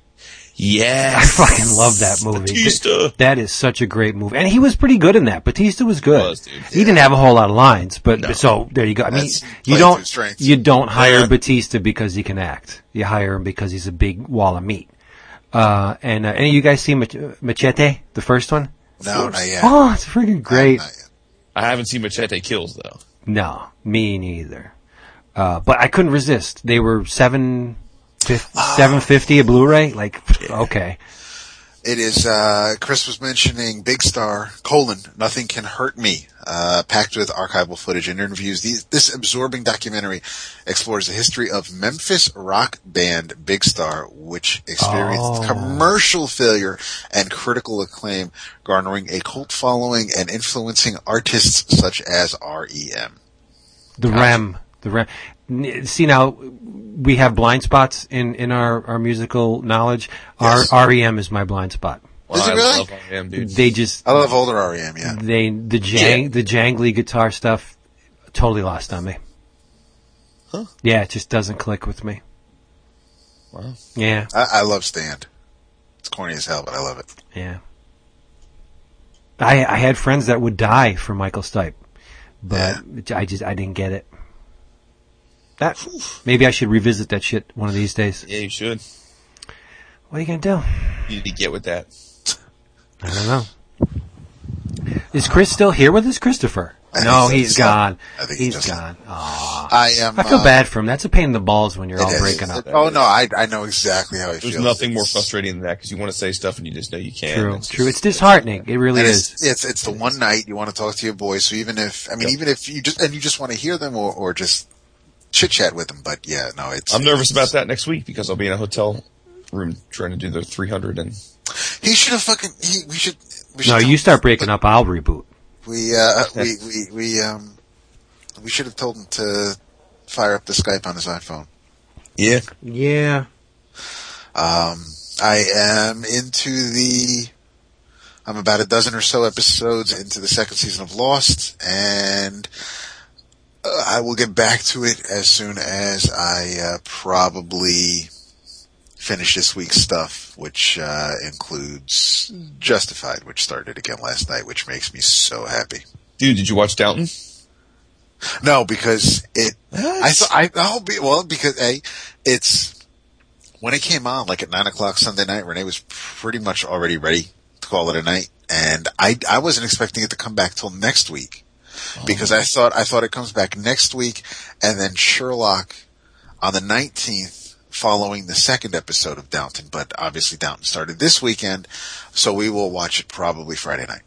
Yes. I fucking love that movie. Batista. That is such a great movie. And he was pretty good in that. Batista was good. He was, dude. He didn't have a whole lot of lines, but so there you go. I mean, you don't hire Batista because he can act. You hire him because he's a big wall of meat. Any of you guys see Machete, the first one? No, not yet. Oh, it's freaking great. I haven't seen Machete Kills, though. No, me neither. But I couldn't resist. They were $7.50 a Blu-ray? Like, okay. It is, Chris was mentioning Big Star, Nothing Can Hurt Me, packed with archival footage and interviews. This absorbing documentary explores the history of Memphis rock band Big Star, which experienced commercial failure and critical acclaim, garnering a cult following and influencing artists such as R.E.M. The Rem. See, now we have blind spots in our musical knowledge. Yes. REM is my blind spot. Well, is it really? I love REM, dude. I love older REM. Yeah. The jangly guitar stuff totally lost on me. Huh? Yeah, it just doesn't click with me. Wow. Yeah. I love Stand. It's corny as hell, but I love it. Yeah. I had friends that would die for Michael Stipe, but I didn't get it. Maybe I should revisit that shit one of these days. Yeah, you should. What are you going to do? You need to get with that. I don't know. Is Chris still here with us, Christopher? No, he's gone. I think he's gone. Aw. I feel bad for him. That's a pain in the balls when you're all breaking up. Oh, no, I know exactly how he feels. There's nothing more frustrating than that, because you want to say stuff and you just know you can't. True. It's disheartening. It really is. It's the one night you want to talk to your boys, so even if you just, and you just want to hear them or just chit-chat with them, but yeah, no, I'm nervous about that next week because I'll be in a hotel room trying to do the 300 and... He should have fucking... We should you start breaking up, I'll reboot. We should have told him to fire up the Skype on his iPhone. Yeah. Yeah. I am into the I'm about a dozen or so episodes into the second season of Lost, and I will get back to it as soon as I probably finish this week's stuff, which includes Justified, which started again last night, which makes me so happy. Dude, did you watch Downton? No, because it. Because it's when it came on, like at 9:00 Sunday night. Renee was pretty much already ready to call it a night, and I wasn't expecting it to come back till next week, because I thought it comes back next week, and then Sherlock on the 19th, following the second episode of Downton. But obviously, Downton started this weekend, so we will watch it probably Friday night.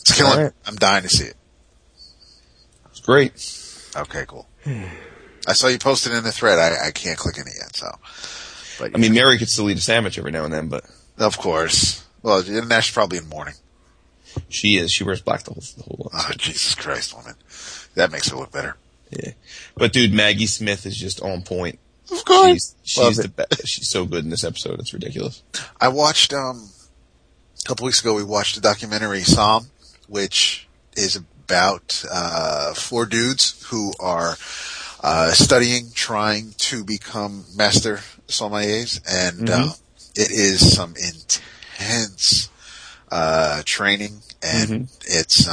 It's killing me. I'm dying to see it. Great. Okay, cool. I saw you posted in the thread. I can't click in it yet, so. But, I mean, Mary could still eat a sandwich every now and then, but. Of course. Well, Nash is probably in mourning. She is. She wears black the whole lot. Oh, Jesus Christ, woman. That makes her look better. Yeah. But, dude, Maggie Smith is just on point. Of course. She's the best. She's so good in this episode. It's ridiculous. I watched, a couple weeks ago, we watched the documentary Psalm, which is about four dudes who are studying, trying to become master sommeliers, and it is some intense training. And it's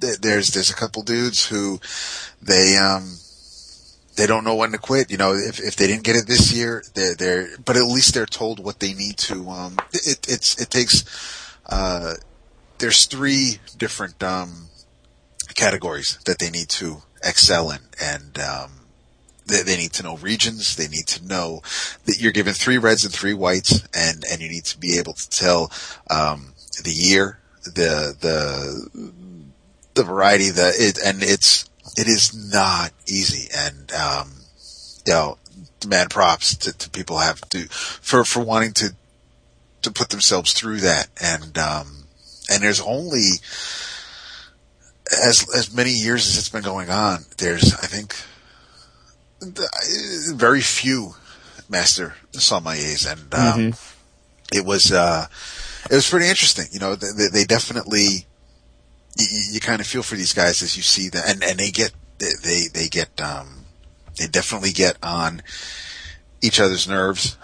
there's a couple dudes who they don't know when to quit. You know, if they didn't get it this year, they're but at least they're told what they need to. It takes. There's three different categories that they need to excel in, and they need to know regions. They need to know that you're given three reds and three whites, and you need to be able to tell the year, the variety, it is not easy, and mad props to people have to for wanting to put themselves through that, and there's only as many years as it's been going on. There's, I think, very few master sommeliers, and it was pretty interesting. You know, they definitely you kind of feel for these guys as you see them, and they definitely get on each other's nerves.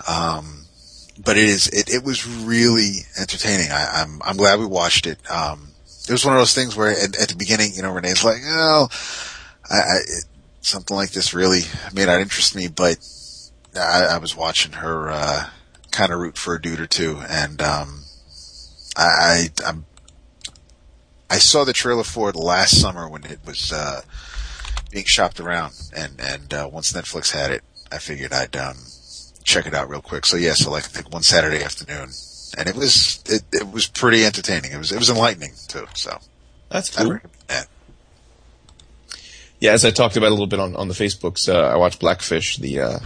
But it was really entertaining. I'm glad we watched it. It was one of those things where at the beginning, you know, Renee's like, oh, something like this really may not interest me, but I was watching her, kind of root for a dude or two. And, I saw the trailer for it last summer when it was, being shopped around. And once Netflix had it, I figured I'd, check it out real quick. So yeah, I think one Saturday afternoon, and it was pretty entertaining. It was enlightening too. So that's cool. Yeah, as I talked about a little bit on the Facebooks, I watched Blackfish, the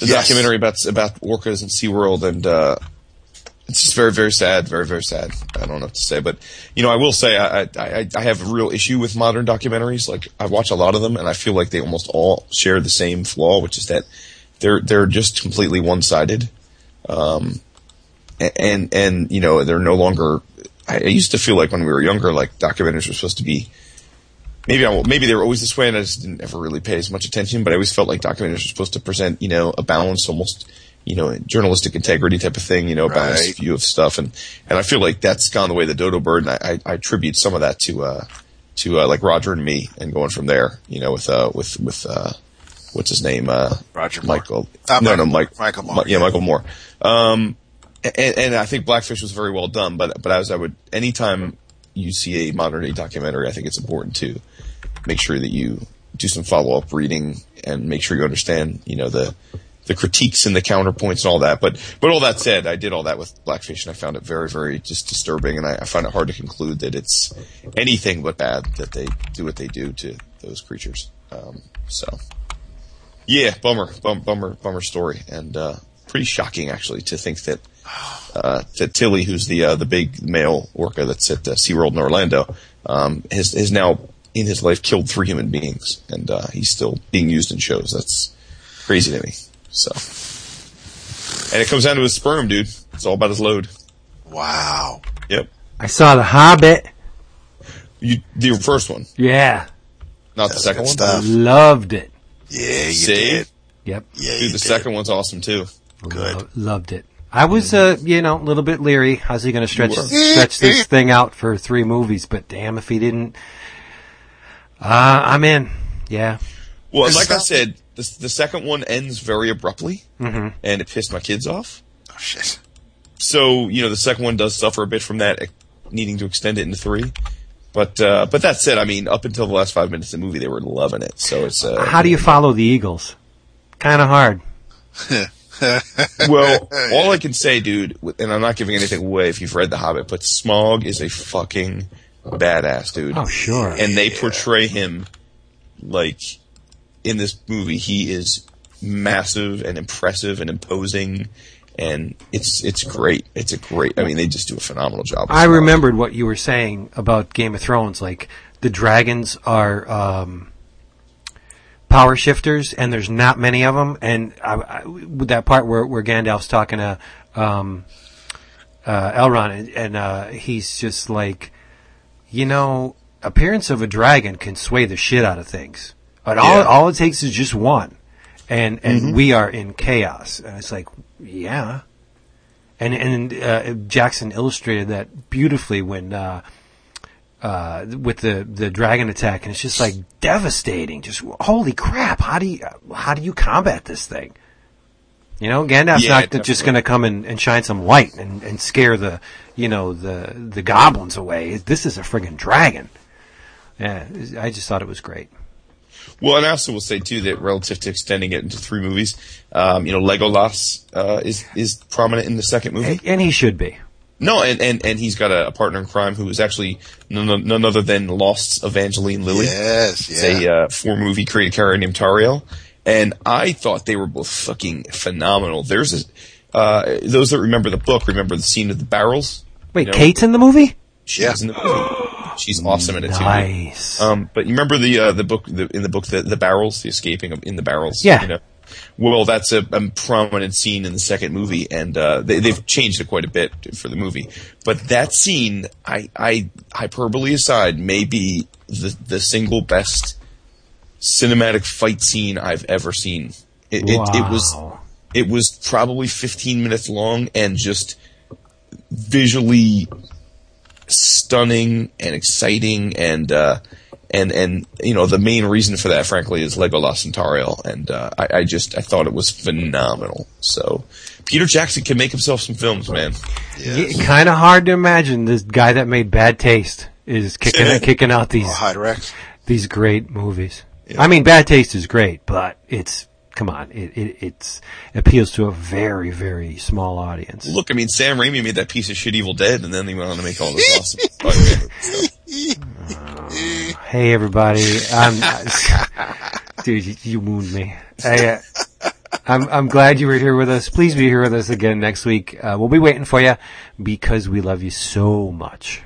documentary about orcas and SeaWorld, and it's just very, very sad, very, very sad. I don't know what to say, but you know, I will say I have a real issue with modern documentaries. Like, I watch a lot of them, and I feel like they almost all share the same flaw, which is that they're just completely one-sided, and you know, they're no longer. I used to feel like when we were younger, like documentaries were supposed to be. Maybe they were always this way, and I just didn't ever really pay as much attention. But I always felt like documentaries were supposed to present, you know, a balanced, almost, you know, journalistic integrity type of thing, you know, a balanced view of stuff, and I feel like that's gone the way of the dodo bird, and I attribute some of that to like Roger and Me, and going from there, you know, with what's his name? Roger Moore. Michael. Michael Moore. Michael Moore. And I think Blackfish was very well done, but as I would, anytime you see a modern day documentary, I think it's important to make sure that you do some follow up reading and make sure you understand, you know, the critiques and the counterpoints and all that. But all that said, I did all that with Blackfish, and I found it very, very just disturbing, and I find it hard to conclude that it's anything but bad that they do what they do to those creatures. Yeah, bummer story, and pretty shocking actually to think that Tilly, who's the big male orca that's at SeaWorld in Orlando, has now in his life killed three human beings, and he's still being used in shows. That's crazy to me. So, and it comes down to his sperm, dude. It's all about his load. Wow. Yep. I saw The Hobbit. Your first one? Yeah. Not the second one? I loved it. Yeah, you did. Yep. Yeah, dude, the second one's awesome, too. Good. Loved it. I was, a little bit leery. How's he going to stretch this thing out for three movies? But damn if he didn't. I'm in. Yeah. Well, like I said, the second one ends very abruptly, and it pissed my kids off. Oh, shit. So, the second one does suffer a bit from that, needing to extend it into three. But that said, I mean, up until the last 5 minutes of the movie, they were loving it. So it's how do you follow the Eagles? Kind of hard. Well, all I can say, dude, and I'm not giving anything away if you've read The Hobbit, but Smaug is a fucking badass, dude. Oh, sure. And they portray him, like, in this movie, he is massive and impressive and imposing, and it's great. It's a great... I mean, they just do a phenomenal job. I remembered what you were saying about Game of Thrones. Like, the dragons are... power shifters, and there's not many of them. And with that part where Gandalf's talking to Elrond, and he's just like, appearance of a dragon can sway the shit out of things. But all it takes is just one, and we are in chaos. And it's like, yeah. And Jackson illustrated that beautifully when. With the dragon attack, and it's just like devastating. Just holy crap! How do you combat this thing? Gandalf's not definitely. Just going to come and shine some light and scare the goblins away. This is a friggin' dragon. Yeah, I just thought it was great. Well, and I also will say too that relative to extending it into three movies, Legolas is prominent in the second movie, and he should be. No, and he's got a partner in crime who is actually none other than Lost's Evangeline Lilly. Yes, yeah. It's a four-movie creative character named Tariel. And I thought they were both fucking phenomenal. There's those that remember the book remember the scene of the barrels. Wait, Kate's in the movie? She's in the movie. She's awesome in it, too. Nice. But you remember the barrels, the escaping in the barrels? Yeah. Well, that's a prominent scene in the second movie, and they've changed it quite a bit for the movie. But that scene, I hyperbole aside, may be the single best cinematic fight scene I've ever seen. Wow. It was probably 15 minutes long and just visually stunning and exciting And the main reason for that, frankly, is Legolas and Tariel. And I thought it was phenomenal. So Peter Jackson can make himself some films, man. Yes. Yeah, kind of hard to imagine this guy that made Bad Taste is kicking out these great movies. Yeah. I mean, Bad Taste is great, but it's... Come on, it appeals to a very, very small audience. Look, I mean, Sam Raimi made that piece of shit Evil Dead, and then he went on to make all this awesome stuff. Hey, everybody. Dude, you wound me. I'm glad you were here with us. Please be here with us again next week. We'll be waiting for you because we love you so much.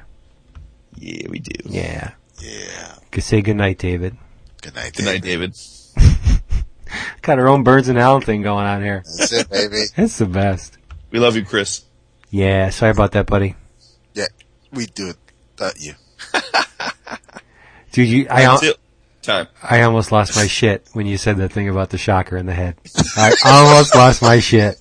Yeah, we do. Yeah. Yeah. Say goodnight, David. Goodnight, David. Goodnight, David. Got our own Birds and Allen thing going on here. That's it, baby. It's the best. We love you, Chris. Yeah, sorry about that, buddy. Yeah, we do it without you. Dude, I almost lost my shit when you said that thing about the shocker in the head. I almost lost my shit.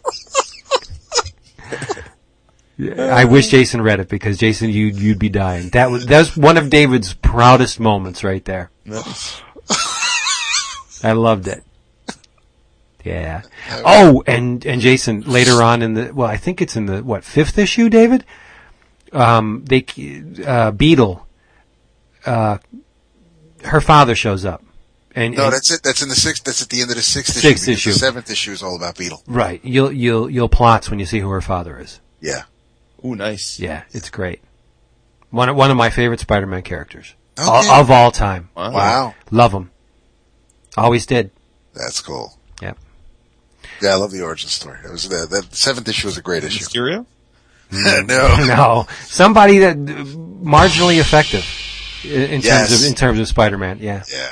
I wish Jason read it because, Jason, you'd be dying. That was one of David's proudest moments right there. I loved it. Yeah. Oh, and Jason, later on in I think it's in the, fifth issue, David? Beetle, her father shows up. And that's it. That's in the sixth. That's at the end of the sixth issue. The seventh issue is all about Beetle. Right. You'll plots when you see who her father is. Yeah. Ooh, nice. Yeah, it's great. One of my favorite Spider-Man characters. Okay. Of all time. Wow. Love him. Always did. That's cool. Yep. Yeah, I love the origin story. It was that seventh issue was a great issue. Mysterio? No. Somebody that marginally effective in terms of Spider-Man. Yeah. Yeah.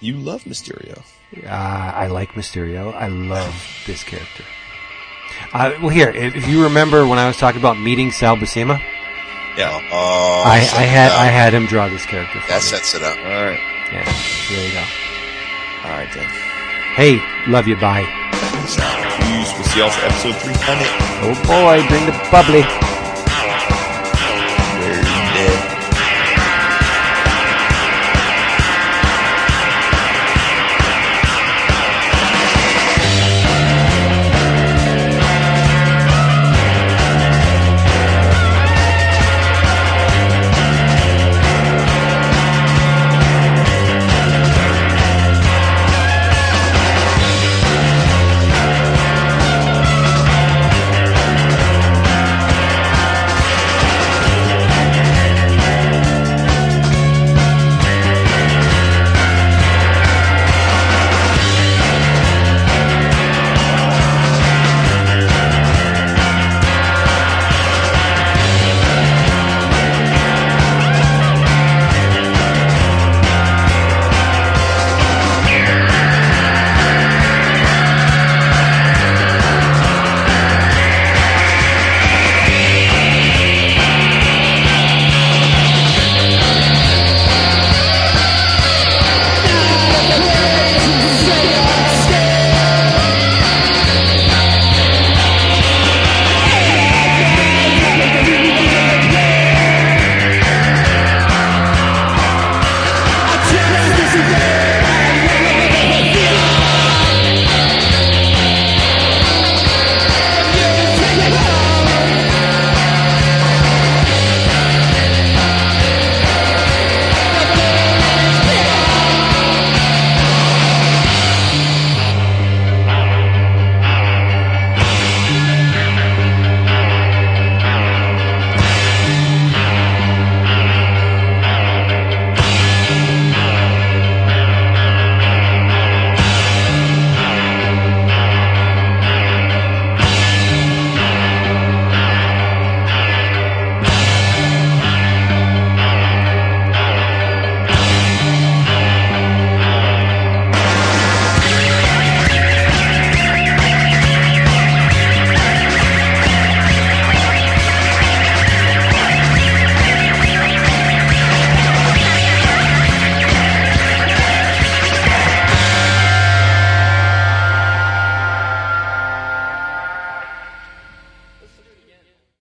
You love Mysterio. I like Mysterio. I love this character. Well, here, if you remember when I was talking about meeting Sal Buscema, I had him draw this character. That sets it up. All right. Yeah. There you go. All right, then. Hey, love you. Bye. Peace. We'll see y'all for episode 300. Oh boy, bring the bubbly.